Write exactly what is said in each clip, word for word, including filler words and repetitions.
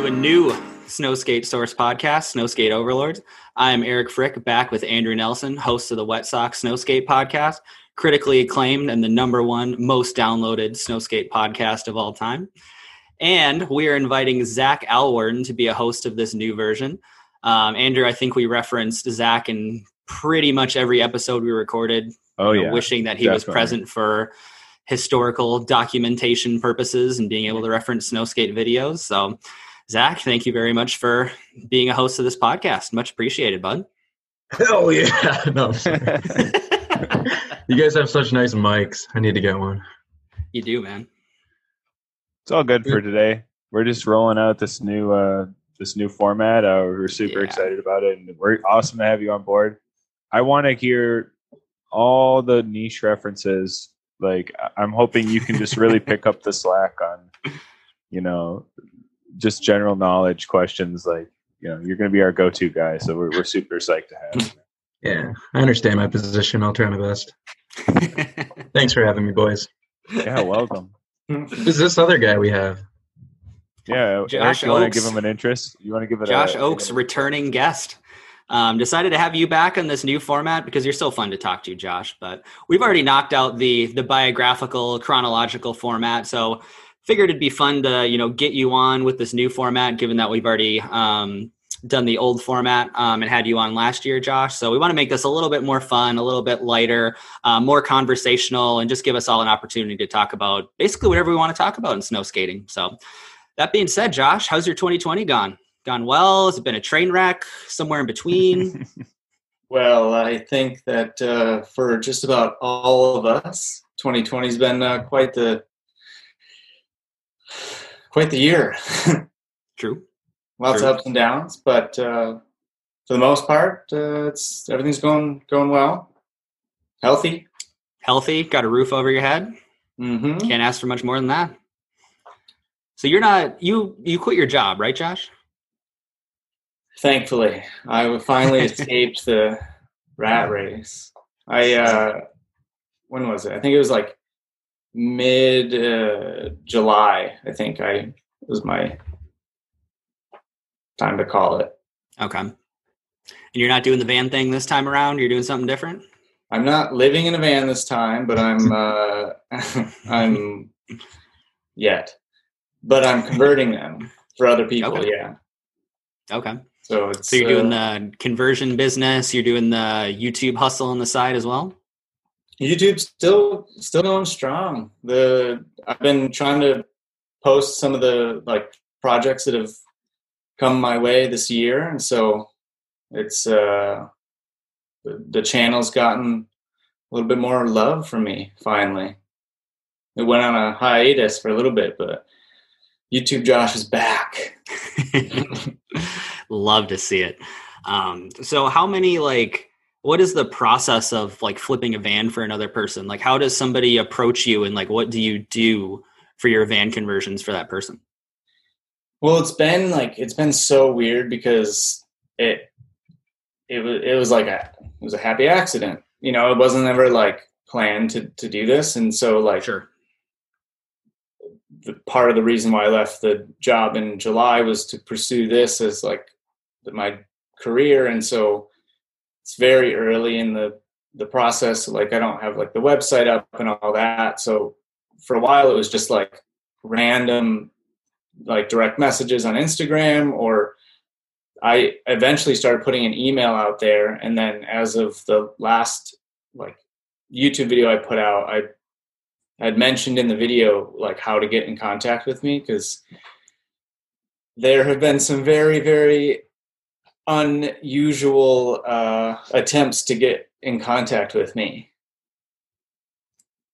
to a new Snowskate Source podcast, Snowskate Overlords. I am Eric Fryc, back with Andrew Nelson, host of the Wet Sox Snowskate podcast, critically acclaimed and the number one most downloaded Snowskate podcast of all time. And we are inviting Zach Alworden to be a host of this new version. Um, Andrew, I think we referenced Zach in pretty much every episode we recorded, oh, you know, yeah. wishing that he Definitely. was present for historical documentation purposes and being able to reference Snowskate videos. So, Zach, thank you very much for being a host of this podcast. Much appreciated, bud. Hell yeah. No, you guys have such nice mics. I need to get one. You do, man. It's all good for today. We're just rolling out this new uh, this new format. Uh, we're super yeah. excited about it, and we're awesome to have you on board. I want to hear all the niche references. Like, I'm hoping you can just really pick up the slack on, you know, just general knowledge questions. Like, you know, you're going to be our go-to guy, so we're, we're super psyched to have you. Yeah, I understand my position. I'll try my best. Thanks for having me, boys. Yeah, welcome. Who's this other guy we have? Yeah, Josh Eric, you Oakes. Want to give him an interest? You want to give it Josh a, Oakes, a, returning guest. Um, decided to have you back on this new format because you're so fun to talk to, Josh. But we've already knocked out the the biographical, chronological format, so figured it'd be fun to, you know, get you on with this new format, given that we've already um, done the old format um, and had you on last year, Josh. So we want to make this a little bit more fun, a little bit lighter, uh, more conversational, and just give us all an opportunity to talk about basically whatever we want to talk about in snow skating. So that being said, Josh, how's your twenty twenty gone? Gone well? Has it been a train wreck? Somewhere in between? Well, I think that uh, for just about all of us, twenty twenty has been uh, quite the quite the year. True. Lots True. of ups and downs, but uh, for the most part, uh, it's everything's going going well. Healthy. Healthy. Got a roof over your head. Mm-hmm. Can't ask for much more than that. So you're not you you quit your job, right, Josh? Thankfully, I finally escaped the rat race. I uh, when was it? I think it was like mid uh, July. I think I it was my time to call it. Okay. And you're not doing the van thing this time around? You're doing something different? I'm not living in a van this time, but I'm uh, I'm yet, but I'm converting them for other people. Okay. Yeah. Okay. So, it's, so you're doing uh, the conversion business. You're doing the YouTube hustle on the side as well. YouTube's still still going strong. The I've been trying to post some of the like projects that have come my way this year, and so it's uh, the, the channel's gotten a little bit more love from me. Finally, it went on a hiatus for a little bit, but YouTube Josh is back. Love to see it. Um, so how many, like, what is the process of like flipping a van for another person? Like, how does somebody approach you, and like, what do you do for your van conversions for that person? Well, it's been like, it's been so weird because it, it was, it was like a, it was a happy accident. You know, it wasn't ever like planned to, to do this. And so like, sure. The part of the reason why I left the job in July was to pursue this as like my career, and so it's very early in the the process. Like, I don't have like the website up and all that, so for a while it was just like random like direct messages on Instagram, or I eventually started putting an email out there, and then as of the last like YouTube video I put out, I I'd mentioned in the video like how to get in contact with me, because there have been some very, very unusual uh, attempts to get in contact with me.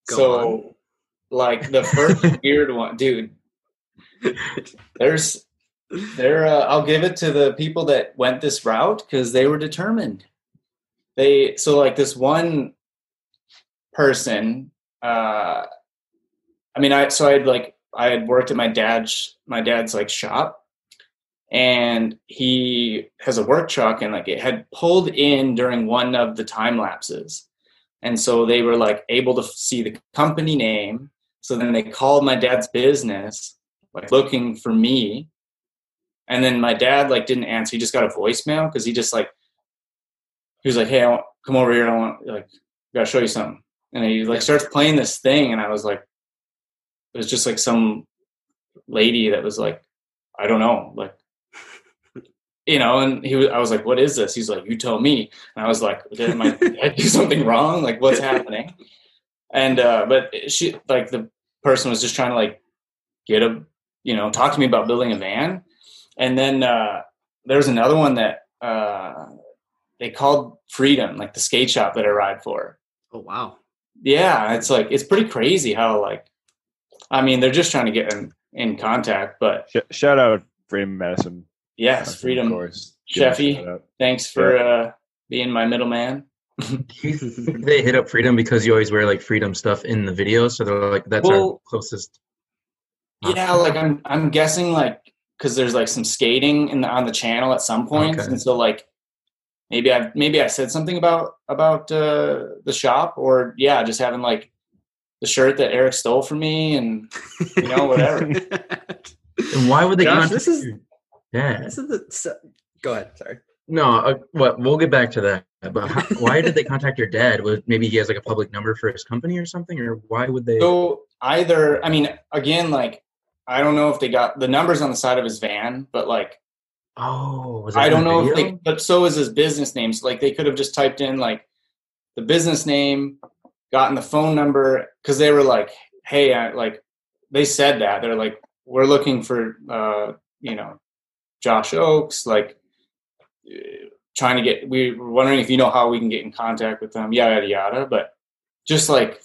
Go so, on. Like the first weird one, dude. There's there. Uh, I'll give it to the people that went this route because they were determined. They so like this one person. Uh, I mean, I, so I had like, I had worked at my dad's, my dad's like shop, and he has a work truck, and like it had pulled in during one of the time lapses. And so they were like able to see the company name. So then they called my dad's business, like looking for me. And then my dad like didn't answer. He just got a voicemail because he just like, he was like, hey, I want, come over here. I want like, I gotta show you something. And he like starts playing this thing. And I was like, it was just like some lady that was like, I don't know. Like, you know, and he was, I was like, what is this? He's like, you tell me. And I was like, did my, did I do something wrong? Like what's happening? And, uh, but she, like the person was just trying to like get a, you know, talk to me about building a van. And then, uh, there's another one that, uh, they called Freedom, like the skate shop that I ride for. Oh, wow. Yeah. It's like, it's pretty crazy how like, I mean, they're just trying to get in, in contact, but shout out Freedom Madison. Yes, Madison, Freedom. Of course. Sheffy, thanks for yeah. uh, being my middleman. They hit up Freedom because you always wear like Freedom stuff in the video. So they're like, that's well, our closest. Yeah. Like I'm, I'm guessing like, cause there's like some skating in the, on the channel at some point. Okay. And so like, Maybe I maybe I said something about about uh, the shop, or yeah, just having like the shirt that Eric stole from me, and you know whatever. And why would they? Gosh, this is yeah. This is the so, go ahead. Sorry. No, uh, what we'll get back to that. But how, why did they contact your dad? Was maybe he has like a public number for his company or something, or why would they? So either I mean, again, like I don't know if they got the numbers on the side of his van, but like. Oh, was that I don't know video? If they, but so is his business name. So like they could have just typed in like the business name, gotten the phone number. Cause they were like, hey, I, like they said that they're like, we're looking for, uh, you know, Josh Oakes, like trying to get, we were wondering if you know how we can get in contact with them. Yada, yada, yada. But just like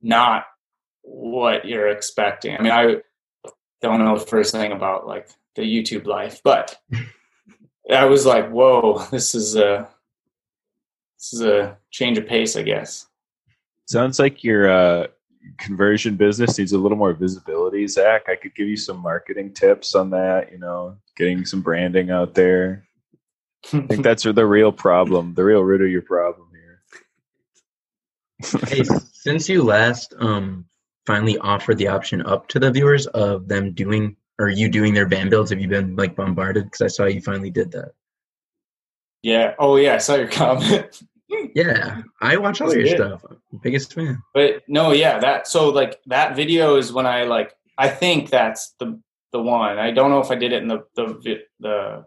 not what you're expecting. I mean, I don't know the first thing about like, the YouTube life, but I was like, whoa, this is a, this is a change of pace, I guess. Sounds like your uh, conversion business needs a little more visibility, Zach. I could give you some marketing tips on that, you know, getting some branding out there. I think that's the real problem, the real root of your problem here. Hey, since you last um, finally offered the option up to the viewers of them doing Are you doing their van builds? Have you been like bombarded? Because I saw you finally did that. Yeah. Oh, yeah. I saw your comment. Yeah, I watch all your good. Stuff. I'm biggest fan. But no, yeah, that. So like that video is when I like. I think that's the the one. I don't know if I did it in the the the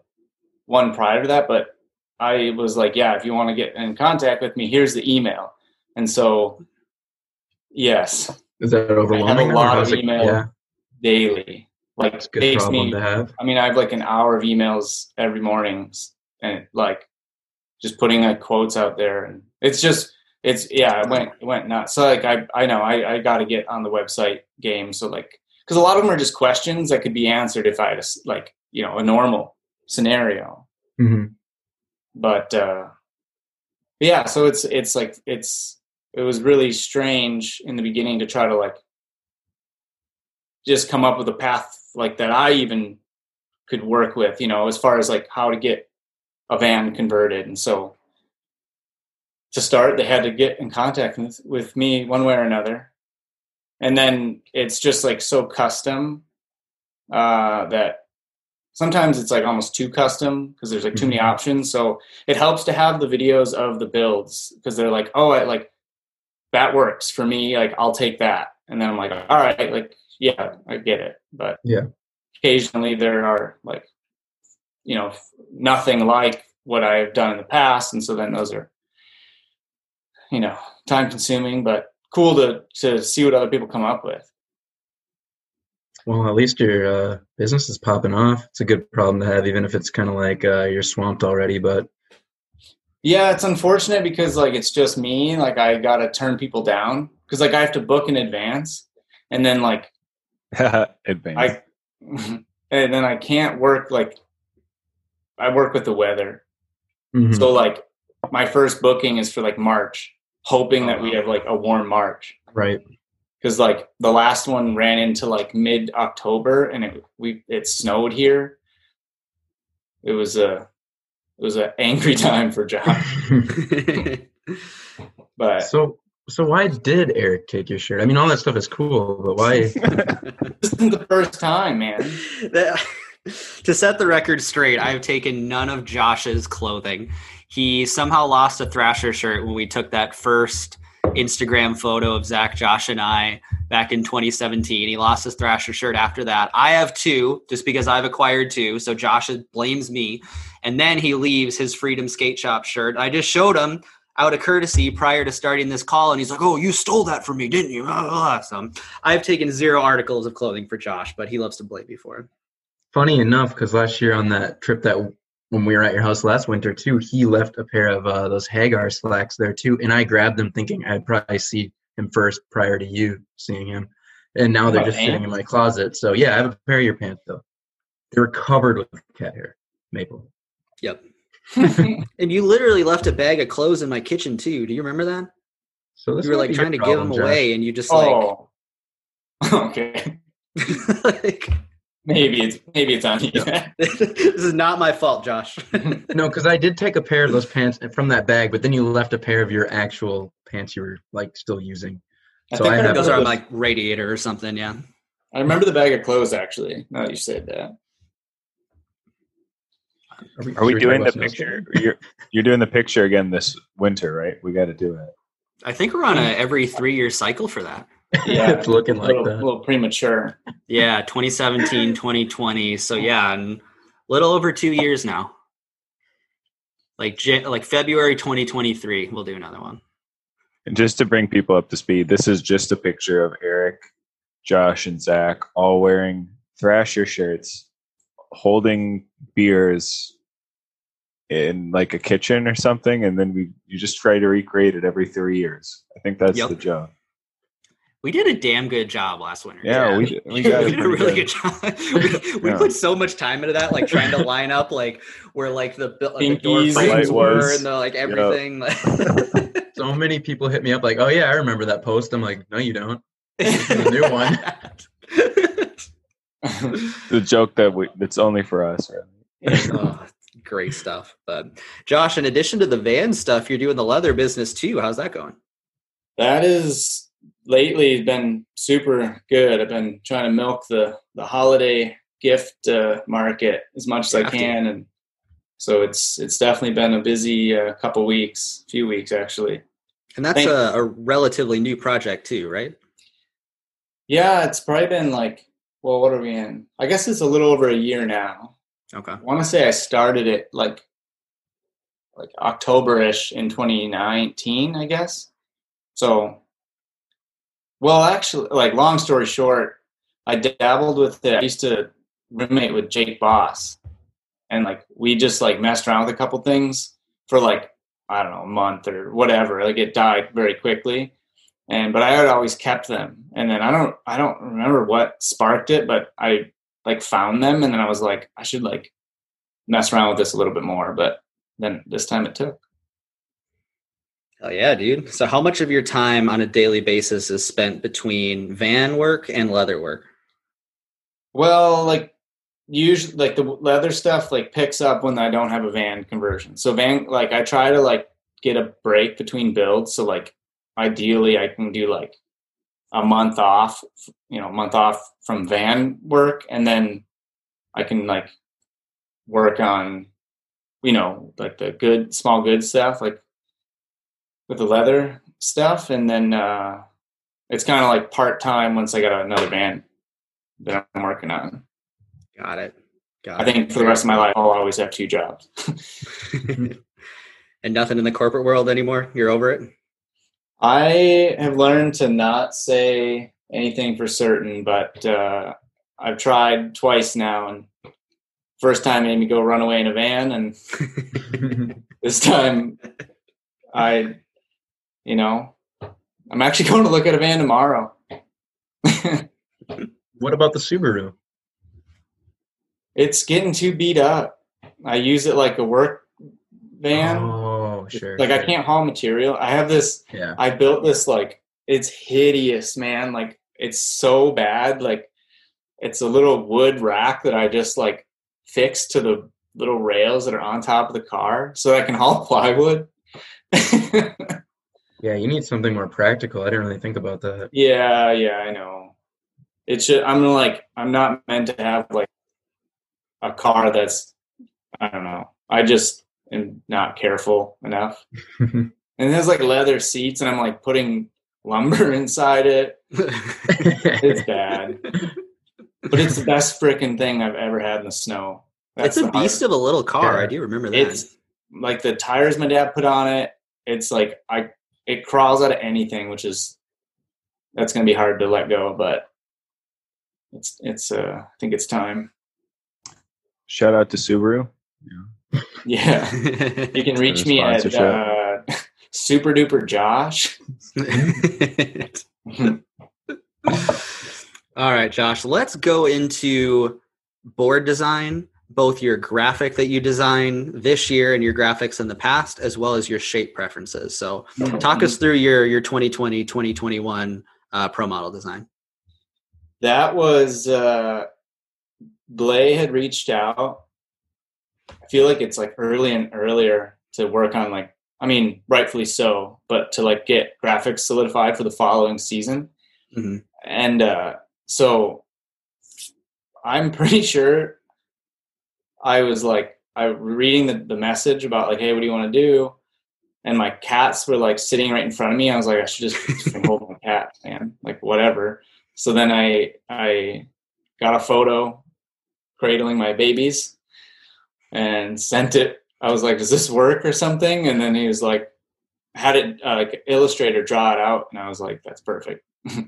one prior to that, but I was like, yeah, if you want to get in contact with me, here's the email. And so, yes. Is that overwhelming? I have a lot of email like, yeah. daily. Like it's a good problem me, to have. I mean, I have like an hour of emails every morning, and like just putting like quotes out there, and it's just it's yeah, it went it went nuts. So like I I know I I got to get on the website game. So like because a lot of them are just questions that could be answered if I had a, like you know a normal scenario. Mm-hmm. But uh, yeah, so it's it's like it's it was really strange in the beginning to try to like just come up with a path. Like that I even could work with, you know, as far as like how to get a van converted. And so to start, they had to get in contact with, with me one way or another. And then it's just like so custom uh, that sometimes it's like almost too custom because there's like too many options. So it helps to have the videos of the builds because they're like, oh, I like that works for me. Like I'll take that. And then I'm like, all right, like, yeah, I get it. But yeah, occasionally there are like, you know, nothing like what I've done in the past. And so then those are, you know, time consuming, but cool to, to see what other people come up with. Well, at least your uh, business is popping off. It's a good problem to have, even if it's kind of like uh, you're swamped already, but. Yeah, it's unfortunate because like, it's just me. Like I got to turn people down because like I have to book in advance and then like, I, and then I can't work like I work with the weather. Mm-hmm. So like my first booking is for like March, hoping that we have like a warm March. Right. Because like the last one ran into like mid October and it we it snowed here. It was a it was an angry time for Josh. But so So why did Eric take your shirt? I mean, all that stuff is cool, but why? This isn't the first time, man. That, To set the record straight, I've taken none of Josh's clothing. He somehow lost a Thrasher shirt when we took that first Instagram photo of Zach, Josh, and I back in twenty seventeen. He lost his Thrasher shirt after that. I have two, just because I've acquired two, so Josh blames me. And then he leaves his Freedom Skate Shop shirt. I just showed him out of courtesy prior to starting this call, and he's like, oh, you stole that from me, didn't you? Awesome. I've taken zero articles of clothing for Josh, but he loves to blame me for it. Funny enough, because last year on that trip that when we were at your house last winter too, he left a pair of uh, those Hagar slacks there too, and I grabbed them thinking I'd probably see him first prior to you seeing him, and now they're oh, just pants? Sitting in my closet. So yeah, I have a pair of your pants though. They were covered with cat hair, maple. Yep. And you literally left a bag of clothes in my kitchen too. Do you remember that? So this you were like trying to problem, give them Josh. Away, and you just oh. like. Okay. like, Maybe it's maybe it's on you. Yeah. This is not my fault, Josh. No, because I did take a pair of those pants from that bag, but then you left a pair of your actual pants you were like still using. I so think I have those are on like Radiator or something. Yeah, I remember the bag of clothes actually. Now that you said that, are we, are we doing the picture? you're you're doing the picture again this winter, right? We got to do it. I think we're on a every three year cycle for that. Yeah, it's looking like a little, that. A little premature. Yeah, twenty seventeen, twenty twenty. So yeah, and a little over two years now. Like like February twenty twenty-three, we'll do another one. And just to bring people up to speed, this is just a picture of Eric, Josh, and Zach all wearing Thrasher shirts, holding beers in like a kitchen or something, and then we you just try to recreate it every three years. I think that's yep. the job. We did a damn good job last winter. Yeah, yeah. we did. We, got we did a really good, good job. we we yeah. put so much time into that, like trying to line up, like where like the, like, the door frames were and the, like everything. Yep. So many people hit me up, like, "Oh yeah, I remember that post." I'm like, "No, you don't. It's a new one." The joke that we that's only for us, right? Oh, great stuff. But Josh, in addition to the van stuff, you're doing the leather business too. How's that going? That is. Lately, it's been super good. I've been trying to milk the, the holiday gift uh, market as much as I can, and so it's it's definitely been a busy uh, couple weeks, few weeks actually. And that's a, a relatively new project too, right? Yeah, it's probably been like, well, what are we in? I guess it's a little over a year now. Okay. I want to say I started it like like October-ish in twenty nineteen, I guess. So. Well, actually, like, long story short, I dabbled with it. I used to roommate with Jake Boss, and, like, we just, like, messed around with a couple things for, like, I don't know, a month or whatever. Like, it died very quickly, and but I had always kept them. And then I don't I don't remember what sparked it, but I, like, found them, and then I was like, I should, like, mess around with this a little bit more. But then this time it took. Oh yeah, dude. So how much of your time on a daily basis is spent between van work and leather work? Well, like usually like the leather stuff like picks up when I don't have a van conversion. So van, like I try to like get a break between builds. So like ideally I can do like a month off, you know, a month off from van work. And then I can like work on, you know, like the good, small good stuff. Like, with the leather stuff, and then uh, it's kind of like part-time once I got another band that I'm working on. Got it. Got I think it. For the rest of my life, I'll always have two jobs. And nothing in the corporate world anymore? You're over it? I have learned to not say anything for certain, but uh, I've tried twice now, and first time made me go run away in a van, and this time I... You know, I'm actually going to look at a van tomorrow. What about the Subaru? It's getting too beat up. I use it like a work van. Oh, sure. Like sure. I can't haul material. I have this, yeah. I built this like, it's hideous, man. Like it's so bad. Like it's a little wood rack that I just like fixed to the little rails that are on top of the car so I can haul plywood. Yeah, you need something more practical. I didn't really think about that. Yeah, yeah, I know. It should. I'm like, I'm not meant to have like a car that's, I don't know, I just am not careful enough. And it has like leather seats, and I'm like putting lumber inside it. It's bad. But it's the best freaking thing I've ever had in the snow. That's it's a beast hard. Of a little car. Yeah. I do remember that. It's like the tires my dad put on it. It's like I it crawls out of anything, which is that's going to be hard to let go. But it's it's uh, I think it's time. Shout out to Subaru. Yeah, yeah. You can reach me at uh, Super Duper Josh. All right, Josh. Let's go into board design. Both your graphic that you design this year and your graphics in the past, as well as your shape preferences. So talk us through your, your twenty twenty, twenty twenty-one uh, pro model design. That was, uh, Blay had reached out. I feel like it's like early and earlier to work on like, I mean, rightfully so, but to like get graphics solidified for the following season. Mm-hmm. And, uh, so I'm pretty sure I was like, I reading the, the message about like, hey, what do you want to do? And my cats were like sitting right in front of me. I was like, I should just hold my cat, man. Like whatever. So then I, I got a photo cradling my babies and sent it. I was like, does this work or something? And then he was like, had it uh, like Illustrator draw it out. And I was like, that's perfect. it,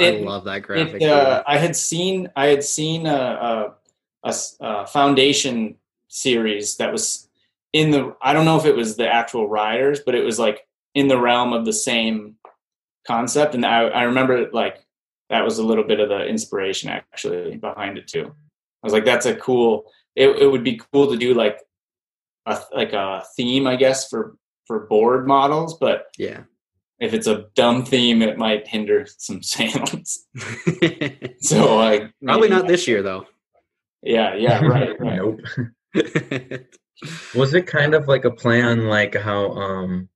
it, I love that graphic. It, uh, I had seen, I had seen, uh, uh, A, a foundation series that was in the, I don't know if it was the actual riders, but it was like in the realm of the same concept. And I, I remember like that was a little bit of the inspiration actually behind it too. I was like, that's a cool, it, it would be cool to do like a, like a theme, I guess, for, for board models. But yeah, if it's a dumb theme, it might hinder some sales. So like probably not this year though. Yeah, yeah, right, right. Nope. Was it kind of like a play on like how um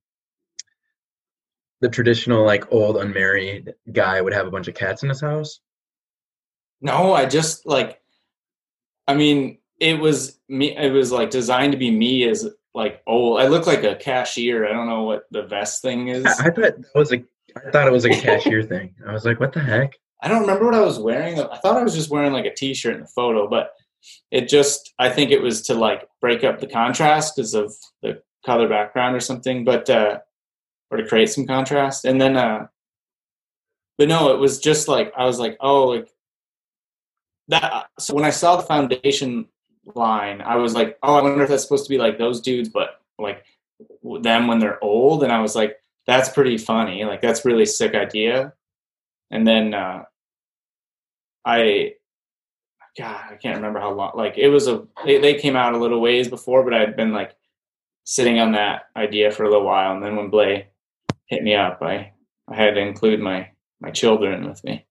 the traditional like old unmarried guy would have a bunch of cats in his house? No, I just like I mean, it was me it was like designed to be me as like old. I look like a cashier. I don't know what the vest thing is. I, I thought that was a I thought it was like a cashier thing. I was like, what the heck? I don't remember what I was wearing. I thought I was just wearing like a t-shirt in the photo, but it just, I think it was to like break up the contrast because of the color background or something, but, uh, or to create some contrast. And then, uh, but no, it was just like, I was like, oh, like that. So when I saw the foundation line, I was like, oh, I wonder if that's supposed to be like those dudes, but like them when they're old. And I was like, that's pretty funny. Like, that's a really sick idea. And then uh, I, God, I can't remember how long, like it was a, they, they came out a little ways before, but I had been like sitting on that idea for a little while. And then when Blay hit me up, I, I had to include my, my children with me.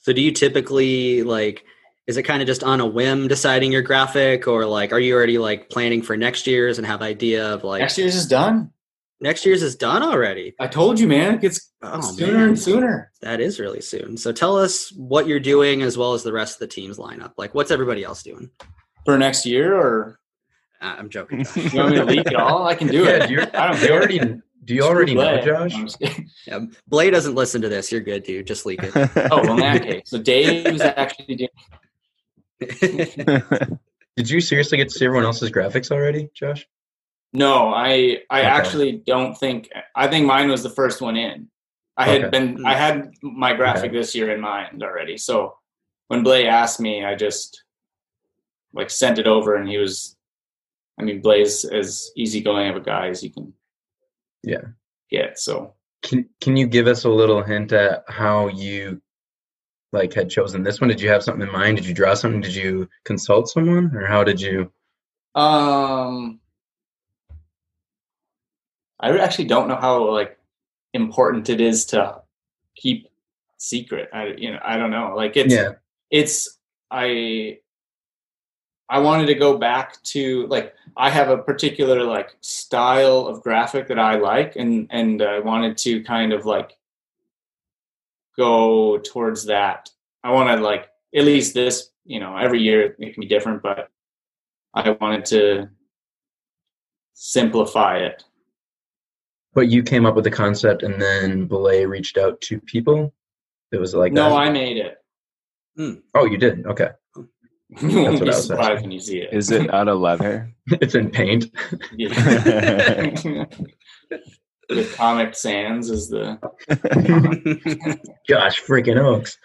So do you typically like, is it kind of just on a whim deciding your graphic or like, are you already like planning for next year's and have idea of like. Next year's is done. Next year's is done already. I told you, man. It gets oh, sooner man. and sooner. That is really soon. So tell us what you're doing as well as the rest of the team's lineup. Like, what's everybody else doing? For next year or? Uh, I'm joking. Josh. You want me to leak it all? I can do yeah, it. You're, I don't do you already, do you already know, Josh? Yeah, Blay doesn't listen to this. You're good, dude. Just leak it. Oh, well, in that case. So Dave's actually doing Did you seriously get to see everyone else's graphics already, Josh? No, I I okay. actually don't think I think mine was the first one in. I okay. had been I had my graphic okay. this year in mind already. So when Blay asked me, I just like sent it over, and he was. I mean, Blay's as easygoing of a guy as you can. Yeah. Get so. Can Can you give us a little hint at how you like had chosen this one? Did you have something in mind? Did you draw something? Did you consult someone, or how did you? Um. I actually don't know how like important it is to keep secret. I you know I don't know. Like it's yeah. it's I I wanted to go back to like I have a particular like style of graphic that I like and and I wanted to kind of like go towards that. I want to like at least this, you know, every year it can be different, but I wanted to simplify it. But you came up with the concept and then Blay reached out to people? It was like No, that. I made it. Mm. Oh, you did? Okay. You won't be surprised when you see it. Is it out of leather? It's in paint. The Comic Sans is the... Josh freaking Oakes.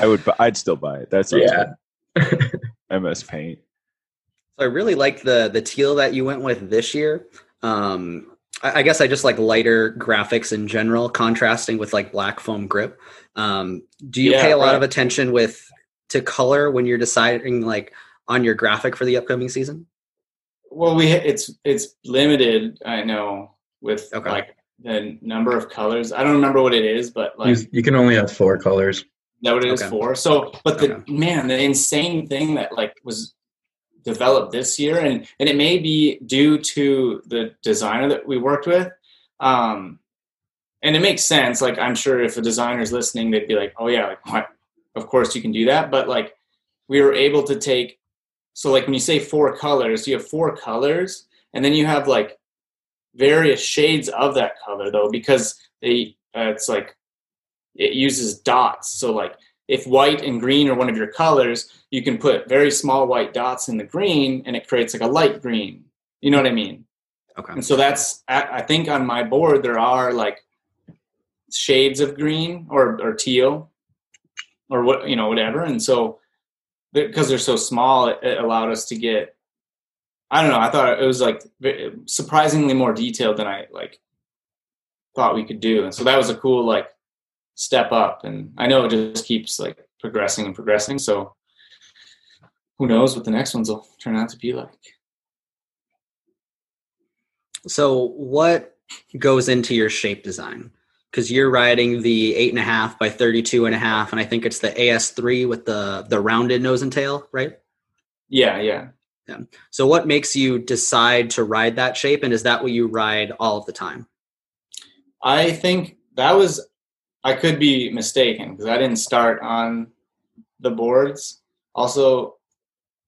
I would, I'd still buy it. That's yeah. M S Paint. So I really liked the the teal that you went with this year. Um, I, I guess I just like lighter graphics in general, contrasting with like black foam grip. Um, do you yeah, pay a lot right. of attention with to color when you're deciding like on your graphic for the upcoming season? Well, we it's it's limited. I know with okay. like the number of colors. I don't remember what it is, but like you, you can only have four colors. That what it okay. is for. So, but the okay. man, the insane thing that like was developed this year, and and it may be due to the designer that we worked with, um, and it makes sense. Like, I'm sure if a designer's listening, they'd be like, "Oh yeah, like what? Of course you can do that." But like, we were able to take. So like when you say four colors, you have four colors, and then you have like various shades of that color though, because they uh, it's like. It uses dots. So like if white and green are one of your colors, you can put very small white dots in the green and it creates like a light green. You know what I mean? Okay. And so that's, I think on my board, there are like shades of green or, or teal or what, you know, whatever. And so because they're so small, it, it allowed us to get, I don't know. I thought it was like surprisingly more detailed than I like thought we could do. And so that was a cool, like, step up, and I know it just keeps like progressing and progressing, so who knows what the next ones will turn out to be like. So what goes into your shape design, because you're riding the eight and a half by thirty-two and a half, and I think it's the A S three with the the rounded nose and tail, right? Yeah yeah yeah So what makes you decide to ride that shape, and is that what you ride all of the time? I think that was, I could be mistaken because I didn't start on the boards. Also,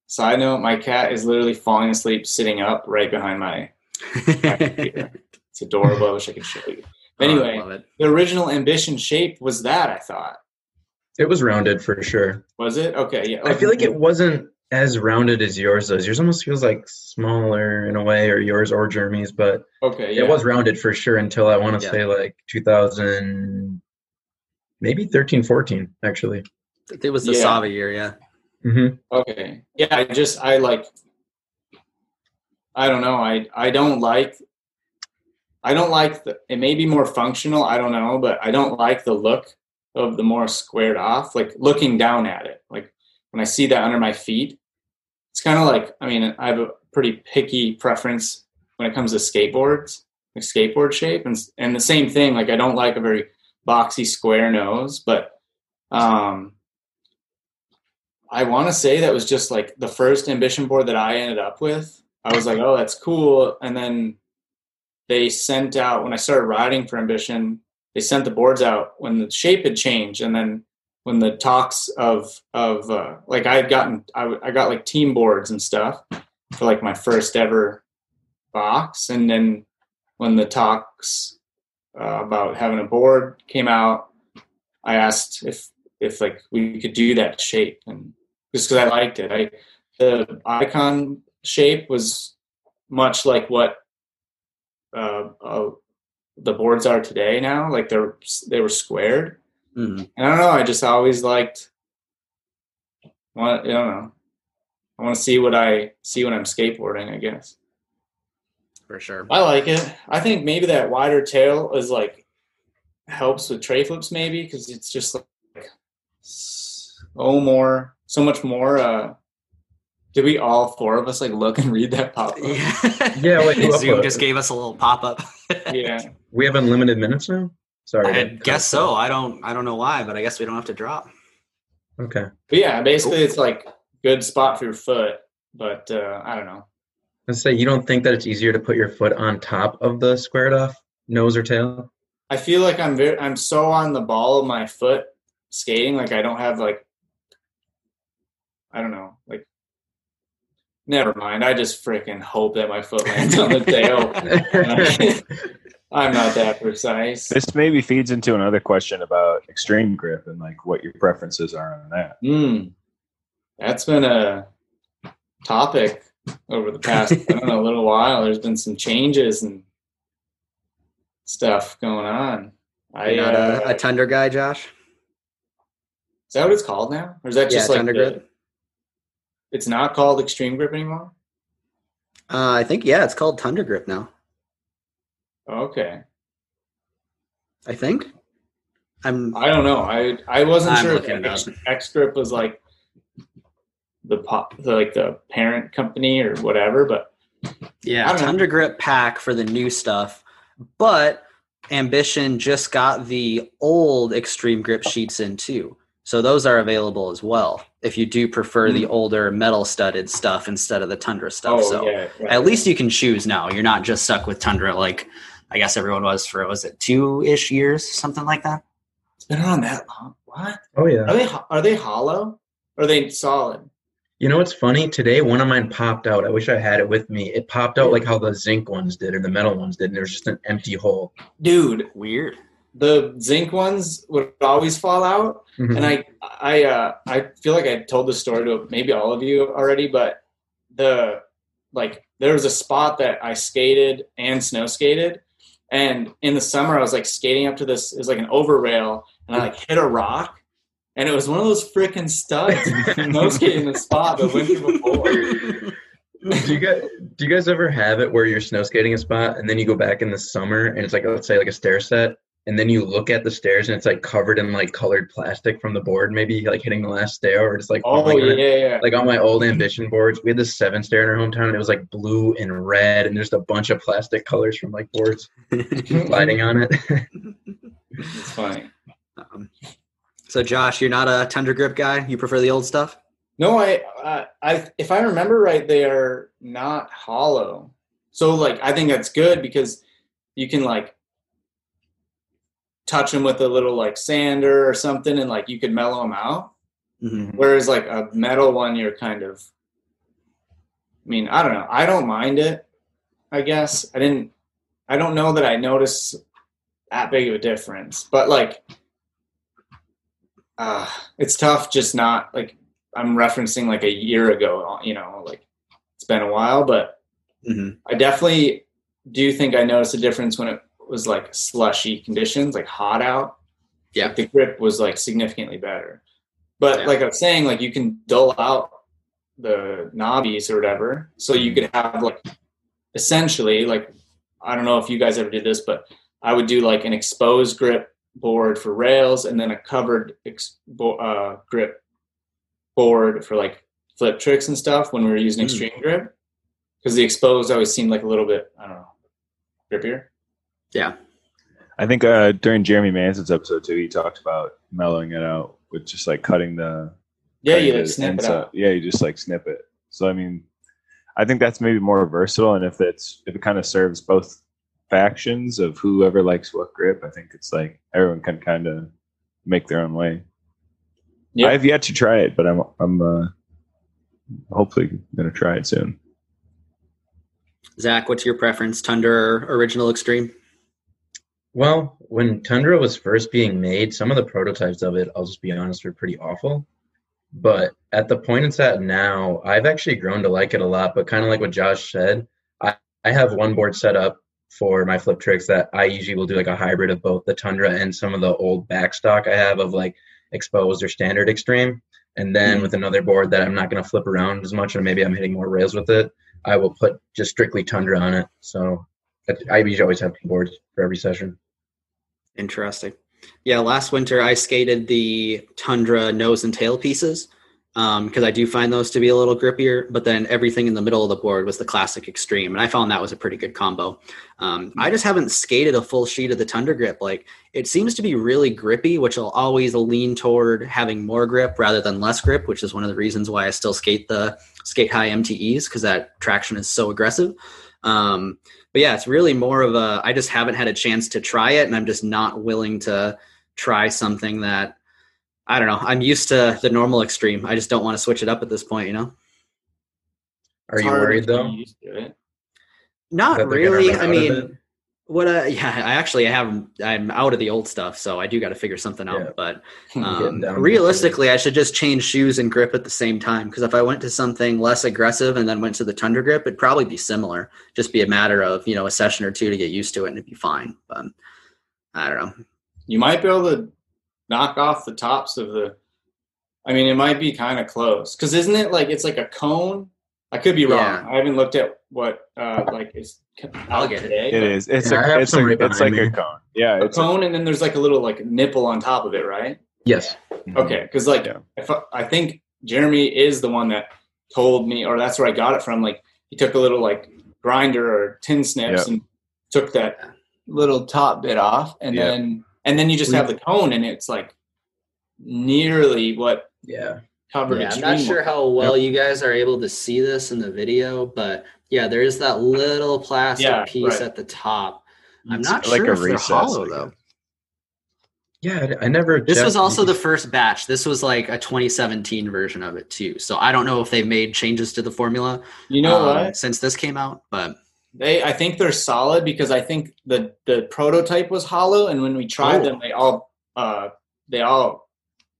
side note, my cat is literally falling asleep sitting up right behind my computer. It's adorable. I wish I could show you. But anyway, oh, the original Ambition shape was that, I thought. It was rounded for sure. Was it? Okay. Yeah. I feel like it wasn't as rounded as yours does. Yours almost feels like smaller in a way, or yours or Jeremy's, but okay, yeah. It was rounded for sure until I want to yeah. say like two thousand. Maybe thirteen, fourteen, actually. It was the yeah. Sava year, yeah. Mm-hmm. Okay. Yeah, I just, I like, I don't know. I I don't like, I don't like, the, it may be more functional, I don't know, but I don't like the look of the more squared off, like looking down at it. Like when I see that under my feet, it's kind of like, I mean, I have a pretty picky preference when it comes to skateboards, like skateboard shape. And, and the same thing, like I don't like a very boxy square nose, but um I want to say that was just like the first Ambition board that I ended up with. I was like, oh, that's cool. And then they sent out, when I started riding for Ambition, they sent the boards out when the shape had changed. And then when the talks of of uh, like I had gotten I, I got like team boards and stuff for like my first ever box, and then when the talks Uh, about having a board came out, I asked if if like we could do that shape, and just because I liked it. I the icon shape was much like what uh, uh, the boards are today now, like they're they were squared. Mm-hmm. And I don't know, I just always liked. I don't know. I want to see what I see when I'm skateboarding, I guess. For sure. I like it. I think maybe that wider tail is like helps with tray flips maybe, because it's just like so more, so much more. Uh, did we all four of us like look and read that pop-up? Yeah. yeah like, Zoom just gave us a little pop-up. Yeah. We have unlimited minutes now? Sorry. I guess so. I don't, I don't know why, but I guess we don't have to drop. Okay. But yeah, basically it's like good spot for your foot, but uh, I don't know. Let's say, you don't think that it's easier to put your foot on top of the squared off nose or tail? I feel like I'm very, I'm so on the ball of my foot skating. Like I don't have like, I don't know, like, never mind. I just freaking hope that my foot lands on the tail. I'm not that precise. This maybe feeds into another question about Xtreme Grip and like what your preferences are on that. Mm, that's been a topic over the past, I don't know, a little while. There's been some changes and stuff going on. You're I, not uh, a, a Tundra guy, Josh? Is that what it's called now? Or is that just yeah, like Tundra Grip? The, it's not called Xtreme Grip anymore? Uh, I think, yeah, it's called Tundra Grip now. Okay. I think. I'm. I don't know. I I wasn't I'm sure if X, X Grip was like the pop, the, like the parent company or whatever, but yeah, Tundra know. Grip pack for the new stuff, but Ambition just got the old Xtreme Grip sheets in too. So those are available as well if you do prefer the older metal-studded stuff instead of the Tundra stuff. Oh, so yeah, yeah. At least you can choose now. You're not just stuck with Tundra like I guess everyone was for, was it two-ish years, something like that? It's been around that long. What? Oh, yeah. Are they are they hollow? Or are they solid? You know what's funny? Today, one of mine popped out. I wish I had it with me. It popped out like how the zinc ones did or the metal ones did, and there was just an empty hole. Dude, weird. The zinc ones would always fall out. Mm-hmm. And I I, uh, I feel like I told the story to maybe all of you already, but the like there was a spot that I skated and snow skated. And in the summer, I was like skating up to this. It was like an over rail. And I like hit a rock. And it was one of those freaking studs. Snow skating the spot that went through before. Do you guys do you guys ever have it where you're snow skating a spot and then you go back in the summer and it's like, let's say like a stair set? And then you look at the stairs and it's like covered in like colored plastic from the board, maybe like hitting the last stair or just like, oh, like, yeah, yeah. Like on my old Ambition boards, we had this seven stair in our hometown and it was like blue and red and just a bunch of plastic colors from like boards sliding on it. It's funny. Um, so Josh, you're not a Tundra Grip guy. You prefer the old stuff? No, I, uh, I, if I remember right, they are not hollow. So like, I think that's good because you can like, touch them with a little like sander or something and like you could mellow them out. Mm-hmm. Whereas like a metal one, you're kind of, I mean, I don't know. I don't mind it, I guess. I didn't, I don't know that I noticed that big of a difference, but like, uh, it's tough just not like, I'm referencing like a year ago, you know, like it's been a while, but mm-hmm. I definitely do think I noticed a difference when it was like slushy conditions, like hot out. Yeah. Like the grip was like significantly better. But yeah. Like I was saying, like you can dull out the knobbies or whatever. So you could have like essentially like, I don't know if you guys ever did this, but I would do like an exposed grip board for rails and then a covered ex- bo- uh, grip board for like flip tricks and stuff when we were using mm. Xtreme Grip. Because the exposed always seemed like a little bit, I don't know, grippier. Yeah, I think uh, during Jeremy Manson's episode too, he talked about mellowing it out with just like cutting the yeah, cutting you like snip it out. Yeah, you just like snip it. So I mean, I think that's maybe more versatile, and if it's if it kind of serves both factions of whoever likes what grip, I think it's like everyone can kind of make their own way. Yeah, I've yet to try it, but I'm I'm uh, hopefully gonna try it soon. Zach, what's your preference, Tundra or original Xtreme? Well, when Tundra was first being made, some of the prototypes of it, I'll just be honest, were pretty awful. But at the point it's at now, I've actually grown to like it a lot. But kind of like what Josh said, I, I have one board set up for my flip tricks that I usually will do like a hybrid of both the Tundra and some of the old backstock I have of like exposed or standard Xtreme. And then mm-hmm. with another board that I'm not going to flip around as much and maybe I'm hitting more rails with it, I will put just strictly Tundra on it. So I usually always have two boards for every session. Interesting. Yeah, last winter I skated the Tundra nose and tail pieces because um, I do find those to be a little grippier, but then everything in the middle of the board was the classic Xtreme, and I found that was a pretty good combo. Um, I just haven't skated a full sheet of the Tundra Grip. Like, it seems to be really grippy, which will always lean toward having more grip rather than less grip, which is one of the reasons why I still skate the skate high M T Es because that traction is so aggressive. Um, but yeah, it's really more of a, I just haven't had a chance to try it and I'm just not willing to try something that I don't know. I'm used to the normal Xtreme. I just don't want to switch it up at this point, you know? Are you worried though? Not really. I mean, what, uh, yeah, I actually have, I'm out of the old stuff, so I do got to figure something out, yeah. But um, realistically I should just change shoes and grip at the same time. Cause if I went to something less aggressive and then went to the Tundra Grip, it'd probably be similar. Just be a matter of, you know, a session or two to get used to it and it'd be fine. But I don't know. You might be able to knock off the tops of the, I mean, it might be kind of close. Cause isn't it like, it's like a cone. I could be wrong. Yeah. I haven't looked at what uh, like is I'll get it. Today, it is. It's yeah, a, it's, a, it's like me. a cone. Yeah, a it's cone, a, and then there's like a little like nipple on top of it, right? Yes. Mm-hmm. Okay, because like yeah. if I, I think Jeremy is the one that told me, or that's where I got it from. Like he took a little like grinder or tin snips yep. and took that little top bit off, and yep. then and then you just have the cone, and it's like nearly what yeah. Yeah, I'm not sure how well yep. you guys are able to see this in the video, but yeah, there is that little plastic yeah, piece right. at the top. I'm it's not like sure a if recess, they're hollow, though. Yeah, I never... This was also the first batch. This was like a twenty seventeen version of it, too. So I don't know if they've made changes to the formula you know um, what? since this came out, but... They, I think they're solid because I think the, the prototype was hollow, and when we tried oh. them, they all uh, they all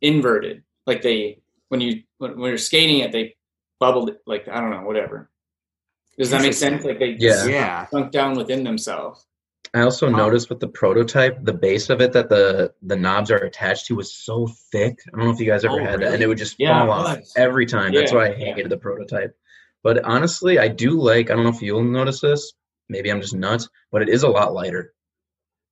inverted. Like they... When you when we were skating it, they bubbled it, like I don't know, whatever. Does that make sense? Like they yeah. yeah sunk down within themselves. I also um, noticed with the prototype, the base of it that the the knobs are attached to was so thick. I don't know if you guys ever oh, had really? that, and it would just yeah, fall off every time. Yeah, that's why I hated yeah. the prototype. But honestly, I do like. I don't know if you'll notice this. Maybe I'm just nuts, but it is a lot lighter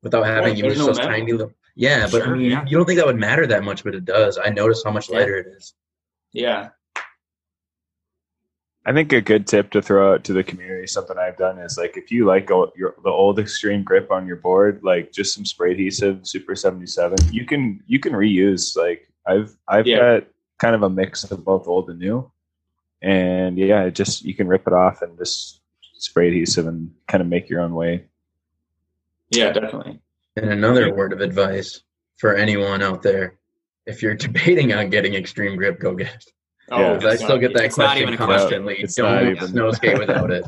without having you yeah, no those metal. tiny little. Yeah, but sure, I mean, yeah. you don't think that would matter that much, but it does. I noticed how much lighter yeah. it is. Yeah. I think a good tip to throw out to the community, something I've done is like, if you like go, your, the old Xtreme Grip on your board, like just some spray adhesive, Super seventy-seven, you can, you can reuse. Like I've, I've yeah. got kind of a mix of both old and new, and yeah, it just, you can rip it off and just spray adhesive and kind of make your own way. Yeah, definitely. And another word of advice for anyone out there. If you're debating on getting Xtreme Grip, go get it. Oh, yeah. I still get that question constantly. Don't snow skate without it.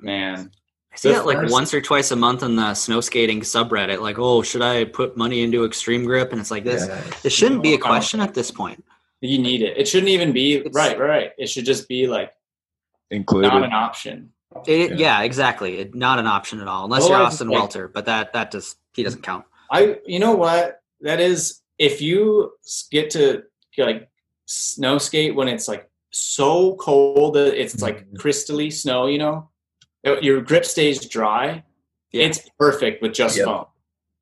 Man. I see that like once or twice a month on the snow skating subreddit. Like, oh, should I put money into Xtreme Grip? And it's like this. Yeah. It shouldn't be a question at this point. You need it. It shouldn't even be. It's, right, right. It should just be like included. Not an option. It, yeah. yeah, exactly. It, not an option at all. Unless well, you're Austin like, Welter. But that, that just, he doesn't count. I, you know what? That is... If you get to like snow skate when it's like so cold that it's like crystally snow, you know, your grip stays dry. Yeah. It's perfect with just yeah. foam.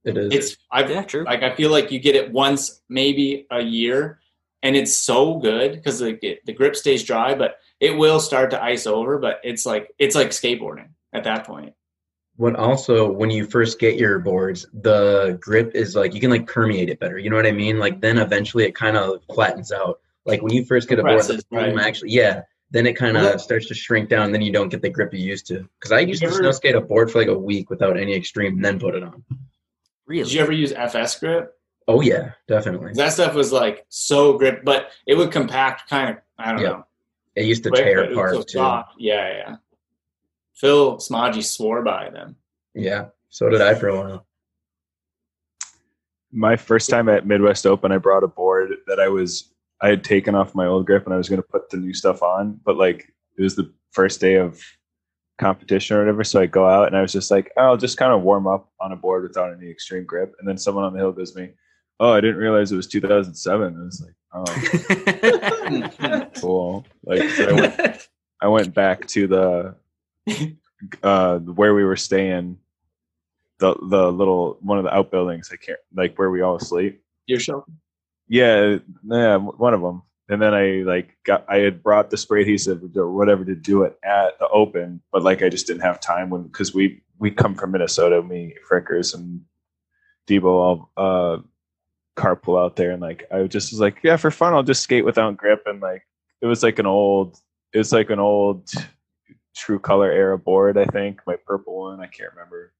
It is. It's I've, yeah, true. Like I feel like you get it once maybe a year, and it's so good because the the grip stays dry, but it will start to ice over. But it's like it's like skateboarding at that point. What also, when you first get your boards, the grip is like, you can like permeate it better. You know what I mean? Like then eventually it kind of flattens out. Like when you first get a board, the foam right. actually, yeah. Then it kind of yeah. starts to shrink down. And then you don't get the grip you used to. Cause I used you to ever, snow skate a board for like a week without any Xtreme and then put it on. Really? Did you ever use F S Grip? Oh yeah, definitely. That stuff was like so grip, but it would compact kind of, I don't yeah. know. It used to but tear apart too. Soft. Yeah, yeah. Phil Smoggy swore by them. Yeah, so did I for a while. My first time at Midwest Open, I brought a board that I was I had taken off my old grip and I was going to put the new stuff on, but like it was the first day of competition or whatever, so I go out and I was just like, oh, I'll just kind of warm up on a board without any Xtreme Grip, and then someone on the hill goes to me, oh, I didn't realize it was two thousand seven. I was like, oh, cool. Like so I went, I went back to the. uh where we were staying, the the little one of the outbuildings, I can't like where we all sleep. Your shelter? Yeah, yeah, one of them. And then I like got I had brought the spray adhesive or whatever to do it at the open, but like I just didn't have time when because we we come from Minnesota, me, Frickers, and Debo all uh, carpool out there, and like I just was like, yeah, for fun, I'll just skate without grip, and like it was like an old, it was like an old. True Color era board, I think my purple one, I can't remember,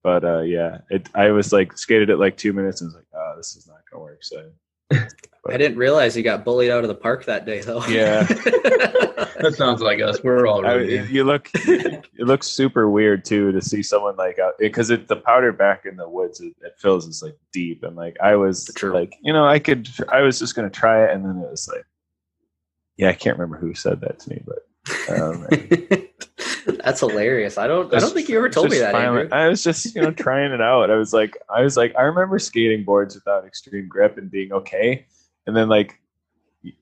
but uh yeah it I was like skated it like two minutes and was like, oh, this is not gonna work, so I didn't realize he got bullied out of the park that day, though. Yeah, that sounds like us. We're all right. I, you look, it looks super weird too to see someone like out because it, the powder back in the woods it, it feels is like deep, and like I was True. like, you know, I could, I was just gonna try it, and then it was like, yeah, I can't remember who said that to me, but um, and, that's hilarious. I don't, I don't think you ever told me that. Finally, I was just, you know, trying it out. I was like, I was like, I remember skating boards without Xtreme Grip and being okay. And then like,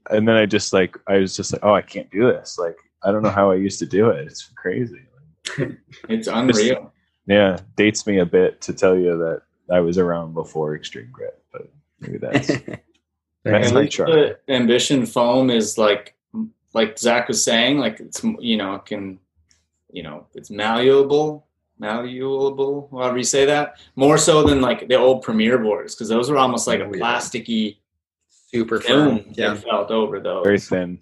and then I just like, I was just like, oh, I can't do this. Like, I don't know how I used to do it. It's crazy. It's unreal. Just, yeah. Dates me a bit to tell you that I was around before Xtreme Grip, but maybe that's, that's my try. The Ambition foam is like, like Zach was saying, like it's, you know, it can, you know, it's malleable, malleable. However you say that, more so than like the old Premiere boards. Cause those were almost like a plasticky, super firm. Yeah, felt over though. Very thin.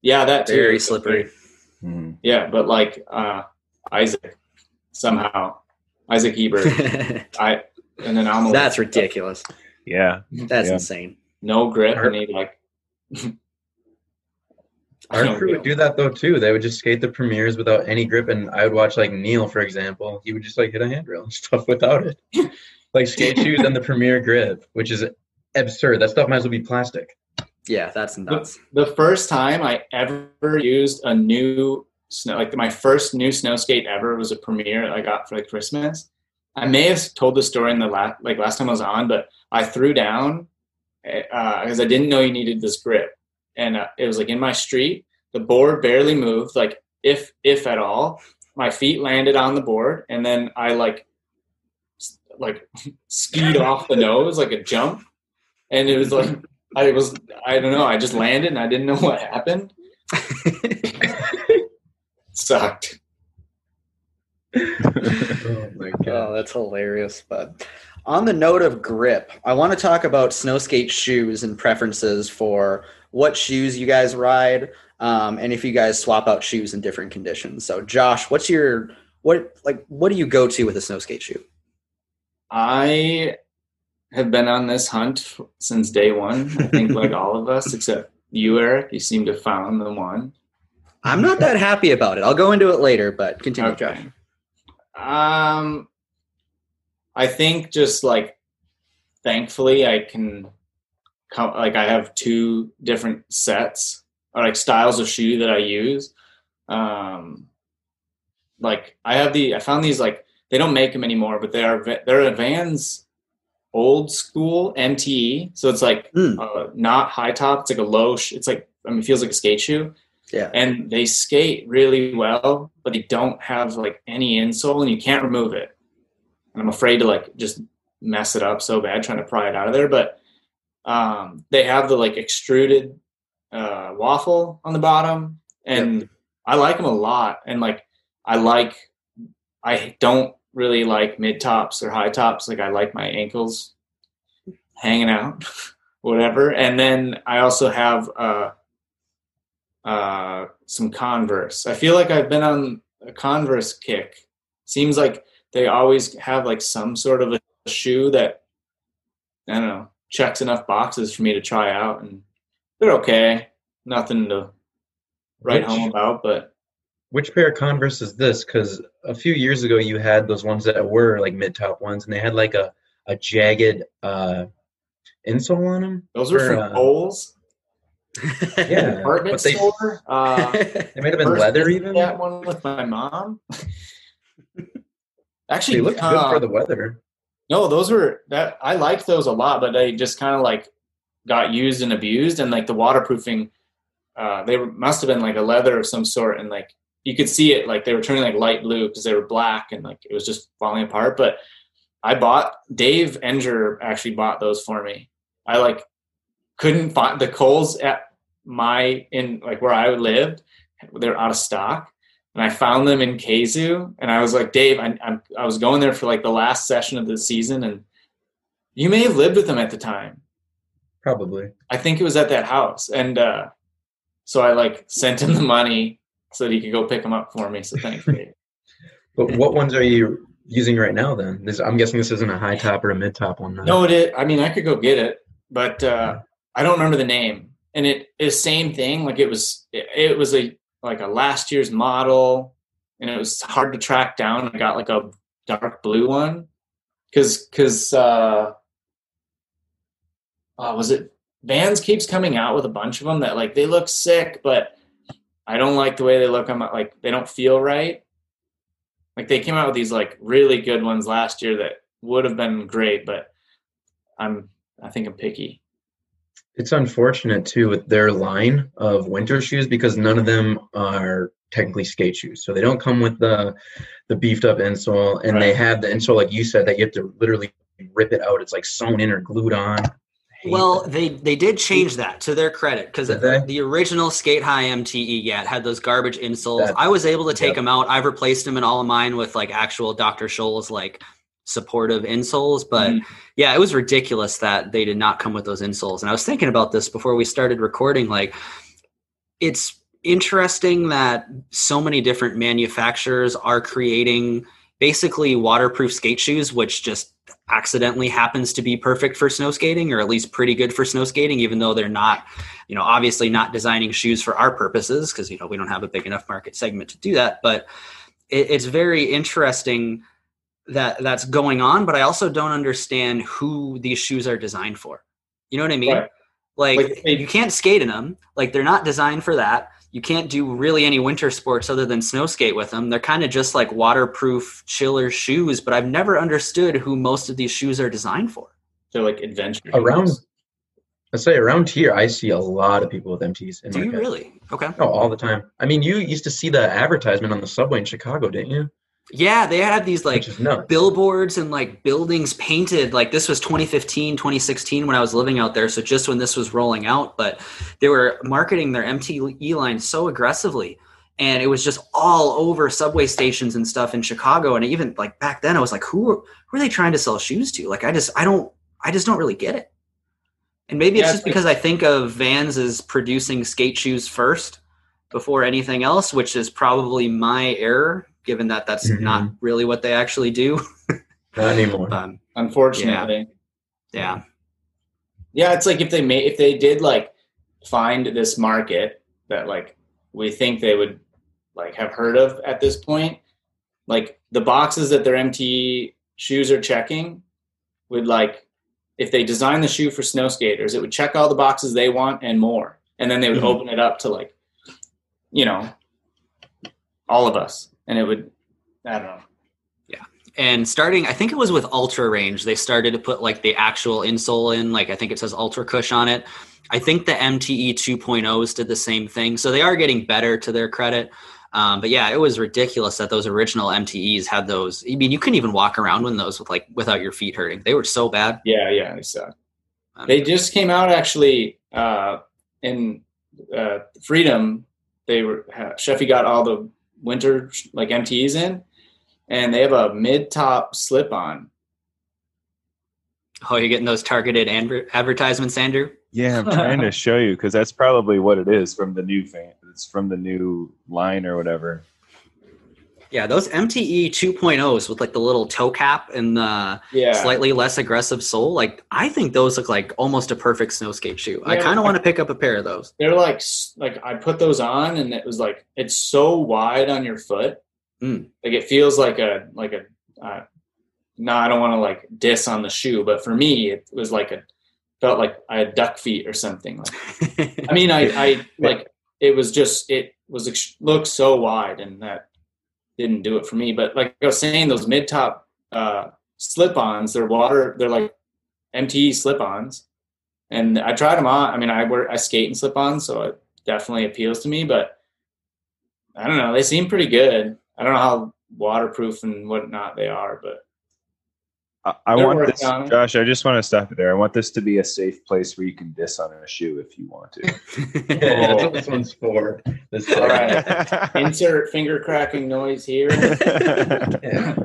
Yeah, that too. Very slippery. Mm-hmm. Yeah, but like uh, Isaac, somehow Isaac Ebert. I and then I'm. That's ridiculous. Stuff. Yeah, that's yeah. insane. No grip. Our, and he, like our crew would do that though too. They would just skate the Premieres without any grip, and I would watch like Neil, for example. He would just like hit a handrail and stuff without it, like skate shoes and the Premiere grip, which is absurd. That stuff might as well be plastic. Yeah, that's nuts. The, the first time I ever used a new snow, like my first new snow skate ever was a Premiere that I got for like Christmas. I may have told the story in the last, like last time I was on, but I threw down uh, because I didn't know you needed this grip. And uh, it was like in my street, the board barely moved. Like if, if at all, my feet landed on the board. And then I like, like skied off the nose, like a jump. And it was like, I was, I don't know. I just landed and I didn't know what happened. Sucked. Oh my God. Oh, that's hilarious. But on the note of grip, I want to talk about snow skate shoes and preferences for what shoes you guys ride. Um, and if you guys swap out shoes in different conditions. So Josh, what's your, what, like, what do you go to with a snow skate shoe? I have been on this hunt since day one. I think like all of us, except you, Eric, you seem to found the one. I'm not that happy about it. I'll go into it later, but continue, okay. Josh. Um, I think just like, thankfully I can come, like I have two different sets or like styles of shoe that I use. Um, like I have the, I found these, like, they don't make them anymore, but they are, they're a Vans old school M T E, so it's like mm. uh, not high top. It's like a low. Sh- it's like I mean, it feels like a skate shoe. Yeah, and they skate really well, but they don't have like any insole, and you can't remove it. And I'm afraid to like just mess it up so bad trying to pry it out of there. But um, they have the like extruded uh, waffle on the bottom, and yep. I like them a lot. And like I like, I don't really like mid tops or high tops. Like I like my ankles hanging out, whatever. And then I also have uh, uh, some Converse. I feel like I've been on a Converse kick. Seems like they always have like some sort of a shoe that, I don't know, checks enough boxes for me to try out, and they're okay. Nothing to write Which? home about, but. Which pair of Converse is this? Because a few years ago you had those ones that were like mid-top ones, and they had like a, a jagged uh, insole on them. Those were from uh, Kohl's. Yeah, department they, store. Uh, they might have been leather even. That one with my mom. Actually, they looked uh, good for the weather. No, those were that. I liked those a lot, but they just kind of like got used and abused, and like the waterproofing. Uh, they were, must have been like a leather of some sort, and like. You could see it, like they were turning like light blue because they were black and like it was just falling apart. But I bought, Dave Enger actually bought those for me. I like couldn't find the Kohl's at my, in like where I lived, they're out of stock. And I found them in Keizu. And I was like, Dave, I, I'm, I was going there for like the last session of the season. And you may have lived with them at the time. Probably. I think it was at that house. And uh, so I like sent him the money so that he could go pick them up for me. So thank you. But what ones are you using right now then? This, I'm guessing this isn't a high top or a mid top one. Now. No, it is. I mean, I could go get it. but uh, I don't remember the name. And it is same thing. Like it was, it, it was a, like a last year's model, and it was hard to track down. I got like a dark blue one. Cause, cause, uh, uh was it Vans keeps coming out with a bunch of them that like, they look sick, but I don't like the way they look. I'm like, they don't feel right. Like they came out with these like really good ones last year that would have been great, but I'm, I think I'm picky. It's unfortunate too with their line of winter shoes, because none of them are technically skate shoes. So they don't come with the the beefed up insole, and right. They have the insole, like you said, that you have to literally rip it out. It's like sewn in or glued on. Well, that. they they did change that, to their credit, because the, the original Skate High M T E yeah, had those garbage insoles. That, I was able to take yep. them out. I've replaced them in all of mine with like actual Doctor Scholl's like supportive insoles, but mm-hmm. yeah, it was ridiculous that they did not come with those insoles. And I was thinking about this before we started recording. Like, it's interesting that so many different manufacturers are creating basically waterproof skate shoes, which just accidentally happens to be perfect for snow skating, or at least pretty good for snow skating, even though they're not, you know, obviously not designing shoes for our purposes, because, you know, we don't have a big enough market segment to do that. But it, it's very interesting that that's going on, but I also don't understand who these shoes are designed for. You know what I mean? Right. Like, like you can't skate in them. Like, they're not designed for that. You can't do really any winter sports other than snow skate with them. They're kind of just like waterproof chiller shoes, but I've never understood who most of these shoes are designed for. They're like adventure around. I'd say around here, I see a lot of people with M Ts. In do you head. Really? Okay. Oh, all the time. I mean, you used to see the advertisement on the subway in Chicago, didn't you? Yeah, they had these like billboards and like buildings painted. Like, this was twenty fifteen, twenty sixteen when I was living out there. So just when this was rolling out, but they were marketing their M T E line so aggressively, and it was just all over subway stations and stuff in Chicago. And even like back then I was like, who are, who are they trying to sell shoes to? Like, I just, I don't, I just don't really get it. And maybe yeah, it's just it's- because I think of Vans as producing skate shoes first before anything else, which is probably my error, given that that's mm-hmm. not really what they actually do. Not anymore. Um, Unfortunately. Yeah. yeah. Yeah. It's like if they made, if they did like find this market that like we think they would like have heard of at this point, like the boxes that their M T E shoes are checking would, like, if they design the shoe for snow skaters, it would check all the boxes they want and more. And then they would mm-hmm. open it up to, like, you know, all of us. And it would, I don't know. Yeah. And starting, I think it was with Ultra Range, they started to put like the actual insole in, like I think it says Ultra Cush on it. I think the M T E two point ohs did the same thing. So they are getting better, to their credit. Um, but yeah, it was ridiculous that those original M T Es had those. I mean, you couldn't even walk around in those with like, without your feet hurting. They were so bad. Yeah. Yeah. They suck. They just came out actually uh, in uh, Freedom. They were, Sheffy got all the winter like M T Es in, and they have a mid top slip on. Oh, you're getting those targeted adver- advertisements, Andrew? Yeah, I'm trying to show you, because that's probably what it is from the new fan. It's from the new line or whatever. Yeah, those M T E two point ohs with like the little toe cap and the yeah. slightly less aggressive sole. Like, I think those look like almost a perfect snow skate shoe. Yeah, I kind of want to pick up a pair of those. They're like, like I put those on and it was like, it's so wide on your foot. Mm. Like it feels like a, like a, uh, no, I don't want to like diss on the shoe, but for me, it was like a, felt like I had duck feet or something. Like, I mean, I, I like, it was just, it was, it looked so wide, and that didn't do it for me. But like I was saying, those mid-top uh, slip-ons, they're water, they're like M T E slip-ons. And I tried them on. I mean, I wear, I skate in slip-ons, so it definitely appeals to me. But I don't know, they seem pretty good. I don't know how waterproof and whatnot they are, but I, I want this, Josh, I just want to stop it there. I want this to be a safe place where you can diss on a shoe if you want to. Yeah, oh. That's what this one's for. This All right. Insert finger cracking noise here. Yeah.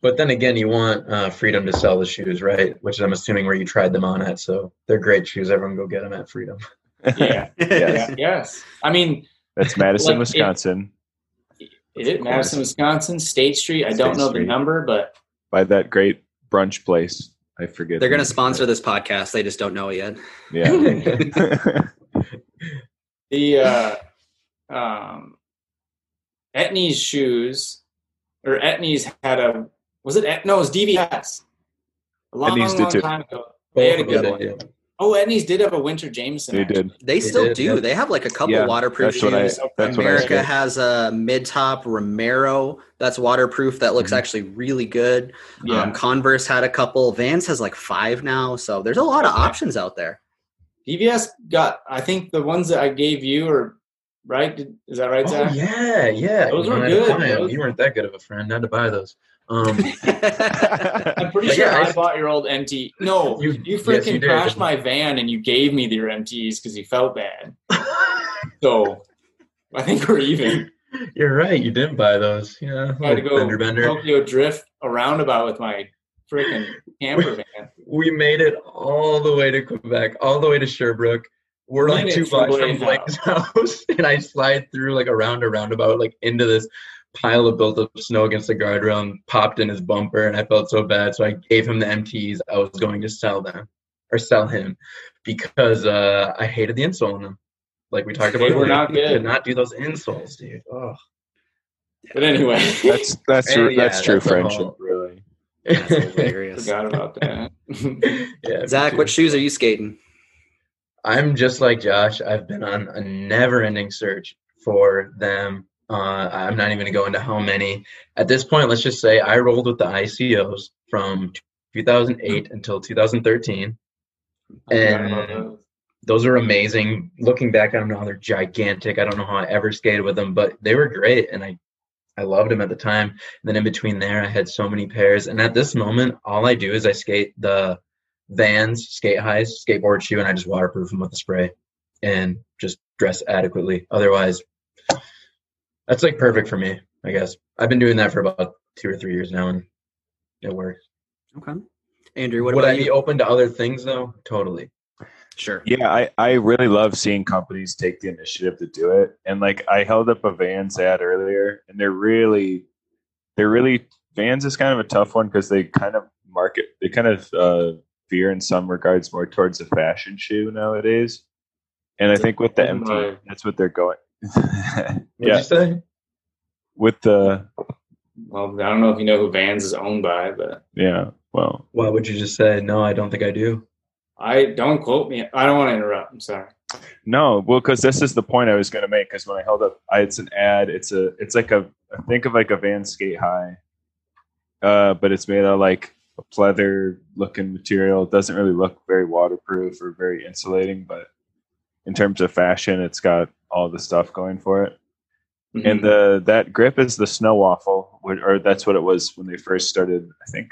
But then again, you want uh, Freedom to sell the shoes, right? Which I'm assuming where you tried them on at. So they're great shoes. Everyone go get them at Freedom. Yeah. yes. Yeah. Yes. I mean, that's Madison, like, Wisconsin. It, is it Madison, Wisconsin? State Street? State I don't know Street. The number, but. By that great brunch place. I forget. They're going to sponsor this podcast. They just don't know it yet. Yeah. The uh, um, Etnies shoes, or Etnies had a, was it? Et- no, it was D V S. A long, Etnies long, long time ago. They had a good one. Yeah. Oh, Etnies did have a winter Jameson. They actually. did. They, they still did, do. Yeah. They have like a couple yeah, waterproof shoes. I, America has a mid-top Romero that's waterproof that looks mm-hmm. actually really good. Yeah. Um, Converse had a couple. Vans has like five now. So there's a lot of okay. options out there. D V S got, I think the ones that I gave you are right. Did, is that right, Zach? Oh, yeah, yeah. Those were good. Those... You weren't that good of a friend. Not to buy those. Um, I'm pretty sure yeah, I, I bought your old M T E. No, you, you freaking yes, you crashed my van and you gave me your M T Es because you felt bad. So I think we're even. You're right. You didn't buy those. Yeah, I had to go bender, bender. Tokyo Drift a roundabout with my freaking camper we, van. We made it all the way to Quebec, all the way to Sherbrooke. We're like two blocks from Blake's house, and I slide through like around a roundabout, like into this pile of built-up snow against the guardrail and popped in his bumper, and I felt so bad, so I gave him the M T Es I was going to sell them or sell him because uh, I hated the insole in them. Like we talked about, we're not good. Could not do those insoles, dude. Oh. But anyway, that's that's and, yeah, that's, that's true that's friendship, whole, really. That's hilarious. Forgot about that. Yeah, Zach, what shoes are you skating? I'm just like Josh. I've been on a never-ending search for them. Uh, I'm not even going to go into how many. At this point, let's just say I rolled with the I C Os from two thousand eight until two thousand thirteen. And those are amazing. Looking back, I don't know how they're gigantic. I don't know how I ever skated with them, but they were great. And I, I loved them at the time. And then in between there, I had so many pairs. And at this moment, all I do is I skate the Vans, skate highs, skateboard shoe, and I just waterproof them with the spray and just dress adequately. Otherwise, that's like perfect for me, I guess. I've been doing that for about two or three years now, and it works. Okay. Andrew, what would about I be you? Open to other things though? Totally. Sure. Yeah, I, I really love seeing companies take the initiative to do it. And like I held up a Vans ad earlier, and they're really they're really Vans is kind of a tough one because they kind of market they kind of uh, veer in some regards more towards a fashion shoe nowadays. And I think with the M T, that's what they're going. What'd yeah. you say? With the well, I don't know if you know who Vans is owned by, but yeah, well, why would you just say no? I don't think I do. I don't quote me. I don't want to interrupt. I'm sorry. No, well, because this is the point I was going to make. Because when I held up, I, it's an ad. It's a. It's like a. I think of like a Vans skate high, uh, but it's made out of like a pleather looking material. It doesn't really look very waterproof or very insulating, but in terms of fashion, it's got all the stuff going for it. Mm-hmm. And the that grip is the snow waffle, or that's what it was when they first started, I think.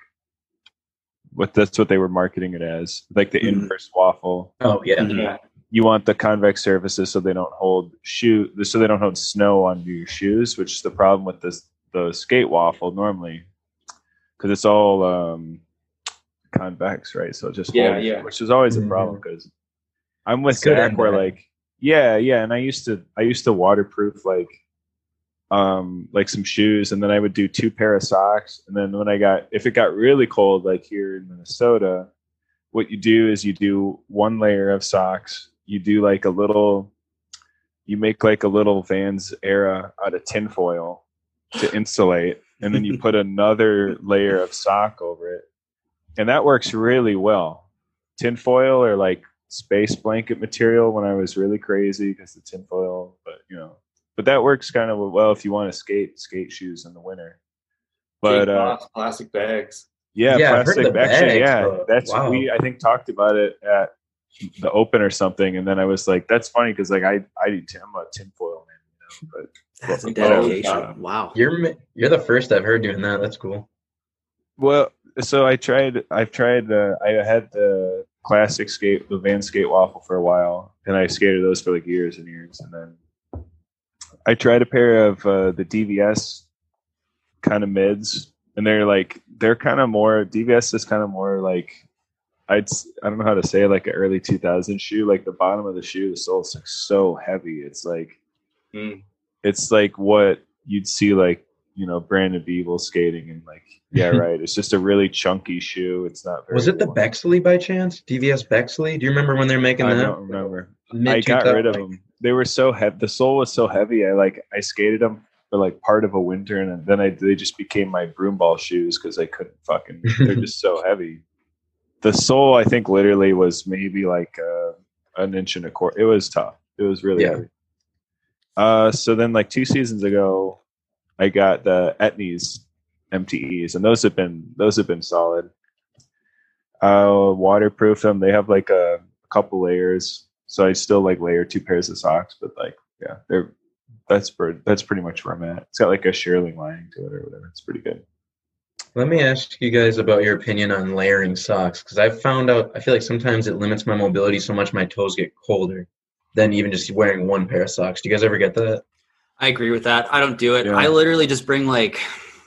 What that's what they were marketing it as, like the mm-hmm. inverse waffle. Oh yeah. Mm-hmm. yeah. You want the convex surfaces so they don't hold shoe so they don't hold snow onto your shoes, which is the problem with this the skate waffle normally, because it's all um, convex, right? So it just yeah, holds, yeah. which is always mm-hmm. a problem because I'm with Zach where like yeah, yeah, and I used to I used to waterproof like um like some shoes, and then I would do two pair of socks, and then when I got if it got really cold like here in Minnesota, what you do is you do one layer of socks, you do like a little you make like a little Vans Era out of tinfoil to insulate, and then you put another layer of sock over it. And that works really well. Tinfoil or like space blanket material when I was really crazy because the tinfoil, but you know, but that works kind of well if you want to skate skate shoes in the winter. But uh, plastic bags, yeah, yeah plastic bags, actually, yeah. Bro. That's wow. we I think talked about it at the open or something, and then I was like, that's funny because like I I do tin, I'm a tinfoil man, you know, but that's well, dedication. Was, uh, wow, you're you're the first I've heard doing that. That's cool. Well, so I tried. I've tried the. Uh, I had the. Classic skate, the Vans skate waffle for a while, and I skated those for like years and years. And then I tried a pair of uh, the D V S kind of mids, and they're like they're kind of more D V S is kind of more like I'd I don't know how to say it, like an early two thousand shoe. Like the bottom of the shoe, the sole is like so heavy. It's like mm. it's like what you'd see like you know, Brandon Beeble skating, and like, yeah, right. It's just a really chunky shoe. It's not very. Was it the long. Bexley by chance? D V S Bexley? Do you remember when they're making I that? I don't remember. Mid- I got rid of like, them. They were so heavy. The sole was so heavy. I like I skated them for like part of a winter, and then I they just became my broomball shoes because I couldn't fucking. They're just so heavy. The sole, I think, literally was maybe like uh, an inch and a quarter. It was tough. It was really yeah. heavy. Uh, so then, like two seasons ago, I got the Etnies M T Es, and those have been those have been solid. Uh, waterproof them. They have like a, a couple layers, so I still like layer two pairs of socks. But like, yeah, they're that's per, that's pretty much where I'm at. It's got like a shearling lining to it or whatever. It's pretty good. Let me ask you guys about your opinion on layering socks, because I've found out I feel like sometimes it limits my mobility so much my toes get colder than even just wearing one pair of socks. Do you guys ever get that? I agree with that. I don't do it. Yeah. I literally just bring like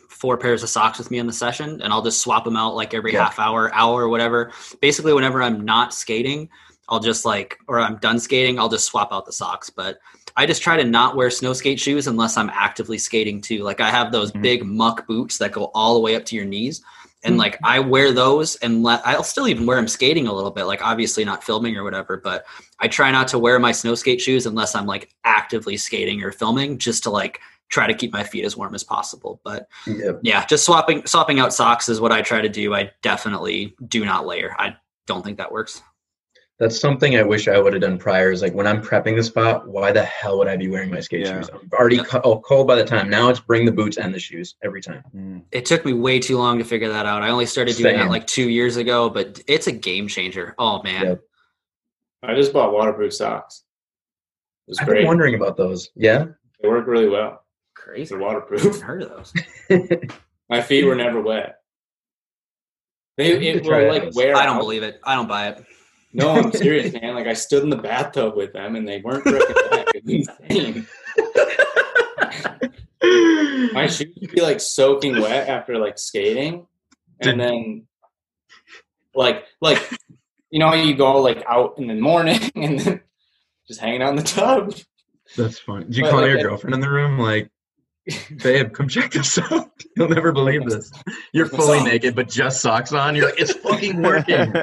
four pairs of socks with me on the session, and I'll just swap them out like every yeah. half hour, hour or whatever. Basically, whenever I'm not skating, I'll just like, or I'm done skating, I'll just swap out the socks. But I just try to not wear snow skate shoes unless I'm actively skating too. Like I have those mm-hmm. big muck boots that go all the way up to your knees. And like I wear those, and let, I'll still even wear them skating a little bit, like obviously not filming or whatever, but I try not to wear my snow skate shoes unless I'm like actively skating or filming, just to like try to keep my feet as warm as possible. But yeah, yeah just swapping swapping out socks is what I try to do. I definitely do not layer. I don't think that works. That's something I wish I would have done prior, is like when I'm prepping the spot, why the hell would I be wearing my skate yeah. shoes? I'm already yeah. co- oh, cold by the time. Now it's bring the boots and the shoes every time. Mm. It took me way too long to figure that out. I only started doing Same. that like two years ago, but it's a game changer. Oh, man. Yep. I just bought waterproof socks. It was I've great. been wondering about those. Yeah? They work really well. Crazy. They're waterproof. I haven't heard of those. My feet were never wet. They it were like those. wear I don't out. believe it. I don't buy it. No, I'm serious, man. Like, I stood in the bathtub with them, and they weren't broken back. It's insane. My shoes would be, like, soaking wet after, like, skating. And then, like, like you know, you go, like, out in the morning and then just hanging out in the tub. That's funny. Did you but, call like, your girlfriend in the room, like, babe, come check this out. You'll never believe this. You're fully naked, but just socks on. You're like, it's fucking working.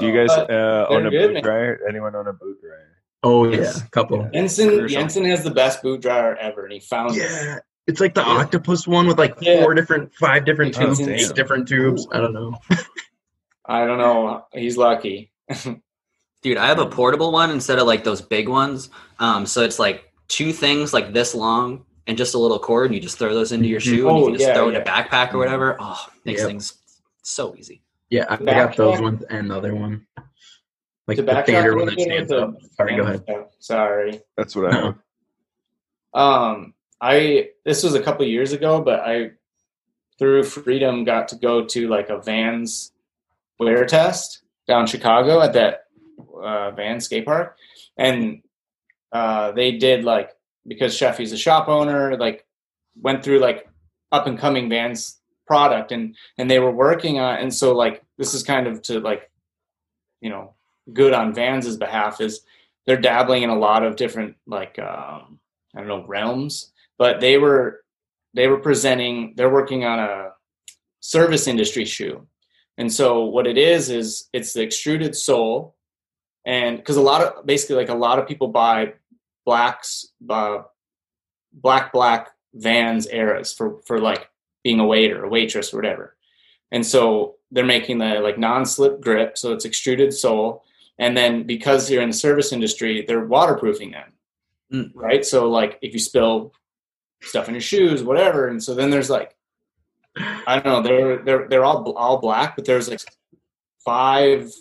Do you guys uh, own a good, boot dryer? Man. Anyone own a boot dryer? Oh yes. yeah, a couple. Jensen Jensen has the best boot dryer ever, and he found yeah. it. It's like the yeah. octopus one with like yeah. four different, five different tubes, Jensen, eight yeah. different tubes. I don't know. I don't know. He's lucky, dude. I have a portable one instead of like those big ones. Um, so it's like two things like this long. And just a little cord, and you just throw those into your shoe, oh, and you can just yeah, throw it yeah. in a backpack or whatever. Oh, makes yep. things so easy. Yeah, I got those ones and another one. Like the, the standard one that stands up. A, Sorry, go ahead. Sorry. That's what I no. Um, I this was a couple years ago, but I, through Freedom, got to go to like a Vans wear test down in Chicago at that uh, Vans skate park. And uh, they did like, because Sheffy's a shop owner, like went through like up and coming Vans product, and, and they were working on, and so like, this is kind of to like, you know, good on Vans' behalf, is they're dabbling in a lot of different, like, um, I don't know, realms, but they were, they were presenting, they're working on a service industry shoe. And so what it is, is it's the extruded sole. And cause a lot of, basically like a lot of people buy blacks, uh, black, black Vans eras for, for like being a waiter, a waitress or whatever. And so they're making the like non-slip grip. So it's extruded sole. And then because you're in the service industry, they're waterproofing them. Mm. Right. So like if you spill stuff in your shoes, whatever. And so then there's like, I don't know, they're, they're, they're all, all black, but there's like five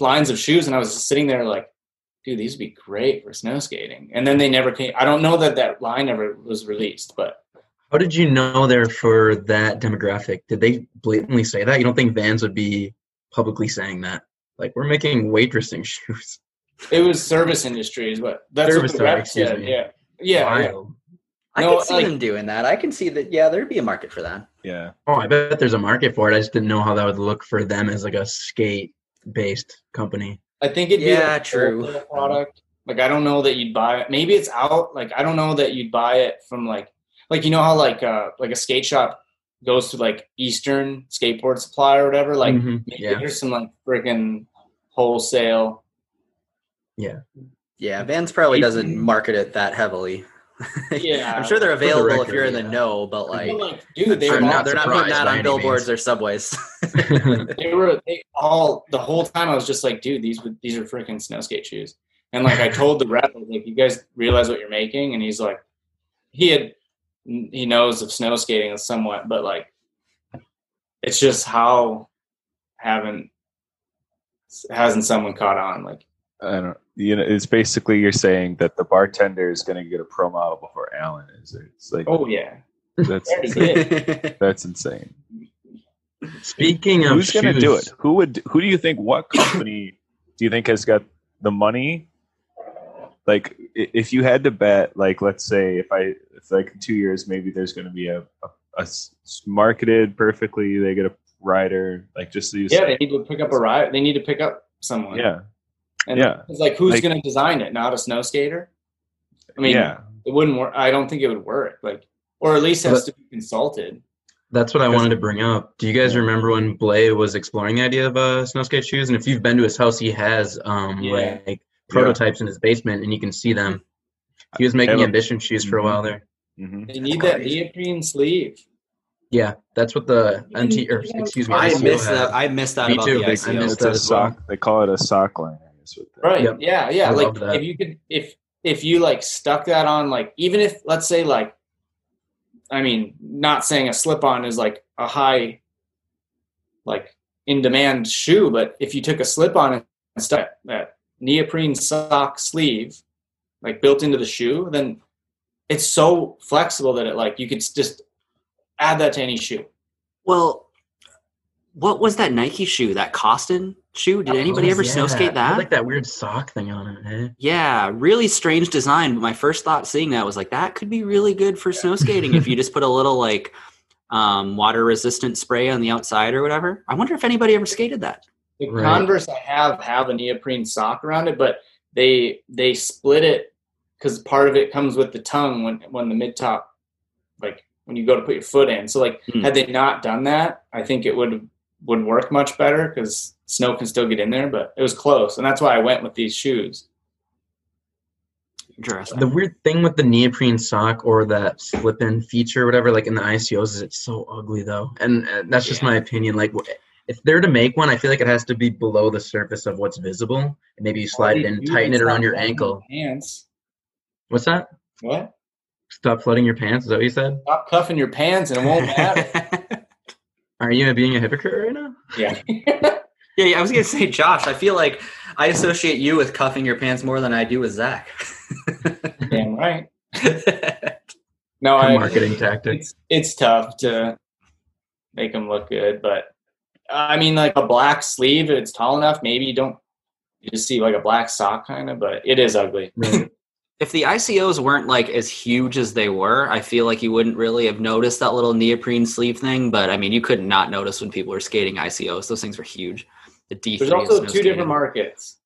lines of shoes. And I was just sitting there like, dude, these would be great for snow skating. And then they never came. I don't know that that line ever was released, but. How did you know they're for that demographic? Did they blatantly say that? You don't think Vans would be publicly saying that? Like, we're making waitressing shoes. It was service industries, but that's service what the rep said. Yeah. Yeah. Wild. I no, can see like, them doing that. I can see that. Yeah, there'd be a market for that. Yeah. Oh, I bet there's a market for it. I just didn't know how that would look for them as like a skate based company. I think it'd yeah, be like true. a product, Like, I don't know that you'd buy it. Maybe it's out. Like, I don't know that you'd buy it from like, like, you know how like, uh, like a skate shop goes to like Eastern skateboard supply or whatever. Like mm-hmm. maybe yeah. there's some like freaking wholesale. Yeah. Yeah. Vans probably doesn't market it that heavily. Yeah. I'm sure they're available the record, if you're in the yeah. know, but like, like dude, they were not, they're not putting that on billboards means. Or subways. They were they all the whole time. I was just like, dude, these, these are freaking snow skate shoes. And like, I told the rep, like, you guys realize what you're making? And he's like, he had, he knows of snow skating somewhat, but like, it's just how haven't, hasn't someone caught on? Like, I don't, you know, it's basically you're saying that the bartender is going to get a promo before Alan is. It's like, oh yeah, that's that insane. That's insane. Speaking of, who's going to do it? Who would? Who do you think? What company do you think has got the money? Like, if you had to bet, like, let's say if I, if like in two years, maybe there's going to be a, a, a marketed perfectly. They get a rider, like just these. Yeah, they need to pick up a rider. They need to pick up someone. Yeah. And yeah. it's like, who's like, going to design it? Not a snow skater? I mean, yeah. it wouldn't work. I don't think it would work. Like, or at least has but, to be consulted. That's what I wanted to bring up. Do you guys remember when Blay was exploring the idea of uh, snow skate shoes? And if you've been to his house, he has um, yeah. like prototypes yeah. in his basement, and you can see them. He was making Ambition shoes mm-hmm. for a while there. Mm-hmm. They need that's that neoprene sleeve. Yeah, that's what the M T E. Or, excuse me, I missed that. I missed that. Me about too. The I missed that as well. Sock, they call it a sock liner. Right. Yep. Yeah. Yeah. I like if you could, if, if you like stuck that on, like, even if let's say like, I mean, not saying a slip on is like a high, like in demand shoe, but if you took a slip on and stuck that neoprene sock sleeve, like built into the shoe, then it's so flexible that it like, you could just add that to any shoe. Well, what was that Nike shoe, that Costin shoe? Did anybody oh, ever yeah. snow skate that? I like that weird sock thing on it. Eh? Yeah, really strange design. But my first thought seeing that was like, that could be really good for yeah. snow skating if you just put a little like um, water resistant spray on the outside or whatever. I wonder if anybody ever skated that. The right. Converse I have have a neoprene sock around it, but they they split it because part of it comes with the tongue when when the mid top, like when you go to put your foot in. So like, mm. had they not done that, I think it would have would work much better because snow can still get in there, but it was close. And that's why I went with these shoes. Interesting. The weird thing with the neoprene sock or that slip in feature, or whatever, like in the I C Os is it's so ugly though. And uh, that's just yeah. my opinion. Like if they're to make one, I feel like it has to be below the surface of what's visible. And maybe you slide it in, tighten it around your ankle. Pants. What's that? What? Stop flooding your pants. Is that what you said? Stop cuffing your pants and it won't matter. Are you being a hypocrite right now? Yeah. yeah, yeah. I was going to say, Josh, I feel like I associate you with cuffing your pants more than I do with Zach. Damn right. No, I, marketing tactics. It's, it's tough to make them look good, but I mean, like a black sleeve, if it's tall enough, maybe you don't you just see like a black sock kind of, but it is ugly. If the I C Os weren't like as huge as they were, I feel like you wouldn't really have noticed that little neoprene sleeve thing. But I mean, you could not notice when people were skating I C Os. Those things were huge. The D three There's also two skating. Different markets.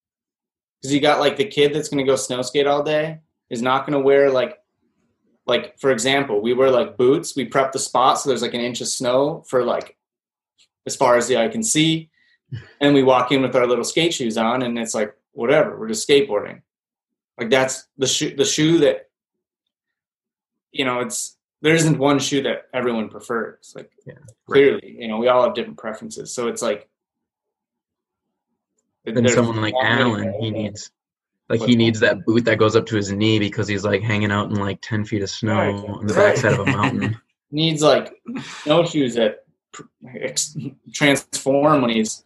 Because you got like the kid that's going to go snow skate all day is not going to wear like, like for example, we wear like boots. We prep the spot so there's like an inch of snow for like as far as the eye can see. And we walk in with our little skate shoes on and it's like, whatever, we're just skateboarding. Like that's the shoe, the shoe that, you know, it's, there isn't one shoe that everyone prefers. Like yeah, clearly, right. you know, we all have different preferences. So it's like. Then someone like Alan, he needs, like he needs that boot that goes up to his knee because he's like hanging out in like ten feet of snow right. on the backside of a mountain. Needs like snow shoes that transform when he's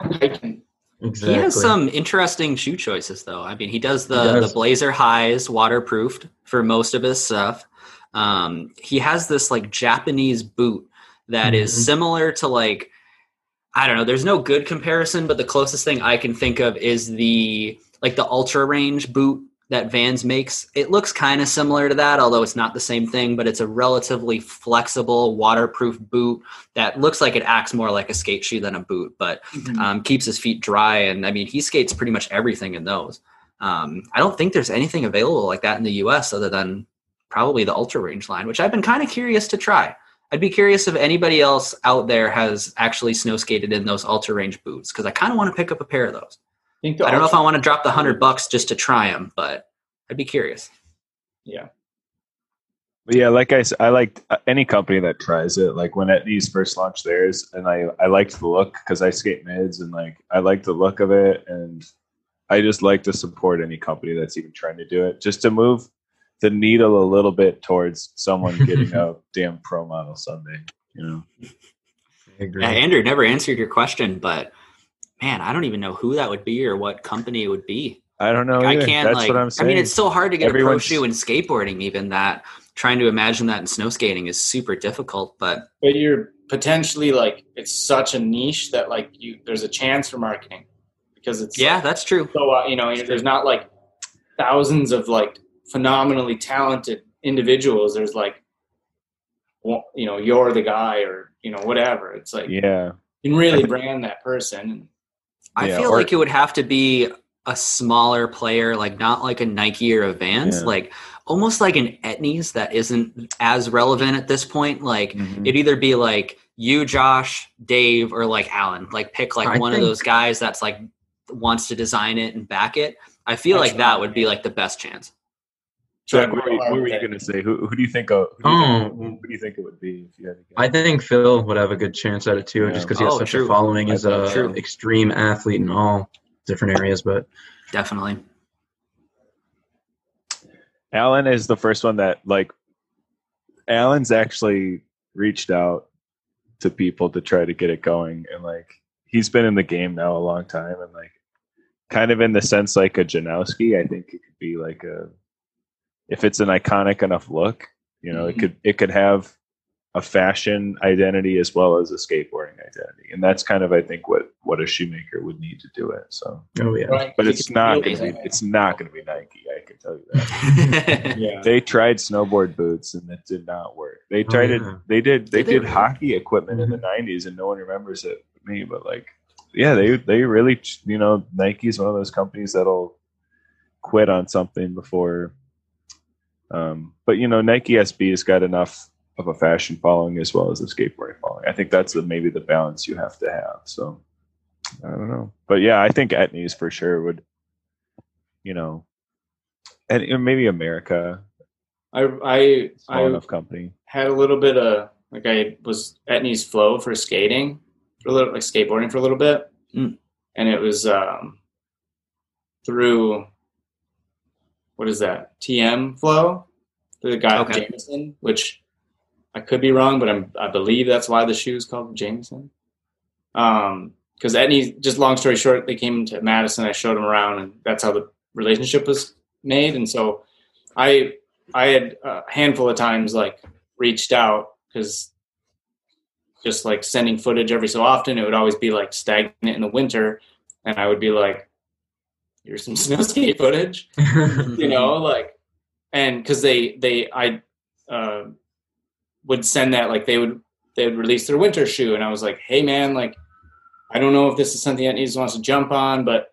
hiking. Exactly. He has some interesting shoe choices, though. I mean, he does the, he does. the Blazer Highs, waterproofed for most of his stuff. Um, he has this, like, Japanese boot that mm-hmm. is similar to, like, I don't know. There's no good comparison, but the closest thing I can think of is the, like, the Ultra Range boot that Vans makes. It looks kind of similar to that, although it's not the same thing, but it's a relatively flexible, waterproof boot that looks like it acts more like a skate shoe than a boot, but mm-hmm. um, keeps his feet dry. And I mean, he skates pretty much everything in those. Um, I don't think there's anything available like that in the U S other than probably the Ultra Range line, which I've been kind of curious to try. I'd be curious if anybody else out there has actually snow skated in those Ultra Range boots, because I kind of want to pick up a pair of those. I, think I don't know if I want to drop the hundred bucks just to try them, but I'd be curious. Yeah. Yeah, like I, I liked any company that tries it. Like when Etnies first launched theirs, and I, I liked the look because I skate mids, and like I liked the look of it, and I just like to support any company that's even trying to do it, just to move the needle a little bit towards someone getting a damn pro model someday. You know, I agree. Yeah, Andrew never answered your question, but man, I don't even know who that would be or what company it would be. I don't know. Like, I can't. That's like, what I'm saying. I mean, it's so hard to get Everyone's... a pro shoe in skateboarding, even that. Trying to imagine that in snow skating is super difficult, but but you're potentially like, it's such a niche that like you, there's a chance for marketing because it's yeah, like, that's true. So uh, you know, that's there's true. Not like thousands of like phenomenally talented individuals. There's like, well, you know, you're the guy or you know whatever. It's like yeah, you can really brand that person. I yeah, feel or- like it would have to be a smaller player, like not like a Nike or a Vans, yeah. like almost like an Etnies that isn't as relevant at this point. Like mm-hmm. it'd either be like you, Josh, Dave, or like Alan, like pick like I one of those guys that's like wants to design it and back it. I feel that's like that would be like the best chance. Jack, what, what were you going to say? Who, who do you think? Of, who, do you oh. think who, who do you think it would be? If you had to guess? I think Phil would have a good chance at it too, yeah. just because he has oh, such true. a following as a true. extreme athlete and all. Different areas, but definitely Alan is the first one that like Alan's actually reached out to people to try to get it going, and like he's been in the game now a long time, and like kind of in the sense like a Janowski, I think it could be like a, if it's an iconic enough look, you know, mm-hmm. it could it could have a fashion identity as well as a skateboarding identity, and that's kind of I think what what a shoemaker would need to do it. So oh yeah, right. But it's not gonna be it's not gonna be Nike, I can tell you that. Yeah. They tried snowboard boots and it did not work. They tried oh, yeah. it they did they did, did they hockey work? equipment mm-hmm. in the nineties, and no one remembers it but me, but like yeah they they really, you know, Nike's one of those companies that'll quit on something before um but you know Nike S B has got enough of a fashion following as well as a skateboarding following. I think that's the, maybe the balance you have to have. So I don't know, but yeah, I think Etnies for sure would, you know, and maybe America. I I I enough company had a little bit of like I was Etnies Flow for skating for a little like skateboarding for a little bit, mm. and it was um, through what is that T M Flow through the guy okay. Jameson, which. I could be wrong, but I'm, I believe that's why the shoe is called Jameson. Um, because Etnies, just long story short, they came to Madison. I showed them around, and that's how the relationship was made. And so, I I had a handful of times like reached out because just like sending footage every so often, it would always be like stagnant in the winter, and I would be like, "Here's some snow skate footage," you know, like, and because they they I. Uh, would send that, like they would, they would release their winter shoe. And I was like, hey man, like, I don't know if this is something that Etnies wants to jump on, but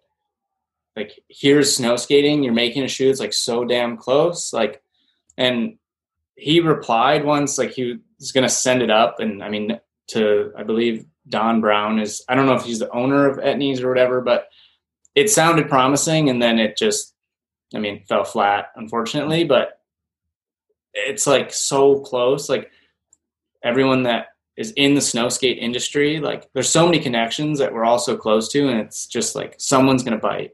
like, here's snow skating. You're making a shoe. It's like so damn close. Like, and he replied once, like he was going to send it up. And I mean, to, I believe Don Brown is, I don't know if he's the owner of Etnies or whatever, but it sounded promising. And then it just, I mean, fell flat, unfortunately, but it's like so close. Like, everyone that is in the snow skate industry, like there's so many connections that we're all so close to, and it's just like someone's gonna bite.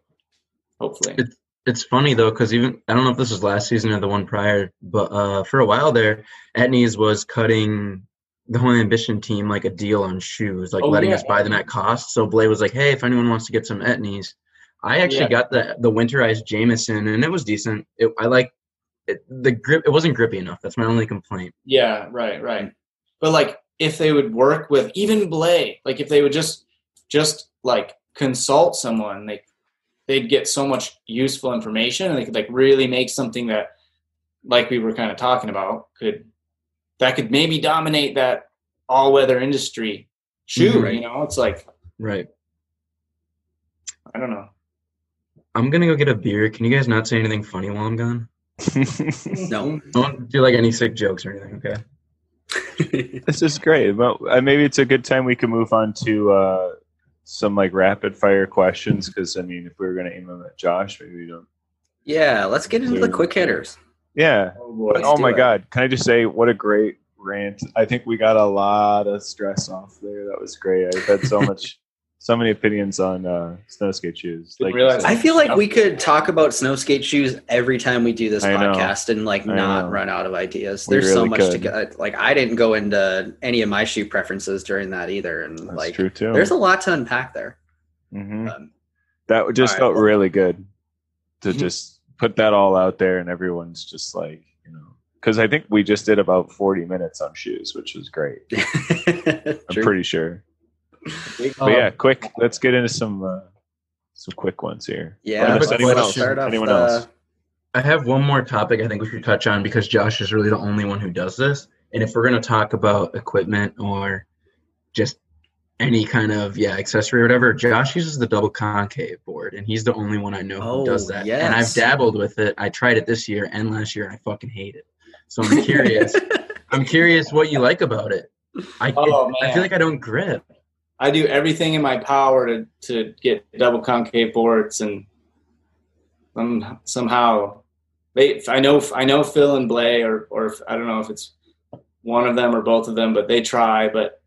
Hopefully, it, it's funny though because even I don't know if this was last season or the one prior, but uh, for a while there, Etnies was cutting the whole Ambition team like a deal on shoes, like oh, letting yeah. us buy them at cost. So Blay was like, "Hey, if anyone wants to get some Etnies," I actually yeah. got the the winterized Jameson, and it was decent. It, I like it, the grip; it wasn't grippy enough. That's my only complaint. Yeah, right, right. But like if they would work with even Blay, like if they would just just like consult someone, like they'd get so much useful information, and they could like really make something that, like we were kind of talking about, could that could maybe dominate that all weather industry shoe. Mm-hmm. You know, it's like right. I don't know. I'm going to go get a beer. Can you guys not say anything funny while I'm gone? No. Don't do like any sick jokes or anything, okay? This is great. Well, uh, maybe it's a good time we can move on to uh, some like rapid fire questions, because I mean, if we were going to aim them at Josh, maybe we don't. Yeah, let's get into the quick hitters. Yeah. Oh, oh my it. God! Can I just say what a great rant? I think we got a lot of stress off there. That was great. I've had so much, so many opinions on uh, snowskate shoes. Like, I feel like we could talk about snowskate shoes every time we do this I podcast know. and like not run out of ideas. We There's really so much could. to go. Like I didn't go into any of my shoe preferences during that either, and That's like true too. There's a lot to unpack there. Mm-hmm. Um, that just felt right, really well, good to just put that all out there, and everyone's just like, you know, because I think we just did about forty minutes on shoes, which was great. I'm pretty sure. But yeah, quick. Let's get into some uh, some quick ones here. Yeah. Anyone question. else? Anyone the... else? I have one more topic I think we should touch on, because Josh is really the only one who does this. And if we're going to talk about equipment or just any kind of yeah accessory or whatever, Josh uses the double concave board, and he's the only one I know who oh, does that. Yes. And I've dabbled with it. I tried it this year and last year, and I fucking hate it. So I'm curious. I'm curious what you like about it. I oh, it, I feel like I don't grip. I do everything in my power to to get double concave boards, and um, somehow they. I know I know Phil and Blay, or or if, I don't know if it's one of them or both of them, but they try, but.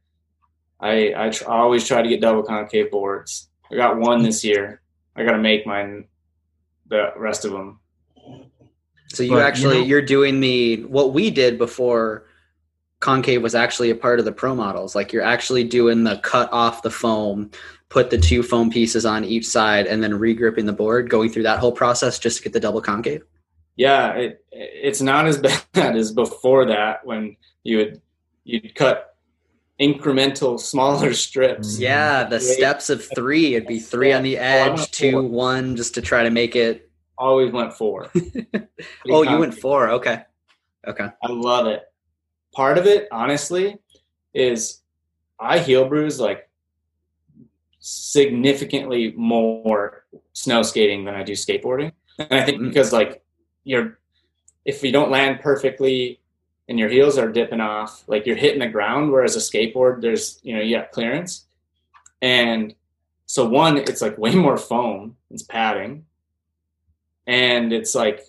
I I tr- always try to get double concave boards. I got one this year. I got to make mine. The rest of them. So you but, actually you know, you're doing the what we did before concave was actually a part of the pro models. Like you're actually doing the cut off the foam, put the two foam pieces on each side, and then regripping the board. Going through that whole process just to get the double concave. Yeah, it, it's not as bad as before that when you would you'd cut. Incremental smaller strips. Yeah, the steps of three. It'd be three on the edge, two, one, just to try to make it. Always went four. Oh, you went four. Okay. Okay. I love it. Part of it, honestly, is I heel bruise like significantly more snow skating than I do skateboarding. And I think because like you're, if you don't land perfectly, and your heels are dipping off, like you're hitting the ground, whereas a skateboard, there's, you know, you got clearance. And so one, it's like way more foam, it's padding. And it's like,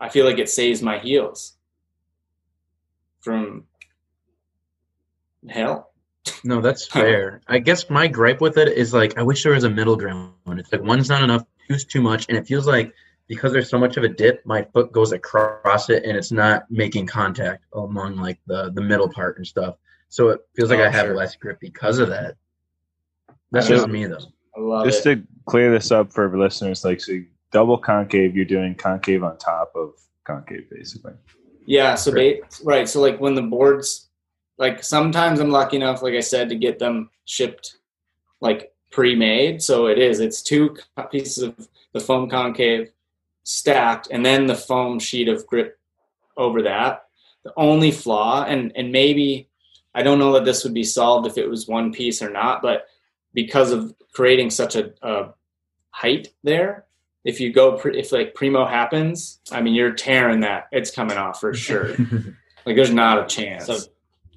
I feel like it saves my heels from hell. No, that's fair. I guess my gripe with it is like, I wish there was a middle ground. It's like one's not enough, two's too much. And it feels like, because there's so much of a dip, my foot goes across it, and it's not making contact among like the, the middle part and stuff. So it feels like oh, I have sure. less grip because of that. That's just me though. I love just it. To clear this up for listeners, like so double concave, you're doing concave on top of concave basically. Yeah. So ba- right. So like when the boards, like sometimes I'm lucky enough, like I said, to get them shipped like pre-made. So it is, it's two pieces of the foam concave stacked, and then the foam sheet of grip over that. The only flaw, and and maybe I don't know that this would be solved if it was one piece or not, but because of creating such a, a height there, if you go pre, if like primo happens, I mean you're tearing that, it's coming off for sure. Like there's not a chance. So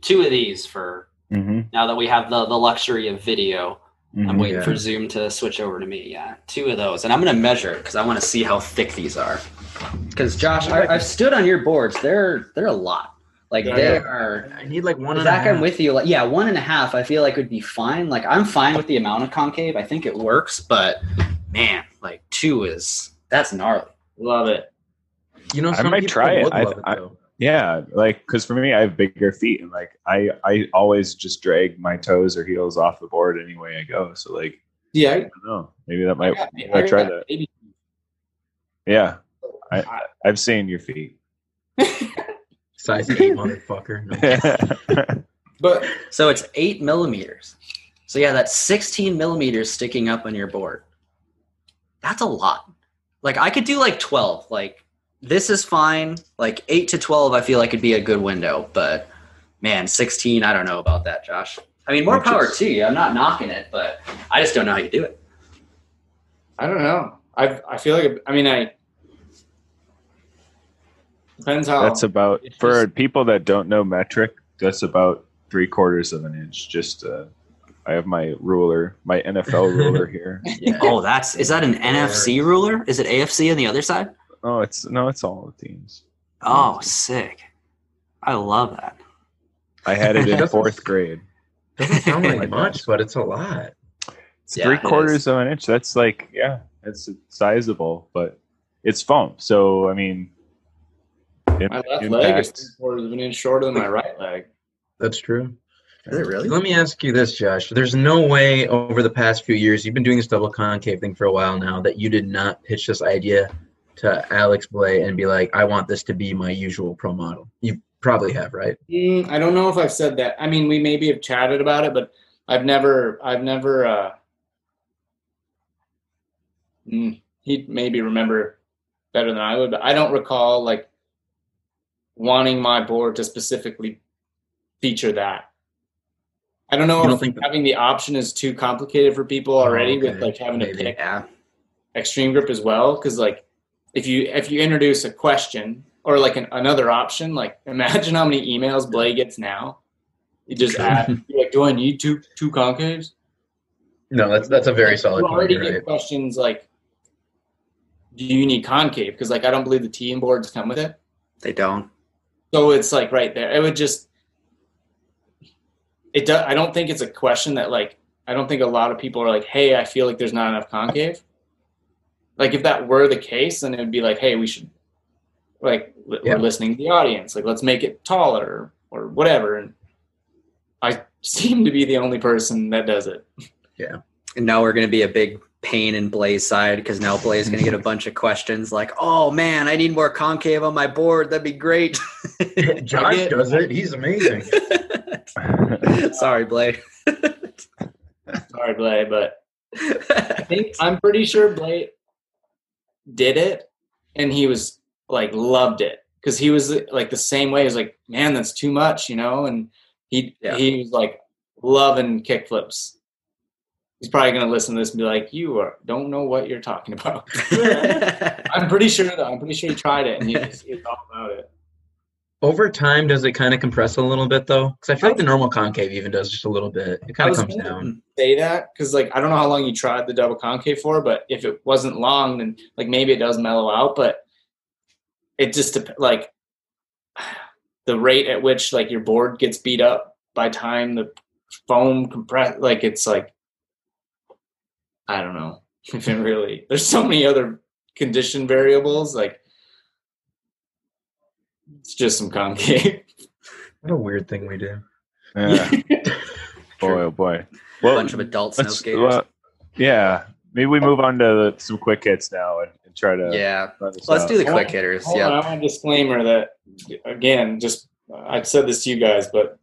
two of these for mm-hmm. now that we have the the luxury of video. I'm waiting yeah. for Zoom to switch over to me. Yeah, two of those. And I'm going to measure it because I want to see how thick these are. Because, Josh, I, I've stood on your boards. They're they're a lot. Like, yeah, they are. I need like one and a half. Zach, I'm with you. Like, yeah, one and a half I feel like would be fine. Like, I'm fine with the amount of concave. I think it works. But, man, like two is – that's gnarly. Love it. You know, I might try it. I, it I, yeah, like because for me, I have bigger feet, and like I, I always just drag my toes or heels off the board any way I go. So like, yeah, I don't know. Maybe that might. Yeah, I try that. Baby. Yeah, I, I've seen your feet. Size eight, motherfucker. No. But so it's eight millimeters. So yeah, that's sixteen millimeters sticking up on your board. That's a lot. Like I could do like twelve, like. This is fine. Like eight to twelve, I feel like it'd be a good window. But, man, sixteen, I don't know about that, Josh. I mean, more power to you. I'm not knocking it, but I just don't know how you do it. I don't know. I I feel like, I mean, I depends how. That's about, for people that don't know metric, that's about three quarters of an inch. Just, uh, I have my ruler, my N F L ruler here. Yeah. Oh, that's, is that an N F C ruler? Is it A F C on the other side? Oh, it's, no, it's all the teams. Oh, sick. I love that. I had it in fourth grade. Doesn't sound like much, but it's a lot. It's yeah, three quarters it of an inch. That's like, yeah, it's sizable, but it's foam. So, I mean, in, my left leg is three quarters of an inch shorter than my right leg. That's true. Is it really? Let me ask you this, Josh. There's no way over the past few years, you've been doing this double concave thing for a while now, that you did not pitch this idea to Alex Blay and be like, I want this to be my usual pro model. You probably have, right? Mm, I don't know if I've said that. I mean, we maybe have chatted about it, but I've never, I've never, uh, mm, he'd maybe remember better than I would, but I don't recall like wanting my board to specifically feature that. I don't know you if don't think having that- the option is too complicated for people already, oh, okay. with like having maybe. to pick yeah. Xtreme Grip as well. Cause like if you, if you introduce a question or like an, another option, like imagine how many emails Blay gets now. You just add, you're like, do I need two, two concaves? No, that's, that's a very like, solid you point. You already get right? questions like, do you need concave? Cause like, I don't believe the T M boards come with it. They don't. So it's like right there. It would just, It does, I don't think it's a question that, like, I don't think a lot of people are like, hey, I feel like there's not enough concave. Like, if that were the case, then it would be like, hey, we should, like, yeah. we're listening to the audience. Like, let's make it taller or whatever. And I seem to be the only person that does it. Yeah. And now we're going to be a big pain in Blay's side because now Blay's going to get a bunch of questions like, oh, man, I need more concave on my board. That'd be great. Josh get, does it. He's amazing. Sorry, Blay. Sorry, Blay, but I think I'm pretty sure Blay did it, and he was like loved it because he was like the same way. He was like, "Man, that's too much," you know. And he yeah. he was like loving kickflips. He's probably gonna listen to this and be like, "You are, don't know what you're talking about." I'm pretty sure though. I'm pretty sure he tried it and he was, he was all about it. Over time, does it kind of compress a little bit, though? Because I feel like the normal concave even does just a little bit. It kind of comes down. Say that because, like, I don't know how long you tried the double concave for, but if it wasn't long, then like maybe it does mellow out. But it just like the rate at which like your board gets beat up by time the foam compress, like it's like I don't know if it really. There's so many other condition variables, like. It's just some concave. What a weird thing we do. Yeah. Boy, oh boy. Well, a bunch of adult snow skaters. Well, yeah. Maybe we move on to the, some quick hits now and, and try to. Yeah. Let's out. do the quick hitters. Yeah. I want a disclaimer that, again, just I've said this to you guys, but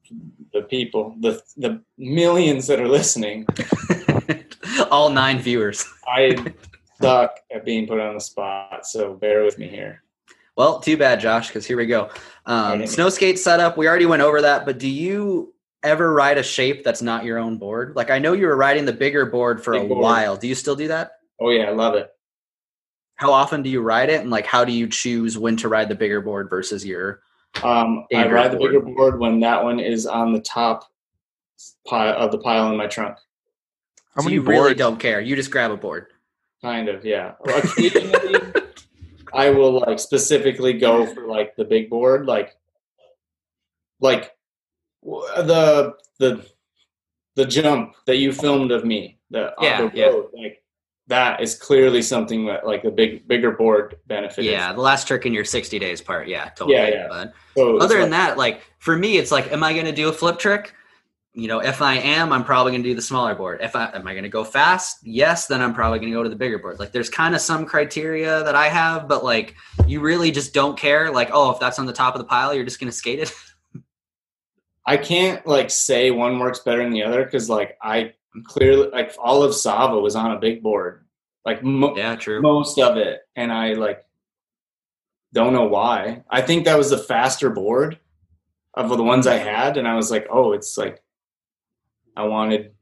the people, the the millions that are listening, all nine viewers. I suck at being put on the spot, so bear with me here. Well, too bad, Josh, because here we go. Um, Snowskate setup, we already went over that, but do you ever ride a shape that's not your own board? Like, I know you were riding the bigger board for Big a board. while. Do you still do that? Oh, yeah, I love it. How often do you ride it, and, like, how do you choose when to ride the bigger board versus your um, I ride board? the bigger board when that one is on the top pile of the pile in my trunk. How so many you boards? really don't care. You just grab a board. Kind of, yeah. Occasionally... I will like specifically go for like the big board, like, like the the the jump that you filmed of me, the yeah, yeah. road, like that is clearly something that like the big bigger board benefited. Yeah, from. The last trick in your sixty days part, yeah, totally. Yeah, yeah. But so other than like, that, like for me, it's like, am I going to do a flip trick? You know, if I am, I'm probably going to do the smaller board. If I, am I going to go fast? Yes. Then I'm probably going to go to the bigger board. Like there's kind of some criteria that I have, but like you really just don't care. Like, oh, if that's on the top of the pile, you're just going to skate it. I can't like say one works better than the other. Cause like I clearly like all of Sava was on a big board, like mo- yeah, true. most of it. And I like, don't know why. I think that was the faster board of the ones I had. And I was like, oh, it's like, I wanted,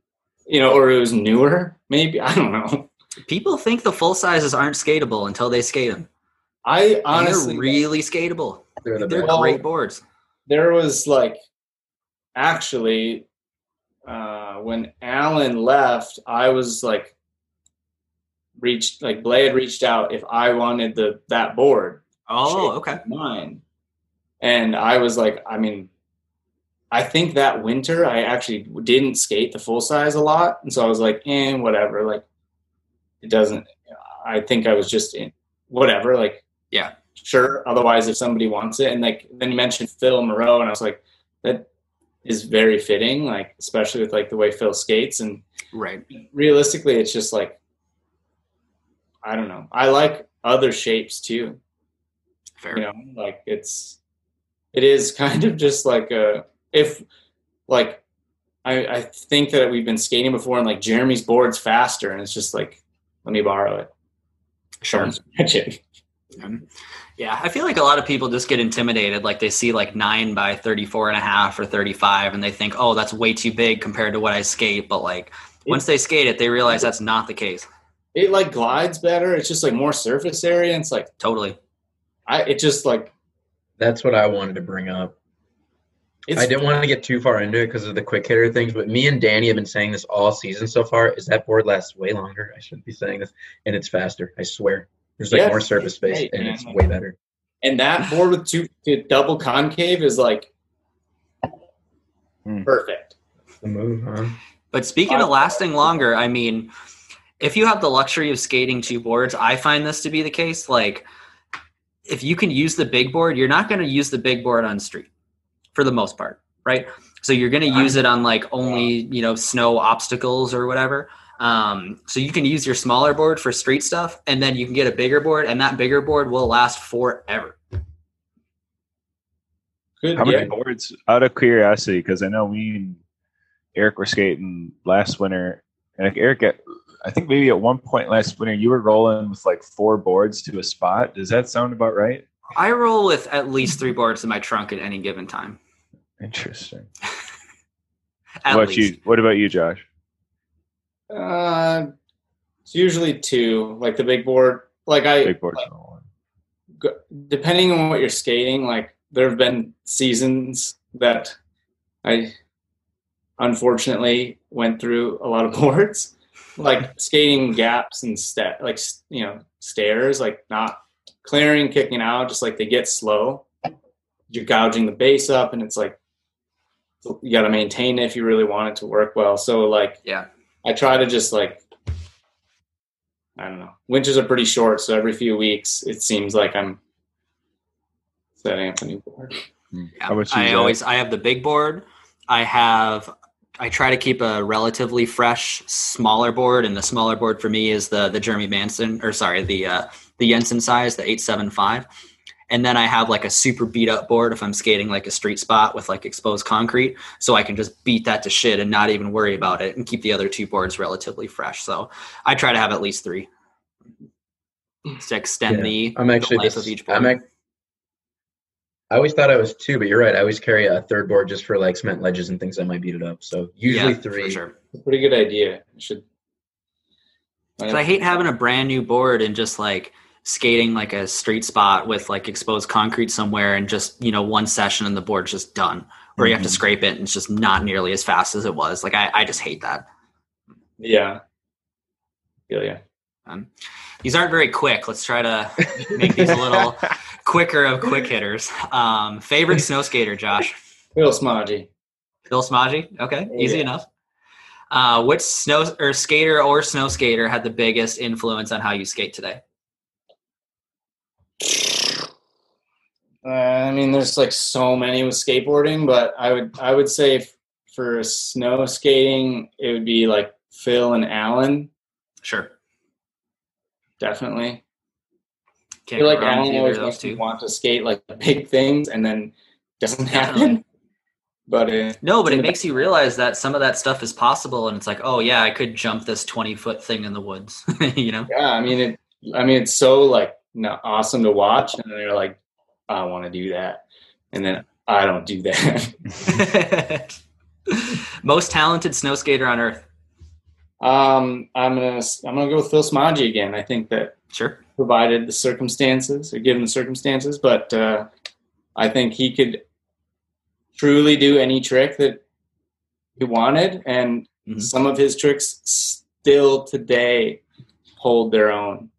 you know, or it was newer, maybe. I don't know. People think the full sizes aren't skateable until they skate them. I honestly, they're really skateable. They're, the they're great boards. There was like, actually, uh, when Alan left, I was like, reached like Blay had reached out if I wanted the that board. Oh, okay. Mine, and I was like, I mean, I think that winter I actually didn't skate the full size a lot, and so I was like, eh, whatever. Like, it doesn't. I think I was just in whatever. Like, yeah, sure. Otherwise, if somebody wants it, and like then you mentioned Phil Moreau, and I was like, that is very fitting. Like, especially with like the way Phil skates, and right. Realistically, it's just like. I don't know. I like other shapes too. Fair. You know, like it's, it is kind of just like a, if like, I, I think that we've been skating before and like Jeremy's board's faster and it's just like, let me borrow it. Sure. Yeah. I feel like a lot of people just get intimidated. Like they see like nine by thirty-four and a half or thirty-five and they think, oh, that's way too big compared to what I skate. But like once they skate it, they realize that's not the case. It like glides better. It's just like more surface area. And it's like totally. I it just like. That's what I wanted to bring up. I didn't want to get too far into it because of the quick hitter things, but me and Danny have been saying this all season so far. Is that board lasts way longer? I shouldn't be saying this, and it's faster. I swear. There's like yeah, more surface space, great, and man. It's way better. And that board with two double concave is like mm. perfect. That's the move, huh? But speaking I, of lasting longer, I mean. If you have the luxury of skating two boards, I find this to be the case. Like, if you can use the big board, you're not going to use the big board on street for the most part, right? So you're going to use it on, like, only, you know, snow obstacles or whatever. Um, so you can use your smaller board for street stuff, and then you can get a bigger board, and that bigger board will last forever. Good. How many yeah. boards, out of curiosity, because I know me and Eric were skating last winter, and like Eric got... I think maybe at one point last winter you were rolling with like four boards to a spot. Does that sound about right? I roll with at least three boards in my trunk at any given time. Interesting. At what least. You, what about you, Josh? Uh, it's usually two, like the big board. Like I, big board's like, rolling. Depending on what you're skating, like there have been seasons that I unfortunately went through a lot of boards. Like skating gaps and step, like, you know, stairs, like not clearing, kicking out, just like they get slow. You're gouging the base up and it's like, you got to maintain it if you really want it to work well. So like, yeah, I try to just like, I don't know. Winters are pretty short. So every few weeks it seems like I'm setting up a new board. Yeah, I always, I have the big board. I have, I try to keep a relatively fresh, smaller board, and the smaller board for me is the the Jeremy Manson, or sorry, the uh, the Jensen size, the eight seven five. And then I have like a super beat up board if I'm skating like a street spot with like exposed concrete, so I can just beat that to shit and not even worry about it and keep the other two boards relatively fresh. So I try to have at least three to extend yeah, the, I'm actually the life just, of each board. I'm ac- I always thought I was two, but you're right. I always carry a third board just for like cement ledges and things that might beat it up. So usually yeah, three. For sure. Pretty good idea. I should. I, I hate having a brand new board and just like skating like a street spot with like exposed concrete somewhere and just, you know, one session and the board's just done. Or you have to scrape it and it's just not nearly as fast as it was. Like I, I just hate that. Yeah. Yeah. Yeah. Um, these aren't very quick. Let's try to make these a little quicker of quick hitters. Um, favorite snow skater, Josh? Phil Smoggy. Phil Smoggy? Okay, yeah. Easy enough. Uh, which snow or skater or snow skater had the biggest influence on how you skate today? Uh, I mean, there's like so many with skateboarding, but I would I would say f- for snow skating, it would be like Phil and Alan. Sure. Definitely. Can't I feel like Alan always makes two. Me want to skate like big things and then doesn't happen. But uh, no, but it makes you realize that some of that stuff is possible and it's like, oh yeah, I could jump this twenty foot thing in the woods, you know? Yeah. I mean, it, I mean, it's so like awesome to watch. And then you're like, I want to do that. And then I don't do that. Most talented snow skater on earth. Um, I'm gonna I'm gonna go with Phil Smoggy again. I think that sure, provided the circumstances or given the circumstances, but uh, I think he could truly do any trick that he wanted, and mm-hmm. some of his tricks still today hold their own.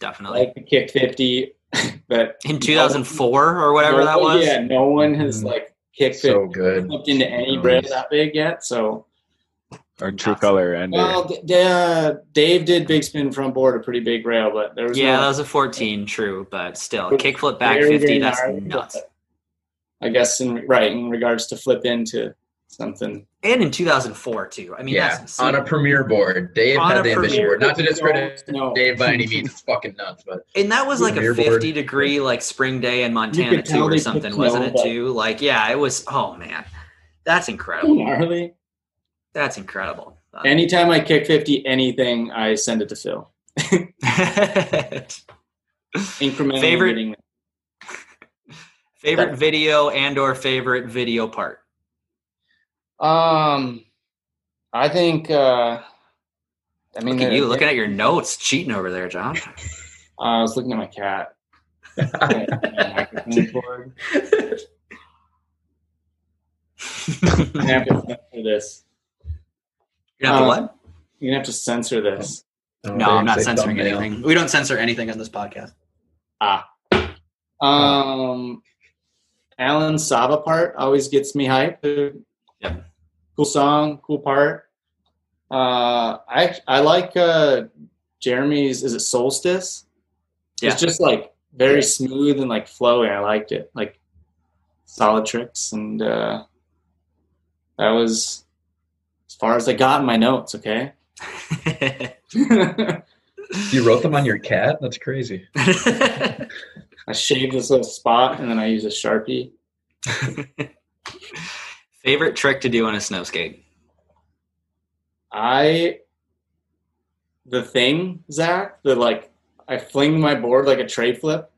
Definitely, like the kick fifty that in two thousand four or whatever no, that was. Yeah, no one has mm-hmm. like kick fifty so good. Looked into any nice. Bread that big yet. So. Or true color and well, d- d- uh, Dave did big spin front board, a pretty big rail, but there was yeah, no, that was a fourteen, true, but still kickflip back very, fifty. Very that's hard, nuts. I guess in right in regards to flip into something, and in two thousand four too. I mean, yeah, that's on a Premiere board, Dave on had the Ambition board. Not to discredit no. Dave by any means, it's fucking nuts, but and that was like a fifty board. Degree like spring day in Montana too or something, wasn't it? That. Too like yeah, it was. Oh man, that's incredible. Gnarly. That's incredible. Um, Anytime I kick fifty anything, I send it to Phil. Incrementally. Favorite, favorite video and or favorite video part? Um, I think, uh, I mean. Look at you looking at your notes, cheating over there, John. uh, I was looking at my cat. I have to censor this. You have to um, what? You have to censor this. No, no I'm not censoring thumbnail. Anything. We don't censor anything on this podcast. Ah, um, Alan Sava part always gets me hyped. Yep. Cool song, cool part. Uh, I I like uh, Jeremy's. Is it Solstice? Yeah. It's just like very smooth and like flowy. I liked it. Like solid tricks and. Uh, That was as far as I got in my notes, okay? You wrote them on your cat? That's crazy. I shaved this little spot, and then I used a Sharpie. Favorite trick to do on a snow skate? I, the thing, Zach, the like, I fling my board like a tray flip.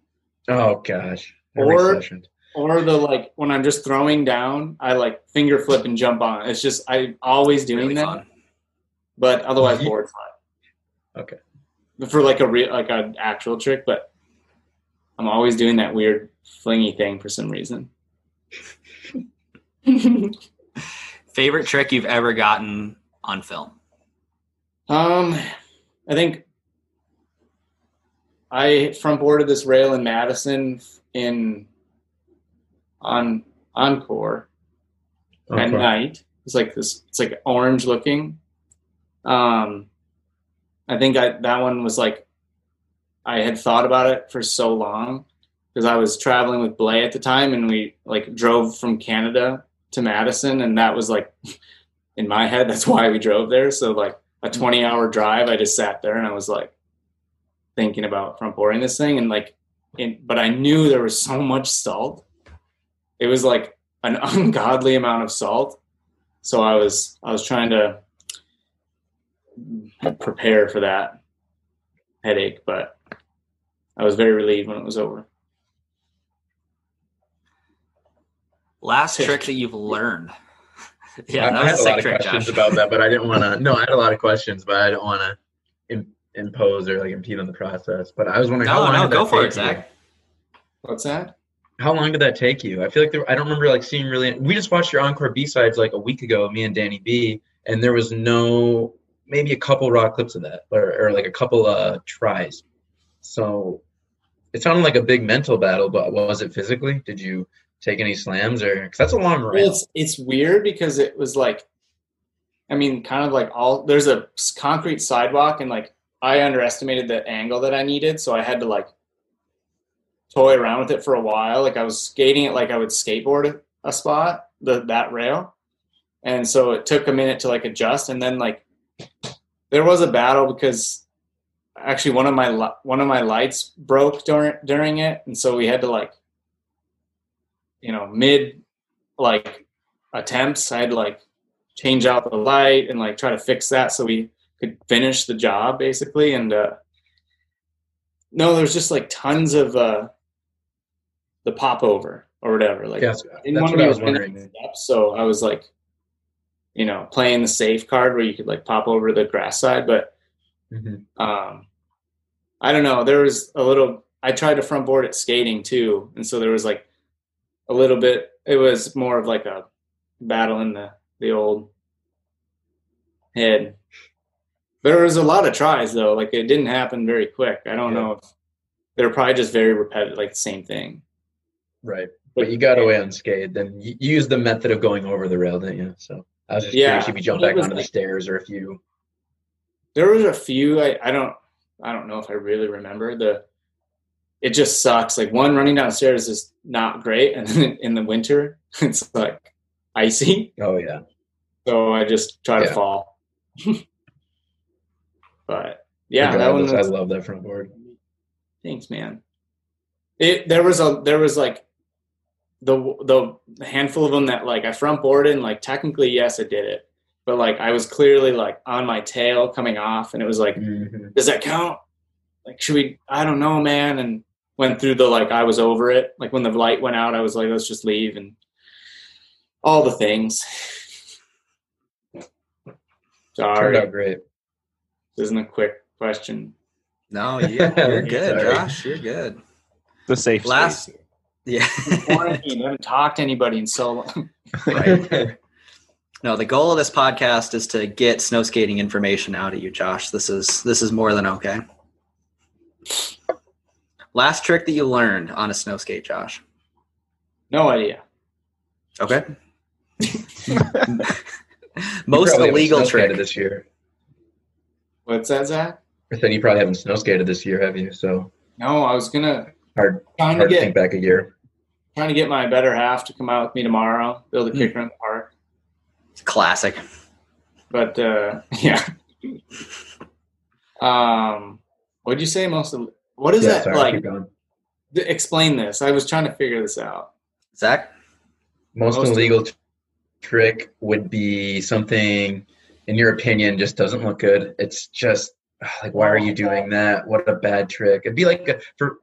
Oh, gosh. Every or... session. Or the, like, when I'm just throwing down, I, like, finger flip and jump on. It's just, I'm always doing really that. Fun. But otherwise, board slide. Okay. For, like, a real, like an actual trick, but I'm always doing that weird flingy thing for some reason. Favorite trick you've ever gotten on film? Um, I think I front-boarded this rail in Madison in... on Encore okay. at night. It's like this, it's like orange looking. Um, I think I, that one was like, I had thought about it for so long because I was traveling with Blay at the time and we like drove from Canada to Madison. And that was like, in my head, that's why we drove there. So like a twenty hour drive, I just sat there and I was like thinking about front boarding this thing. And like, in, but I knew there was so much salt. It was like an ungodly amount of salt. So I was I was trying to prepare for that headache, but I was very relieved when it was over. Last trick that you've learned. Yeah, that I was had a, a lot of trick, questions Josh. About that, but I didn't want to. No, I had a lot of questions, but I didn't want to imp- impose or like impede on the process. But I was wondering no, how long no, did that go for it, Zach. What's that? How long did that take you? I feel like there, I don't remember like seeing really. We just watched your Encore B-sides like a week ago, me and Danny B, and there was no maybe a couple raw clips of that, or, or like a couple uh, tries. So it sounded like a big mental battle, but was it physically? Did you take any slams or? Because that's a long round. Well, it's it's weird because it was like, I mean, kind of like all there's a concrete sidewalk, and like I underestimated the angle that I needed, so I had to like. Toy around with it for a while. Like I was skating it like I would skateboard a spot, the that rail. And so it took a minute to like adjust. And then like there was a battle because actually one of my one of my lights broke during during it. And so we had to like, you know, mid like attempts, I had to like change out the light and like try to fix that so we could finish the job basically. And uh no, there's just like tons of uh the popover or whatever. Like, yes, that's what I was wondering. Steps, so I was like, you know, playing the safe card where you could like pop over the grass side. But mm-hmm. um, I don't know, there was a little, I tried to front board at skating too. And so there was like a little bit, it was more of like a battle in the, the old head. There was a lot of tries though. Like it didn't happen very quick. I don't yeah. know if they're probably just very repetitive, like the same thing. Right. But you got away unscathed, and you used the method of going over the rail, didn't you? So I was just yeah. curious if you jumped back onto like, the stairs or if you. There was a few. I, I don't. I don't know if I really remember the. It just sucks. Like one running downstairs is not great, and then in the winter it's like icy. Oh yeah. So I just try yeah. to fall. But yeah, that one was, I love that front board. Thanks, man. It there was a there was like. The the handful of them that like I front boarded and like technically yes I did it, but like I was clearly like on my tail coming off, and it was like mm-hmm. does that count? Like should we? I don't know, man. And went through the like I was over it. Like when the light went out, I was like let's just leave and all the things. Sorry, turned out great. This isn't a quick question. No, yeah, you're good, Josh. You're good. The safe last. Space. Yeah. I haven't talked to anybody in so long. Right. No, the goal of this podcast is to get snow skating information out of you, Josh. This is this is more than okay. Last trick that you learned on a snow skate, Josh. No idea. Okay. Most illegal trick this year. What's that, Zach? I said you probably haven't snow skated this year, have you? So no, I was gonna Hard, trying hard to get, think back a year. Trying to get my better half to come out with me tomorrow, build a mm. kicker in the park. It's a classic. But, uh, yeah. um, what'd you say most of – what is yeah, that sorry, like? Keep going. Th- explain this. I was trying to figure this out. Zach? Most, most illegal t- trick would be something, in your opinion, just doesn't look good. It's just, like, why are you doing that? What a bad trick. It'd be like – for.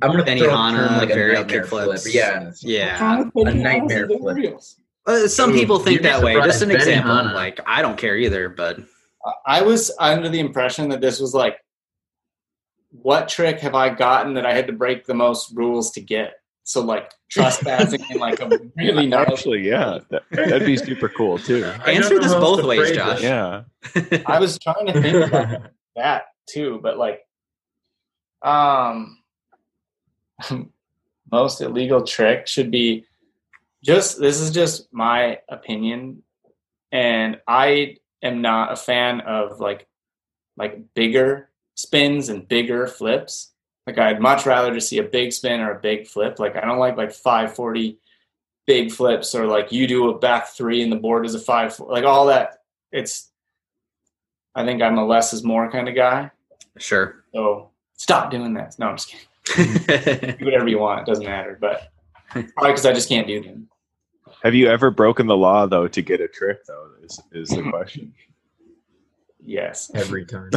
I'm gonna Benny throw Hanna, term, like a nightmare flip. Yeah, yeah, a nightmare flip. Uh, some people think Ooh, that way. Just an Benny example. Hanna. Like I don't care either, but I was under the impression that this was like, what trick have I gotten that I had to break the most rules to get? So like trespassing in like a really nice. Actually, yeah, that, that'd be super cool too. Answer this both ways, Josh. This. Yeah, I was trying to think about that too, but like, um. most illegal trick should be just this is just my opinion, and I am not a fan of like like bigger spins and bigger flips. Like I'd much rather just see a big spin or a big flip. Like I don't like like five forty big flips or like you do a back three and the board is a five like all that. It's I think I'm a less is more kind of guy. Sure. So stop doing that. No, I'm just kidding. Do whatever you want, it doesn't matter, but probably because I just can't do them. Have you ever broken the law though to get a trick though is, is the question. Yes, every time.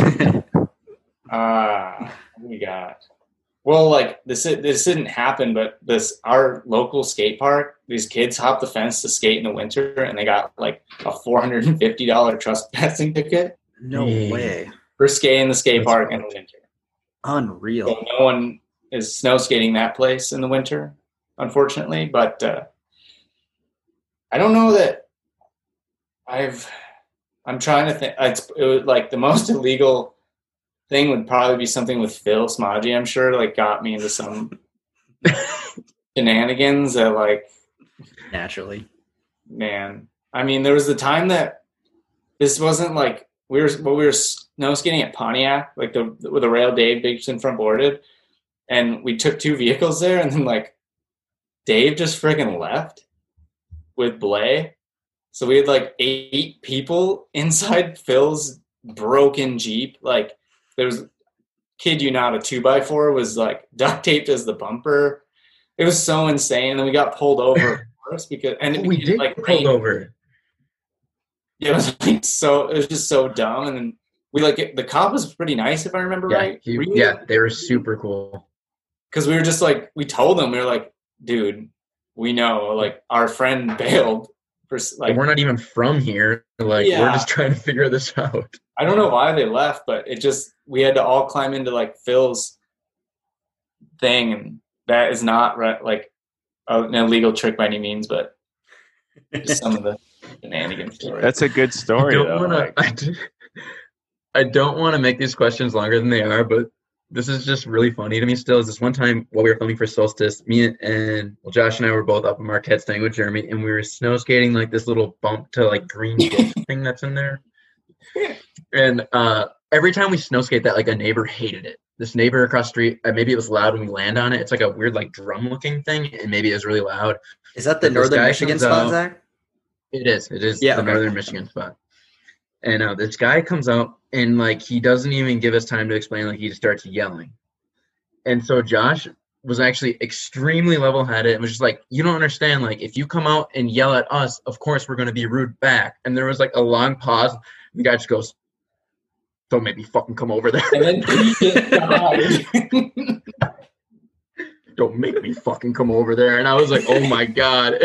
Ah uh, we got well like this this didn't happen, but this our local skate park, these kids hop the fence to skate in the winter and they got like a four hundred fifty dollars trespassing ticket no mm. way for skating the skate That's park hard. In the winter. Unreal. So no one is snow skating that place in the winter, unfortunately, but uh I don't know that I've I'm trying to think it's it was like the most illegal thing would probably be something with Phil Smoggy, I'm sure, like got me into some shenanigans that like naturally. Man. I mean there was the time that this wasn't like we were well, we were snow skating at Pontiac, like the with the rail Dave Bigson front boarded. And we took two vehicles there, and then, like, Dave just friggin' left with Blay. So we had, like, eight people inside Phil's broken Jeep. Like, there was, kid you not, a two by four was, like, duct taped as the bumper. It was so insane. And then we got pulled over first because – and it, we did like, pulled rain. Over. Yeah, it was, like, so – it was just so dumb. And then we, like, the cop was pretty nice, if I remember yeah, right. He, really? Yeah, they were super cool. Because we were just like, we told them, we were like, dude, we know, like, our friend bailed. Like, and we're not even from here. Like, yeah. We're just trying to figure this out. I don't know why they left, but it just, we had to all climb into like Phil's thing. And that is not right, like an illegal trick by any means, but just some of the shenanigans story. That's a good story. I don't though. Wanna, like, I don't want to make these questions longer than they are, but this is just really funny to me still. Is this one time while we were filming for Solstice, me and, and well, Josh and I were both up in Marquette staying with Jeremy, and we were snow skating like this little bump to like green thing that's in there. And uh, every time we snow skate that, like a neighbor hated it. This neighbor across the street, uh, maybe it was loud when we land on it. It's like a weird like drum looking thing, and maybe it was really loud. Is that the but Northern Michigan spot, out, Zach? It is. It is yeah, the okay. Northern Michigan spot. And uh, this guy comes out, and, like, he doesn't even give us time to explain. Like, he just starts yelling. And so Josh was actually extremely level-headed and was just like, you don't understand. Like, if you come out and yell at us, of course we're going to be rude back. And there was, like, a long pause. The guy just goes, don't make me fucking come over there. And then he just died. Don't make me fucking come over there. And I was like, oh, my God.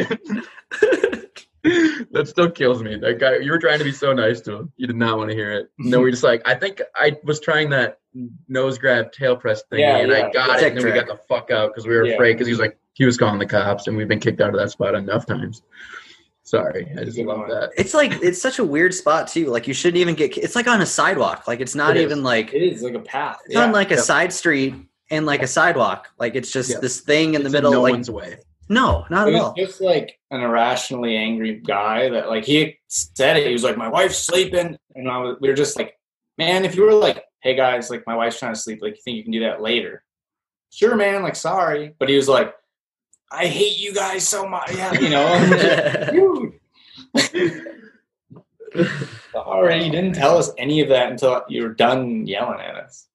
That still kills me. That guy, you were trying to be so nice to him. You did not want to hear it. And then we just like, I think I was trying that nose grab tail press thing, yeah, and yeah. I got it's it, and then we got the fuck out because we were yeah. afraid. Because he was like, he was calling the cops, and we've been kicked out of that spot enough times. Sorry, I just love that. It's like it's such a weird spot too. Like you shouldn't even get. It's like on a sidewalk. Like it's not it even like it is like a path. It's yeah. on like a yep. side street and like a sidewalk. Like it's just yep. this thing in it's the middle. No like, one's way. No, not at all. He was just like an irrationally angry guy that like he said it. He was like, my wife's sleeping. And I was, we were just like, man, if you were like, hey guys, like my wife's trying to sleep. Like you think you can do that later? Sure, man. Like, sorry. But he was like, I hate you guys so much. Yeah, you know, dude. Sorry, you didn't tell us any of that until you were done yelling at us.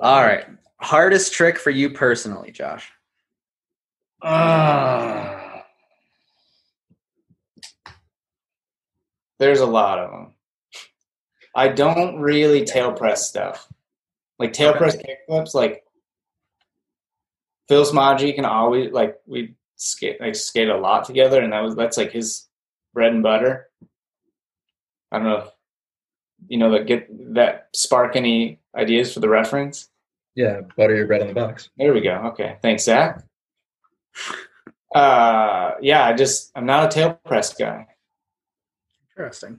All right. Hardest trick for you personally, Josh? Uh, there's a lot of them. I don't really tail press stuff. Like tail press kickflips, like Phil Smoggy can always, like we skate, like skate a lot together, and that was that's like his bread and butter. I don't know if you know that get that spark any ideas for the reference. Yeah, butter your bread in the box. There we go. Okay. Thanks, Zach. Uh, yeah, I just, I'm not a tail press guy. Interesting.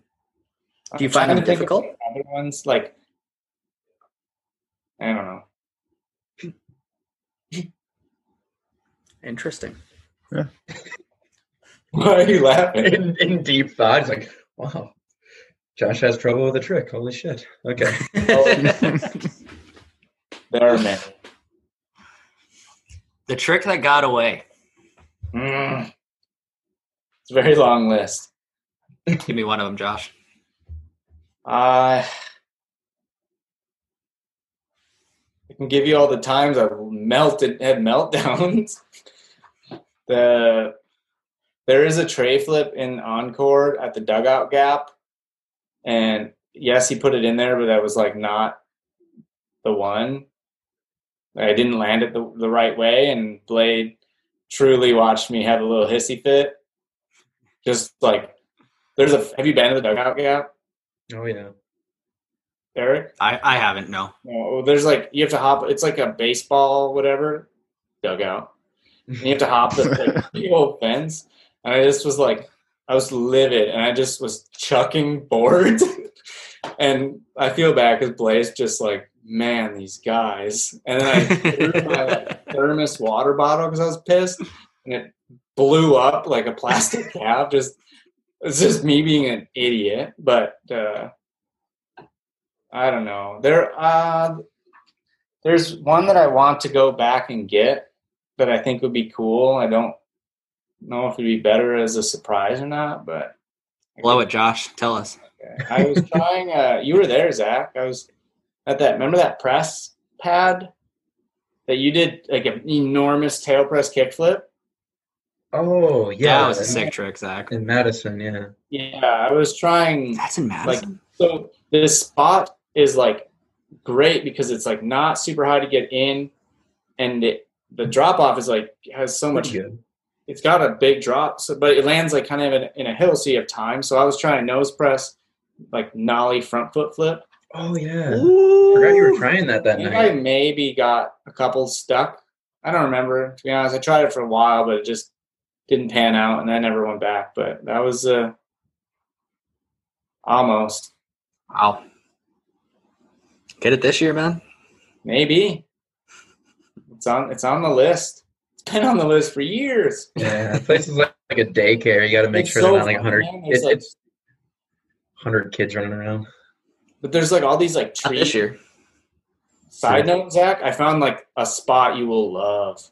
Do you I'm find them difficult? Other ones, like, I don't know. Interesting. Yeah. Why are you laughing? In, in deep thought, it's like, wow, Josh has trouble with a trick. Holy shit. Okay. There are many. The trick that got away. Mm. It's a very long list. Give me one of them, Josh. Uh, I can give you all the times I've melted, had meltdowns. the There is a tray flip in Encore at the dugout gap. And yes, he put it in there, but that was like not the one. I didn't land it the, the right way, and Blay truly watched me have a little hissy fit. Just like, there's a. Have you been to the dugout gap? Oh yeah, Eric. I, I haven't. No. No. There's like you have to hop. It's like a baseball whatever dugout. And you have to hop the like, old fence, and I just was like, I was livid, and I just was chucking boards, and I feel bad because Blay's just like, man, these guys. And then I threw my like, thermos water bottle because I was pissed, and it blew up like a plastic cap. Just it's just me being an idiot. But uh I don't know. There uh there's one that I want to go back and get that I think would be cool. I don't know if it'd be better as a surprise or not, but blow it, Josh. Tell us. Okay. I was trying uh you were there, Zach. I was at that, remember that press pad that you did like an enormous tail press kickflip? Oh yeah, that was a sick trick, Zach. In Madison, yeah. Yeah, I was trying. That's in Madison. Like, so this spot is like great because it's like not super high to get in, and it, the drop off is like has so much. Good. it's got a big drop, so, but it lands like kind of in, in a hill, so you have time. So I was trying to nose press, like nollie front foot flip. Oh, yeah. Ooh. Forgot you were trying that that I night. I maybe got a couple stuck. I don't remember, to be honest. I tried it for a while, but it just didn't pan out, and I never went back. But that was uh, almost. Wow. Get it this year, man? Maybe. It's on, it's on the list. It's been on the list for years. Yeah, that place is like, like a daycare. You got to make it's sure so they're not like one hundred. It's, like, it's one hundred kids running around. But there's like all these like trees. This year. Side yeah. note, Zach, I found like a spot you will love.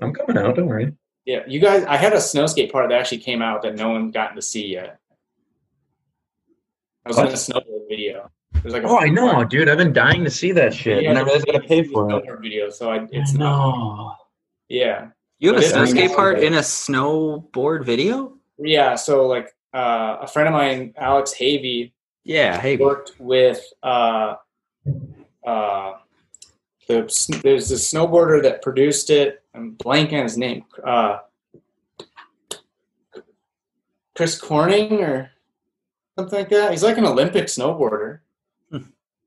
I'm coming out. Don't worry. Yeah, you guys. I had a snowskate part that actually came out that no one gotten to see yet. I was what? in a snowboard video. There's like a oh, I know, part. dude. I've been dying to see that shit. Yeah, and I realized I got to pay for it. Video, so I, it's I not. Yeah. You have but a snowskate part in a snowboard video? Yeah. So like uh, a friend of mine, Alex Havey. Yeah, Havey worked with. Uh, uh, the, there's this snowboarder that produced it. I'm blanking on his name. Uh, Chris Corning or something like that. He's like an Olympic snowboarder. Hmm.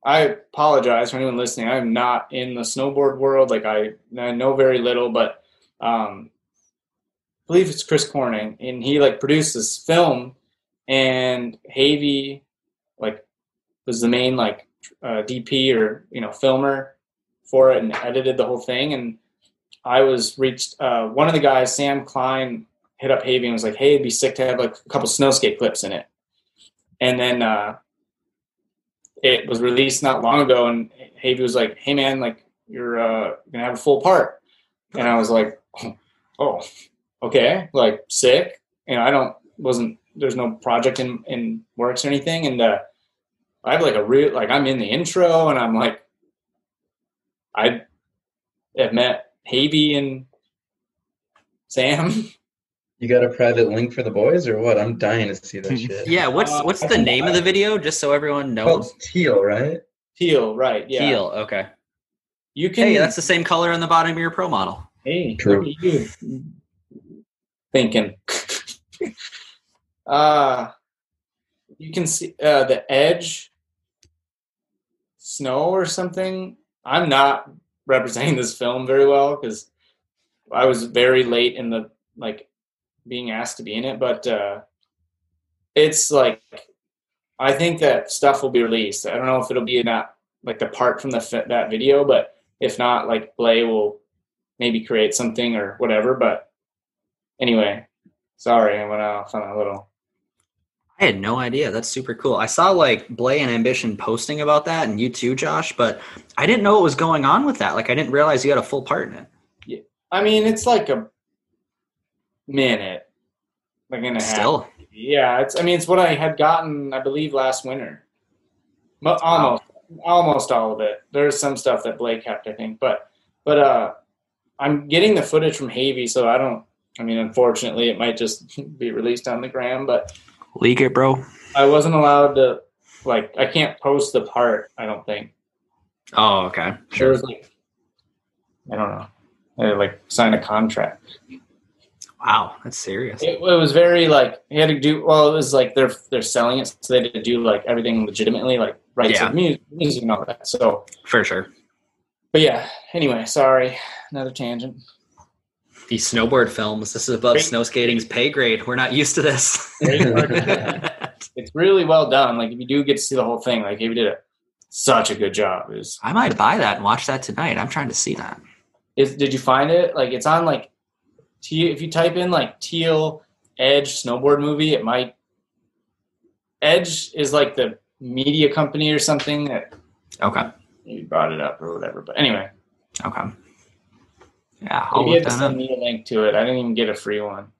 I apologize for anyone listening. I'm not in the snowboard world. Like I, I know very little, but um, I believe it's Chris Corning, and he like produced this film, and Havey like was the main like uh, D P or you know filmer for it and edited the whole thing. And I was reached, uh, one of the guys, Sam Klein, hit up Havey and was like, hey, it'd be sick to have like a couple snowskate clips in it. And then uh, it was released not long ago, and Havey was like, hey, man, like you're uh, going to have a full part. And I was like, oh, okay, like sick. You know, I don't, wasn't, there's no project in, in works or anything. And uh, I have like a real, like I'm in the intro, and I'm like, I have met Havey and Sam. You got a private link for the boys or what? I'm dying to see that shit. Yeah, what's uh, what's the name I, of the video, just so everyone knows? Oh, Teal, right? Teal, right, yeah. Teal, okay. You can, hey, that's the same color on the bottom of your pro model. Hey, True. What are you thinking? uh, you can see uh, the Edge snow or something. I'm not representing this film very well because I was very late in the like being asked to be in it, but uh it's like I think that stuff will be released. I don't know if it'll be not like the part from the that video, but if not, like Blay will maybe create something or whatever. But anyway, sorry, I went off on a little. I had no idea. That's super cool. I saw like Blay and Ambition posting about that, and you too, Josh, but I didn't know what was going on with that. Like I didn't realize you had a full part in it. Yeah. I mean, it's like a minute. Like in a half. Still. Yeah. It's, I mean, it's what I had gotten, I believe last winter. But almost, wow. almost all of it. There's some stuff that Blay kept, I think, but, but, uh, I'm getting the footage from Havey. So I don't, I mean, unfortunately it might just be released on the gram, but leak it, bro. I wasn't allowed to, like, I can't post the part, I don't think. Oh, okay. Sure. There was, like, I don't know. I had to, like, sign a contract. Wow, that's serious. It, it was very, like, you had to do, well, it was, like, they're they're selling it, so they had to do, like, everything legitimately, like, rights yeah. of music, music and all that, so. For sure. But, yeah, anyway, sorry. Another tangent. These snowboard films. This is above snow skating's pay grade. We're not used to this. It's really well done. Like if you do get to see the whole thing, like he did a, such a good job. It was, I might buy that and watch that tonight. I'm trying to see that. Is, did you find it? Like it's on like, te- if you type in like Teal Edge snowboard movie, it might. Edge is like the media company or something that. Okay. Maybe brought it up or whatever, but anyway. Okay. Yeah, I'll you had to send up. me a link to it. I didn't even get a free one.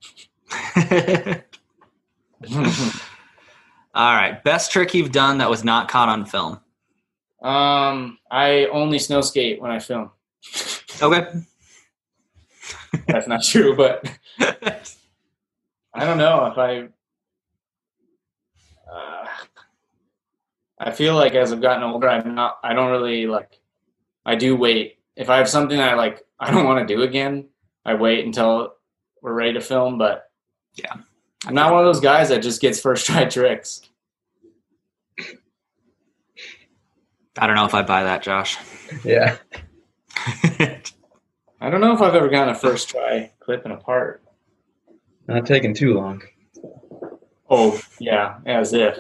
All right, best trick you've done that was not caught on film. Um, I only snow skate when I film. Okay, that's not true, but I don't know if I. Uh, I feel like as I've gotten older, I'm not. I don't really like. I do wait if I have something I like. I don't want to do again. I wait until we're ready to film. But yeah, I'm not one of those guys that just gets first try tricks. I don't know if I buy that, Josh. Yeah. I don't know if I've ever gotten a first try clipping apart. Not taking too long. Oh, yeah, as if.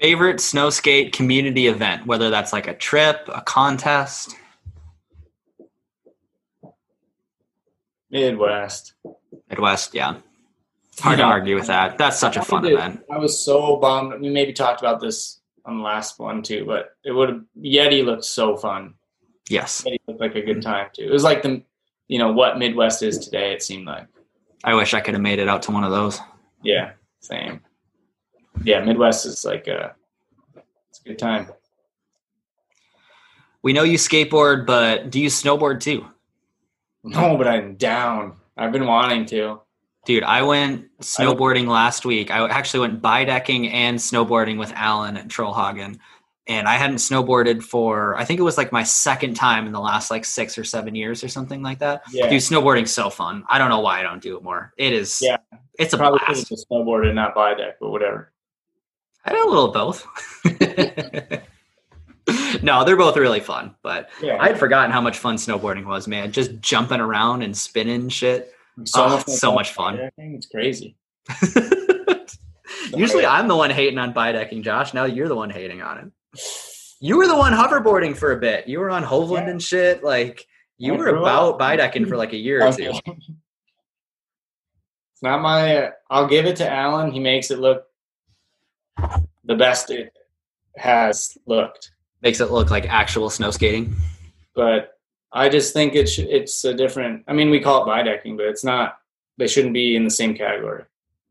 Favorite Snowskate community event, whether that's like a trip, a contest? Midwest. Midwest, yeah. It's hard yeah. to argue with that. That's such a fun event. I was so bummed. We maybe talked about this on the last one too, but it would have, Yeti looked so fun. Yes. Yeti looked like a good time too. It was like the, you know, what Midwest is today, it seemed like. I wish I could have made it out to one of those. Yeah, same. Yeah, Midwest is like a, it's a good time. We know you skateboard, but do you snowboard too? No, but I'm down. I've been wanting to. Dude, I went snowboarding last week. I actually went bidecking and snowboarding with Alan at Trollhagen. And I hadn't snowboarded for, I think it was like my second time in the last like six or seven years or something like that. Yeah. Dude, snowboarding's so fun. I don't know why I don't do it more. It is, yeah. It's a probably blast. Probably snowboard and not bideck, but whatever. I did a little of both. No, they're both really fun, but yeah. I had forgotten how much fun snowboarding was, man. Just jumping around and spinning shit. So, oh, much, so much fun. Bidecking. It's crazy. Usually I'm the one hating on bidecking, Josh. Now you're the one hating on it. You were the one hoverboarding for a bit. You were on Hovland yeah. and shit. Like you I were about up. bidecking for like a year or two. It's not my, uh, I'll give it to Alan. He makes it look the best it has looked. Makes it look like actual snow skating. But I just think it's it's a different, I mean, we call it bidecking, but it's not, they shouldn't be in the same category.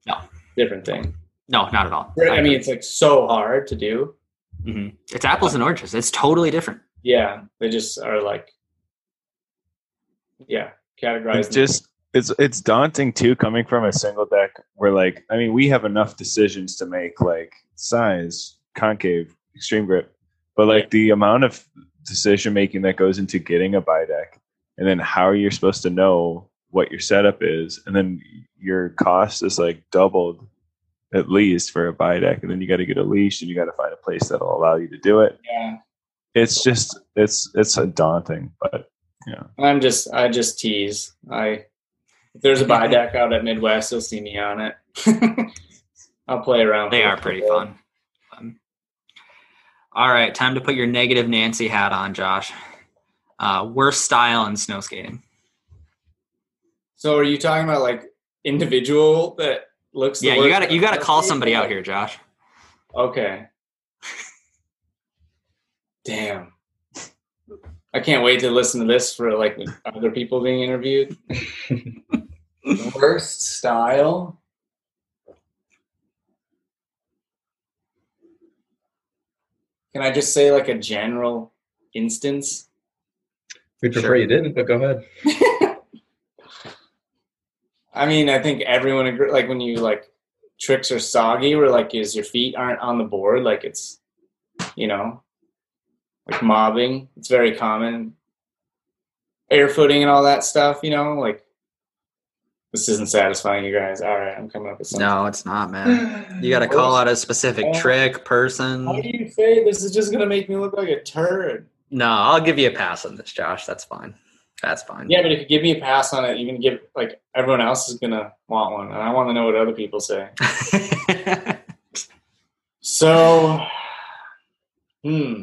No. Different thing. No, not at all. I, I mean, it's like so hard to do. Mm-hmm. It's apples and oranges. It's totally different. Yeah. They just are like, yeah, categorized. It's just, it's, it's daunting too, coming from a single deck where like, I mean, we have enough decisions to make like size, concave, extreme grip, but like yeah. the amount of decision making that goes into getting a bideck, and then how you're supposed to know what your setup is, and then your cost is like doubled at least for a bideck, and then you got to get a leash, and you got to find a place that'll allow you to do it. Yeah, it's just it's it's a daunting, but yeah. I'm just I just tease. I if there's a bideck out at Midwest, you'll see me on it. I'll play around. They are pretty fun. fun. All right, time to put your negative Nancy hat on, Josh. Uh, worst style in snow skating. So are you talking about like individual that looks? Yeah, you gotta you gotta call somebody out here, Josh. Okay. Damn. I can't wait to listen to this for like other people being interviewed. Worst style. Can I just say like a general instance? We'd prefer sure. you didn't, but go ahead. I mean, I think everyone agree. Like when you like tricks are soggy, or like is your feet aren't on the board, like it's, you know, like mobbing. It's very common. Air footing and all that stuff. You know, like this isn't satisfying, you guys. All right, I'm coming up with something. No, it's not, man. You got to call out a specific yeah. trick, person. How do you say this is just going to make me look like a turd? No, I'll give you a pass on this, Josh. That's fine. That's fine. Yeah, but if you give me a pass on it, you're going to give, like, everyone else is going to want one, and I want to know what other people say. So, hmm.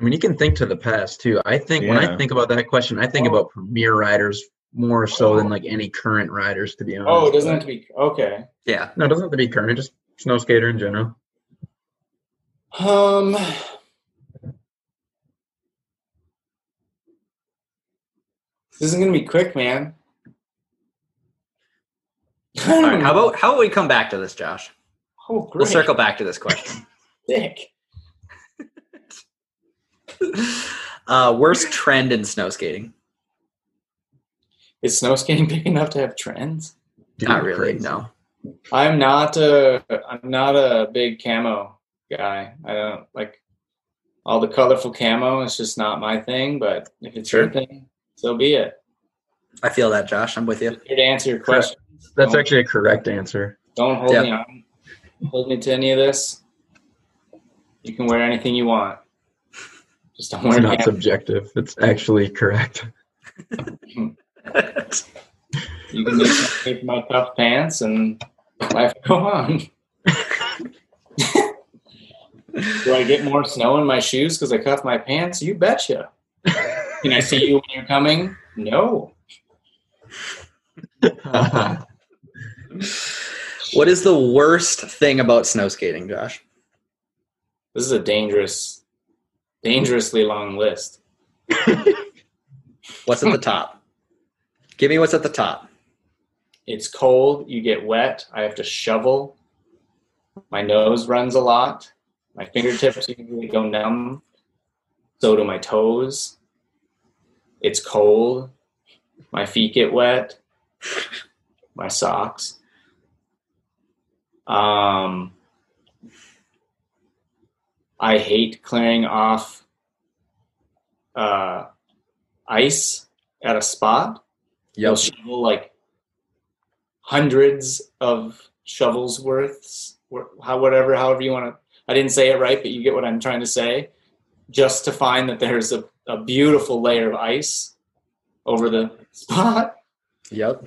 I mean, you can think to the past, too. I think yeah. when I think about that question, I think oh. about Premiere riders more so oh. than, like, any current riders, to be honest. Oh, it doesn't have to be – okay. Yeah. No, it doesn't have to be current, just snow skater in general. Um – This isn't going to be quick, man. All right, how about how about we come back to this, Josh? Oh, great. We'll circle back to this question. Dick. Uh, worst trend in snow skating. Is snow skating big enough to have trends? Dude, not really, crazy. No. I'm not a I'm not a big camo guy. I don't like all the colorful camo. It's just not my thing, but if it's sure. your thing, so be it. I feel that, Josh. I'm with you. Here to answer your question. That's don't, actually a correct answer. Don't hold yep. me on. Hold me to any of this. You can wear anything you want. Just don't wear. It's not subjective. It's actually correct. You can just take my cuff pants and life will go on. Do I get more snow in my shoes because I cuff my pants? You betcha. Can I see you when you're coming? No. Uh-huh. What is the worst thing about snow skating, Josh? This is a dangerous, dangerously long list. What's at the top? Give me what's at the top. It's cold. You get wet. I have to shovel. My nose runs a lot. My fingertips usually go numb. So do my toes. It's cold. My feet get wet. My socks. Um, I hate clearing off uh, ice at a spot. Yep. You'll shovel like hundreds of shovels worths, how whatever, however you want to. I didn't say it right, but you get what I'm trying to say. Just to find that there's a, a beautiful layer of ice over the spot. Yep.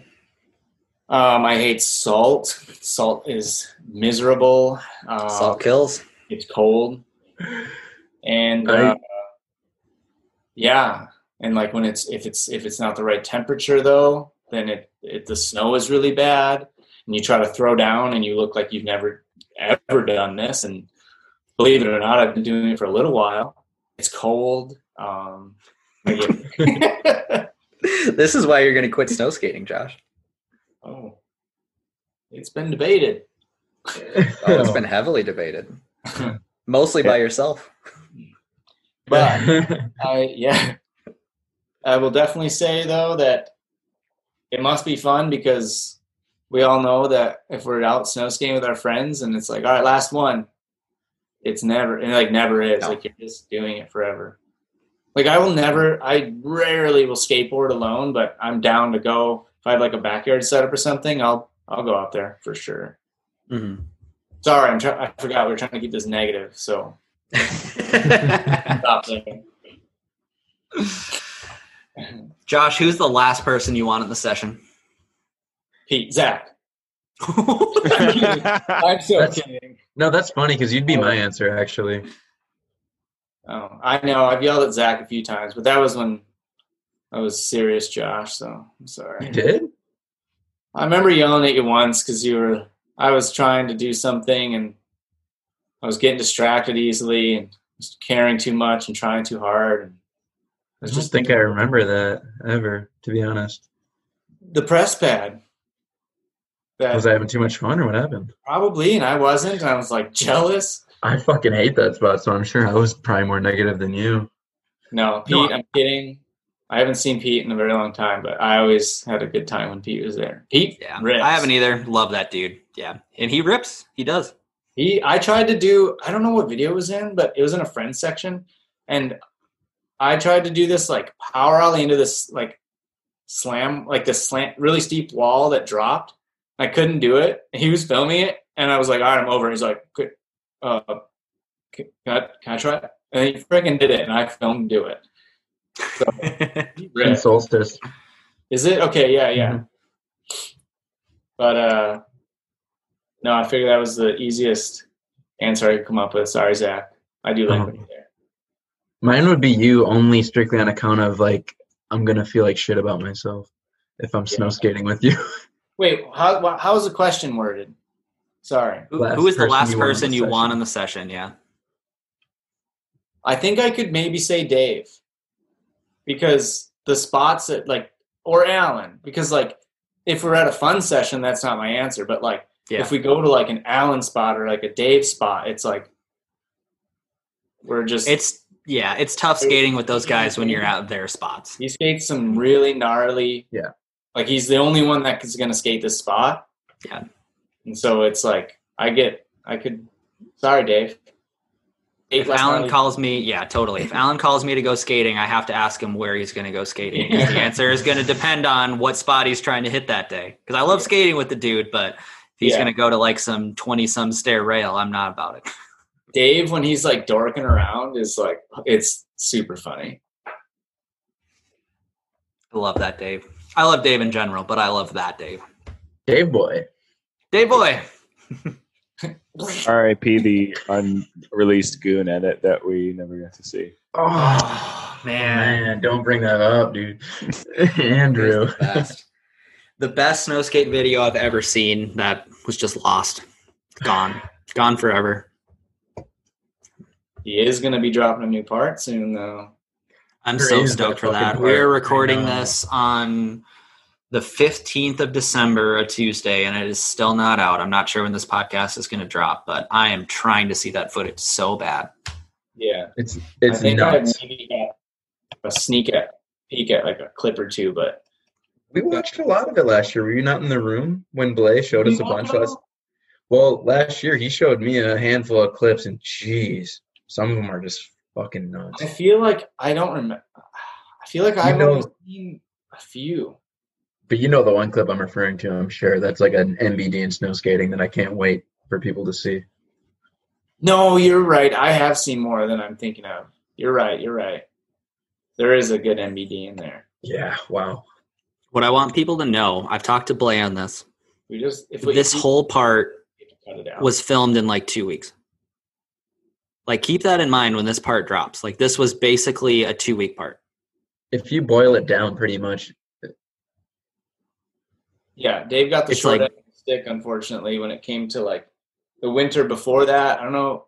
Um, I hate salt. Salt is miserable. Um, salt kills. It's cold. And uh, yeah, and like when it's if it's if it's not the right temperature though, then it, it the snow is really bad, and you try to throw down, and you look like you've never ever done this. And believe it or not, I've been doing it for a little while. It's cold. Um, this is why you're going to quit snow skating, Josh. Oh, it's been debated. Oh, it's been heavily debated, mostly by yourself. But I, yeah, I will definitely say though that it must be fun because we all know that if we're out snow skating with our friends and it's like, all right, last one, it's never, it like never is. No. Like you're just doing it forever. Like I will never, I rarely will skateboard alone, but I'm down to go. If I have like a backyard setup or something, I'll I'll go out there for sure. Mm-hmm. Sorry, I'm try- I forgot we were trying to keep this negative, so stop there. Josh, who's the last person you want in the session? Pete, Zach. I'm kidding. I'm so that's, kidding. No, that's funny because you'd be oh. my answer actually. Oh, I know. I've yelled at Zach a few times, but that was when. I was serious, Josh, so I'm sorry. You did? I remember yelling at you once because you were I was trying to do something and I was getting distracted easily and was caring too much and trying too hard. And I don't just think I remember that ever, to be honest. The press pad. That was I having too much fun or what happened? Probably, and I wasn't. I was like jealous. I fucking hate that spot, so I'm sure I was probably more negative than you. No, Pete, no. I'm kidding. I haven't seen Pete in a very long time, but I always had a good time when Pete was there. Pete yeah, rips. I haven't either. Love that dude. Yeah. And he rips. He does. He. I tried to do, I don't know what video it was in, but it was in a friends section. And I tried to do this like power ollie into this like slam, like this slant, really steep wall that dropped. I couldn't do it. He was filming it. And I was like, all right, I'm over. He's like, uh, can, I, can I try it? And he freaking did it. And I filmed do it. So, and Solstice. Is it? Okay, yeah, yeah. Mm-hmm. But uh no, I figured that was the easiest answer I could come up with. Sorry, Zach. I do like what um, there. Mine would be you only strictly on account of like I'm gonna feel like shit about myself if I'm yeah. snow skating with you. Wait, how how is the question worded? Sorry. Who, who is the last you person you want in the session? Yeah. I think I could maybe say Dave. Because the spots that like, or Alan, because like, if we're at a fun session, that's not my answer. But like, yeah. if we go to like an Alan spot or like a Dave spot, it's like, we're just, it's yeah, it's tough skating with those guys when you're out their spots. He skates some really gnarly. Yeah. Like he's the only one that is going to skate this spot. Yeah. And so it's like, I get, I could, sorry, Dave. If Alan calls me, yeah, totally. If Alan calls me to go skating, I have to ask him where he's going to go skating. Yeah. The answer is going to depend on what spot he's trying to hit that day. Because I love yeah. skating with the dude, but if he's yeah. going to go to like some twenty-some stair rail, I'm not about it. Dave, when he's like dorking around, is like, it's super funny. I love that Dave. I love Dave in general, but I love that Dave. Dave boy. Dave boy. R I P the unreleased goon edit that we never got to see. Oh man, man don't bring that up, dude. Andrew, the best. the best snowskate video I've ever seen. That was just lost, gone, gone forever. He is going to be dropping a new part soon, though. I'm there so stoked for that. Part. We're recording this on the fifteenth of December, a Tuesday, and it is still not out. I'm not sure when this podcast is going to drop, but I am trying to see that footage so bad. Yeah. It's, it's I think nuts. I maybe got a sneak at, peek at like a clip or two, but. We watched a lot of it last year. Were you not in the room when Blay showed us a bunch know. last? Well, last year he showed me a handful of clips, and geez, some of them are just fucking nuts. I feel like I don't remember. I feel like I've only seen a few. But you know the one clip I'm referring to, I'm sure. That's like an M B D in snow skating that I can't wait for people to see. No, you're right. I have seen more than I'm thinking of. You're right. You're right. There is a good M B D in there. Yeah. Wow. What I want people to know, I've talked to Blay on this. We just if we, This if we, whole part was filmed in like two weeks. Like, keep that in mind when this part drops. Like, this was basically a two-week part. If you boil it down pretty much. Yeah, Dave got the it's short like, end of the stick, unfortunately, when it came to, like, the winter before that. I don't know.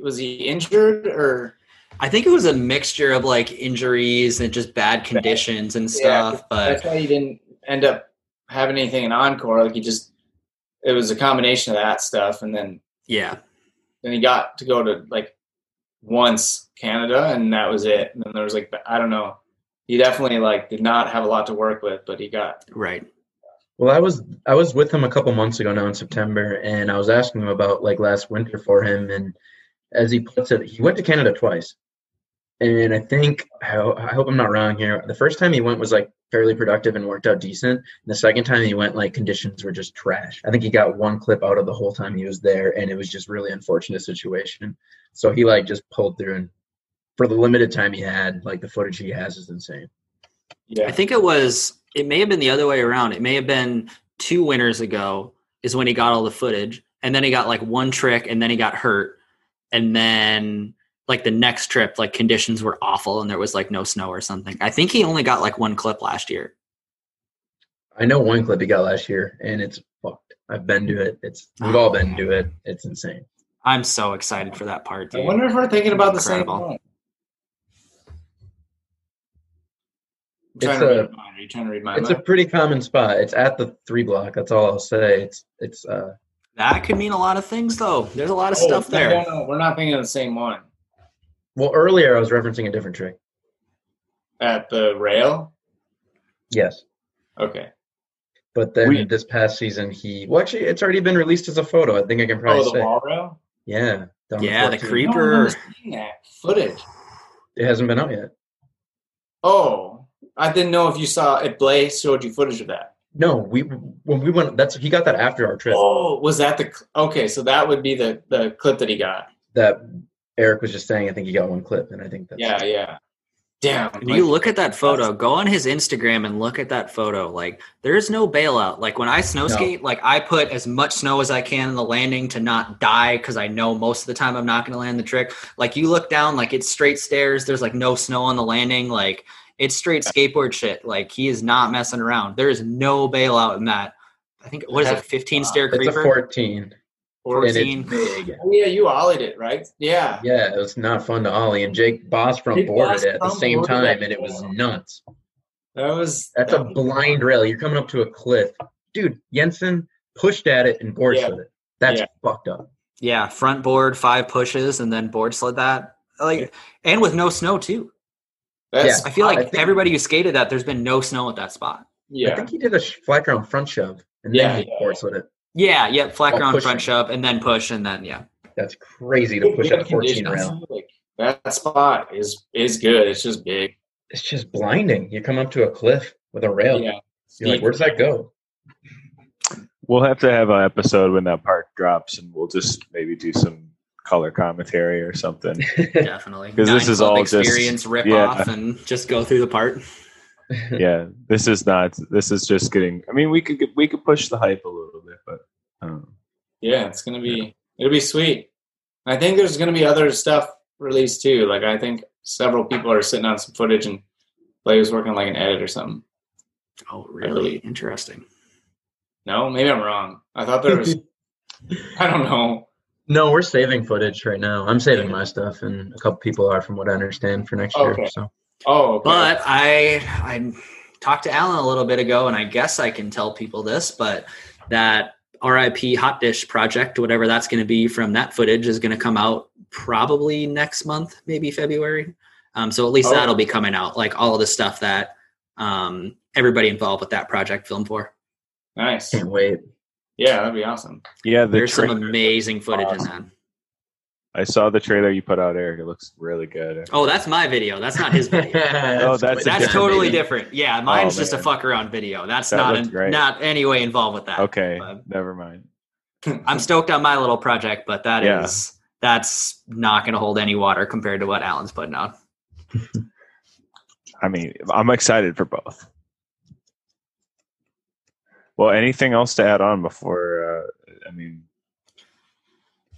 Was he injured or? I think it was a mixture of, like, injuries and just bad conditions bad. and stuff. Yeah, but that's why he didn't end up having anything in Encore. Like, he just – it was a combination of that stuff. And then – yeah. Then he got to go to, like, once Canada, and that was it. And then there was, like, I don't know. He definitely, like, did not have a lot to work with, but he got – right. Well, I was I was with him a couple months ago now in September, and I was asking him about like last winter for him, and as he puts it, he went to Canada twice, and I think I hope I'm not wrong here. The first time he went was like fairly productive and worked out decent. And the second time he went, like conditions were just trash. I think he got one clip out of the whole time he was there, and it was just really unfortunate situation. So he like just pulled through, and for the limited time he had, like the footage he has is insane. Yeah, I think it was. It may have been the other way around. It may have been two winters ago is when he got all the footage, and then he got like one trick, and then he got hurt, and then like the next trip, like conditions were awful, and there was like no snow or something. I think he only got like one clip last year. I know one clip he got last year, and it's fucked. I've been to it. It's we've oh, all been to it. It's insane. I'm so excited for that part. Dude. I wonder if we're thinking about the same thing. It's a, Are you trying to read my it's a pretty common spot. It's at the three block. That's all I'll say. It's it's uh that could mean a lot of things though. There's a lot of oh, stuff there. No, no, we're not thinking of the same one. Well, earlier I was referencing a different trick. At the rail? Yes. Okay. But then we, this past season he well actually it's already been released as a photo. I think I can probably say. Oh, the say. wall rail? Yeah. Yeah, the, the creeper. No, that footage. It hasn't been out yet. Oh, I didn't know if you saw it. Blay showed you footage of that. No, we when we went. That's he got that after our trip. Oh, was that the okay? So that would be the, the clip that he got. That Eric was just saying. I think he got one clip, and I think that's yeah, yeah. Damn. When like, you look at that photo. Go on his Instagram and look at that photo. Like there is no bailout. Like when I snow skate, no. like I put as much snow as I can in the landing to not die because I know most of the time I'm not going to land the trick. Like you look down, like it's straight stairs. There's like no snow on the landing. Like. It's straight skateboard shit. Like, he is not messing around. There is no bailout in that. I think, what is it, fifteen stair creeper? It's a fourteen. fourteen. Big. Oh, yeah, you ollied it, right? Yeah. Yeah, it was not fun to ollie. And Jake Boss front boarded it at the same time, and it was nuts. That was. That's that a was blind rail. You're coming up to a cliff. Dude, Jensen pushed at it and board yeah. slid it. That's yeah. fucked up. Yeah, front board, five pushes, and then board slid that. Like, yeah. And with no snow, too. That's, yeah, I feel like I think, everybody who skated that, there's been no snow at that spot. Yeah, I think he did a flat ground front shove and yeah, then he yeah. board slid it. Yeah, yeah, flat I'll ground front him. shove and then push and then yeah. That's crazy to push up fourteen around. Like, that spot is is good. It's just big. It's just blinding. You come up to a cliff with a rail. Yeah. You're like, where does that go? We'll have to have an episode when that park drops, and we'll just maybe do some color commentary or something. Definitely. Because this is all experience just, rip yeah. off and just go through the part. Yeah, this is not. This is just getting. I mean, we could get, we could push the hype a little bit, but I don't know. Yeah, it's gonna be yeah. it'll be sweet. I think there's gonna be other stuff released too. Like I think several people are sitting on some footage, and Blay was working like an edit or something. Oh, really interesting. No, maybe I'm wrong. I thought there was. I don't know. No, we're saving footage right now. I'm saving my stuff, and a couple people are, from what I understand, for next okay. year. So. Oh, okay. But I I talked to Alan a little bit ago, and I guess I can tell people this, but that R I P Hot Dish project, whatever that's going to be from that footage, is going to come out probably next month, maybe February. Um, so at least oh. that'll be coming out, like all of the stuff that um, everybody involved with that project filmed for. Nice. Can't wait. Yeah, that'd be awesome. Yeah, the there's some amazing footage awesome. in that. I saw the trailer you put out, Eric. It looks really good. Oh, that's my video. That's not his video. oh, that's that's totally video. different. Yeah, mine's oh, just a fuck around video. That's that not a, not any way involved with that. Okay, but never mind. I'm stoked on my little project, but that yeah. is that's not going to hold any water compared to what Alan's putting out. I mean, I'm excited for both. Well, anything else to add on before? Uh, I mean.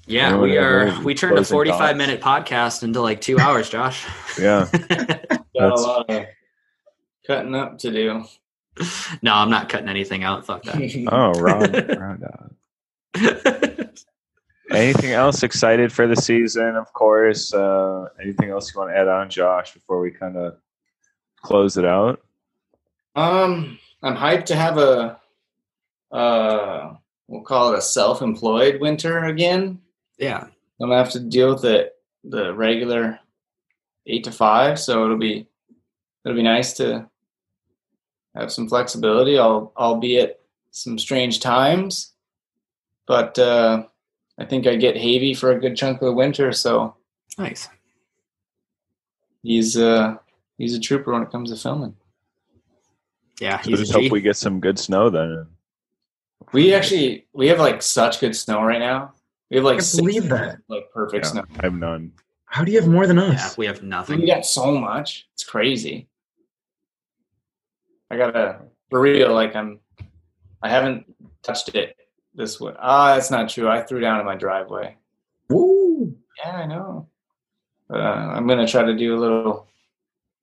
Yeah, we are. We turned a forty-five minute podcast into like two hours, Josh. Yeah, got a lot of cutting up to do. No, I'm not cutting anything out. Fuck that. Oh, wrong, wrong. Anything else? Excited for the season, of course. Uh, anything else you want to add on, Josh, before we kind of close it out? Um, I'm hyped to have a. Uh, we'll call it a self-employed winter again. Yeah. I'm going to have to deal with the, the regular eight to five. So it'll be, it'll be nice to have some flexibility, I'll, albeit some strange times, but, uh, I think I get Havey for a good chunk of the winter. So nice. He's uh he's a trooper when it comes to filming. Yeah. So just hope we get some good snow then. We actually, we have like such good snow right now. We have like six believe that. like perfect yeah, snow. I have none. How do you have more than us? Yeah, we have nothing. We got so much. It's crazy. I got a burrito like I'm I haven't touched it this way. Ah, that's not true. I threw down in my driveway. Woo! Yeah, I know. But uh, I'm gonna try to do a little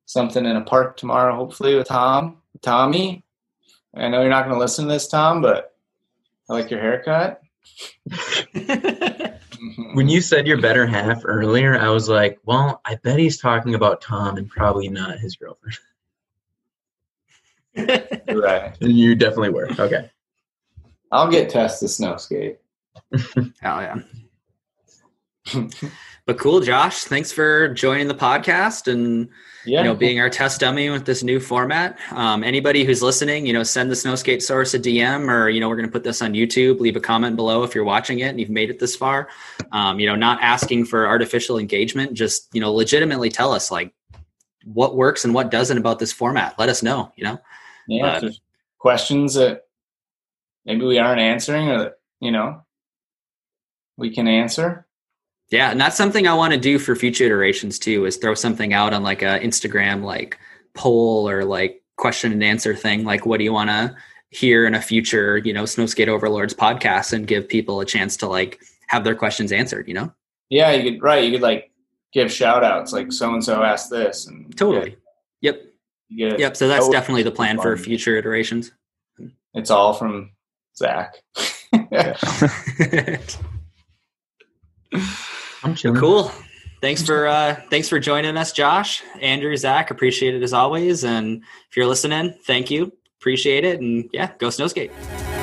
something in a park tomorrow, hopefully with Tom, Tommy. I know you're not gonna listen to this, Tom, but I like your haircut. When you said your better half earlier, I was like, well, I bet he's talking about Tom and probably not his girlfriend. Right. And you definitely were. Okay. I'll get tested Snowskate. Hell yeah. But cool, Josh. Thanks for joining the podcast and yeah. you know being our test dummy with this new format. Um, anybody who's listening, you know, send the Snowskate Source a D M, or you know, we're going to put this on YouTube. Leave a comment below if you're watching it and you've made it this far. Um, you know, not asking for artificial engagement, just you know, legitimately tell us like what works and what doesn't about this format. Let us know. You know, yeah, uh, questions that maybe we aren't answering, or that, you know, we can answer. Yeah, and that's something I want to do for future iterations too, is throw something out on like a Instagram like poll or like question and answer thing. Like, what do you want to hear in a future, you know, Snowskate Overlords podcast, and give people a chance to like have their questions answered, you know? Yeah, you could, right. You could like give shout outs, like so-and-so asked this. And totally. Yeah. Yep. Yeah. Yep. So that's oh, definitely the plan for future iterations. It's all from Zach. Cool. Thanks for uh, thanks for joining us, Josh, Andrew, Zach. Appreciate it as always. And if you're listening, thank you. Appreciate it. And yeah, go Snowskate.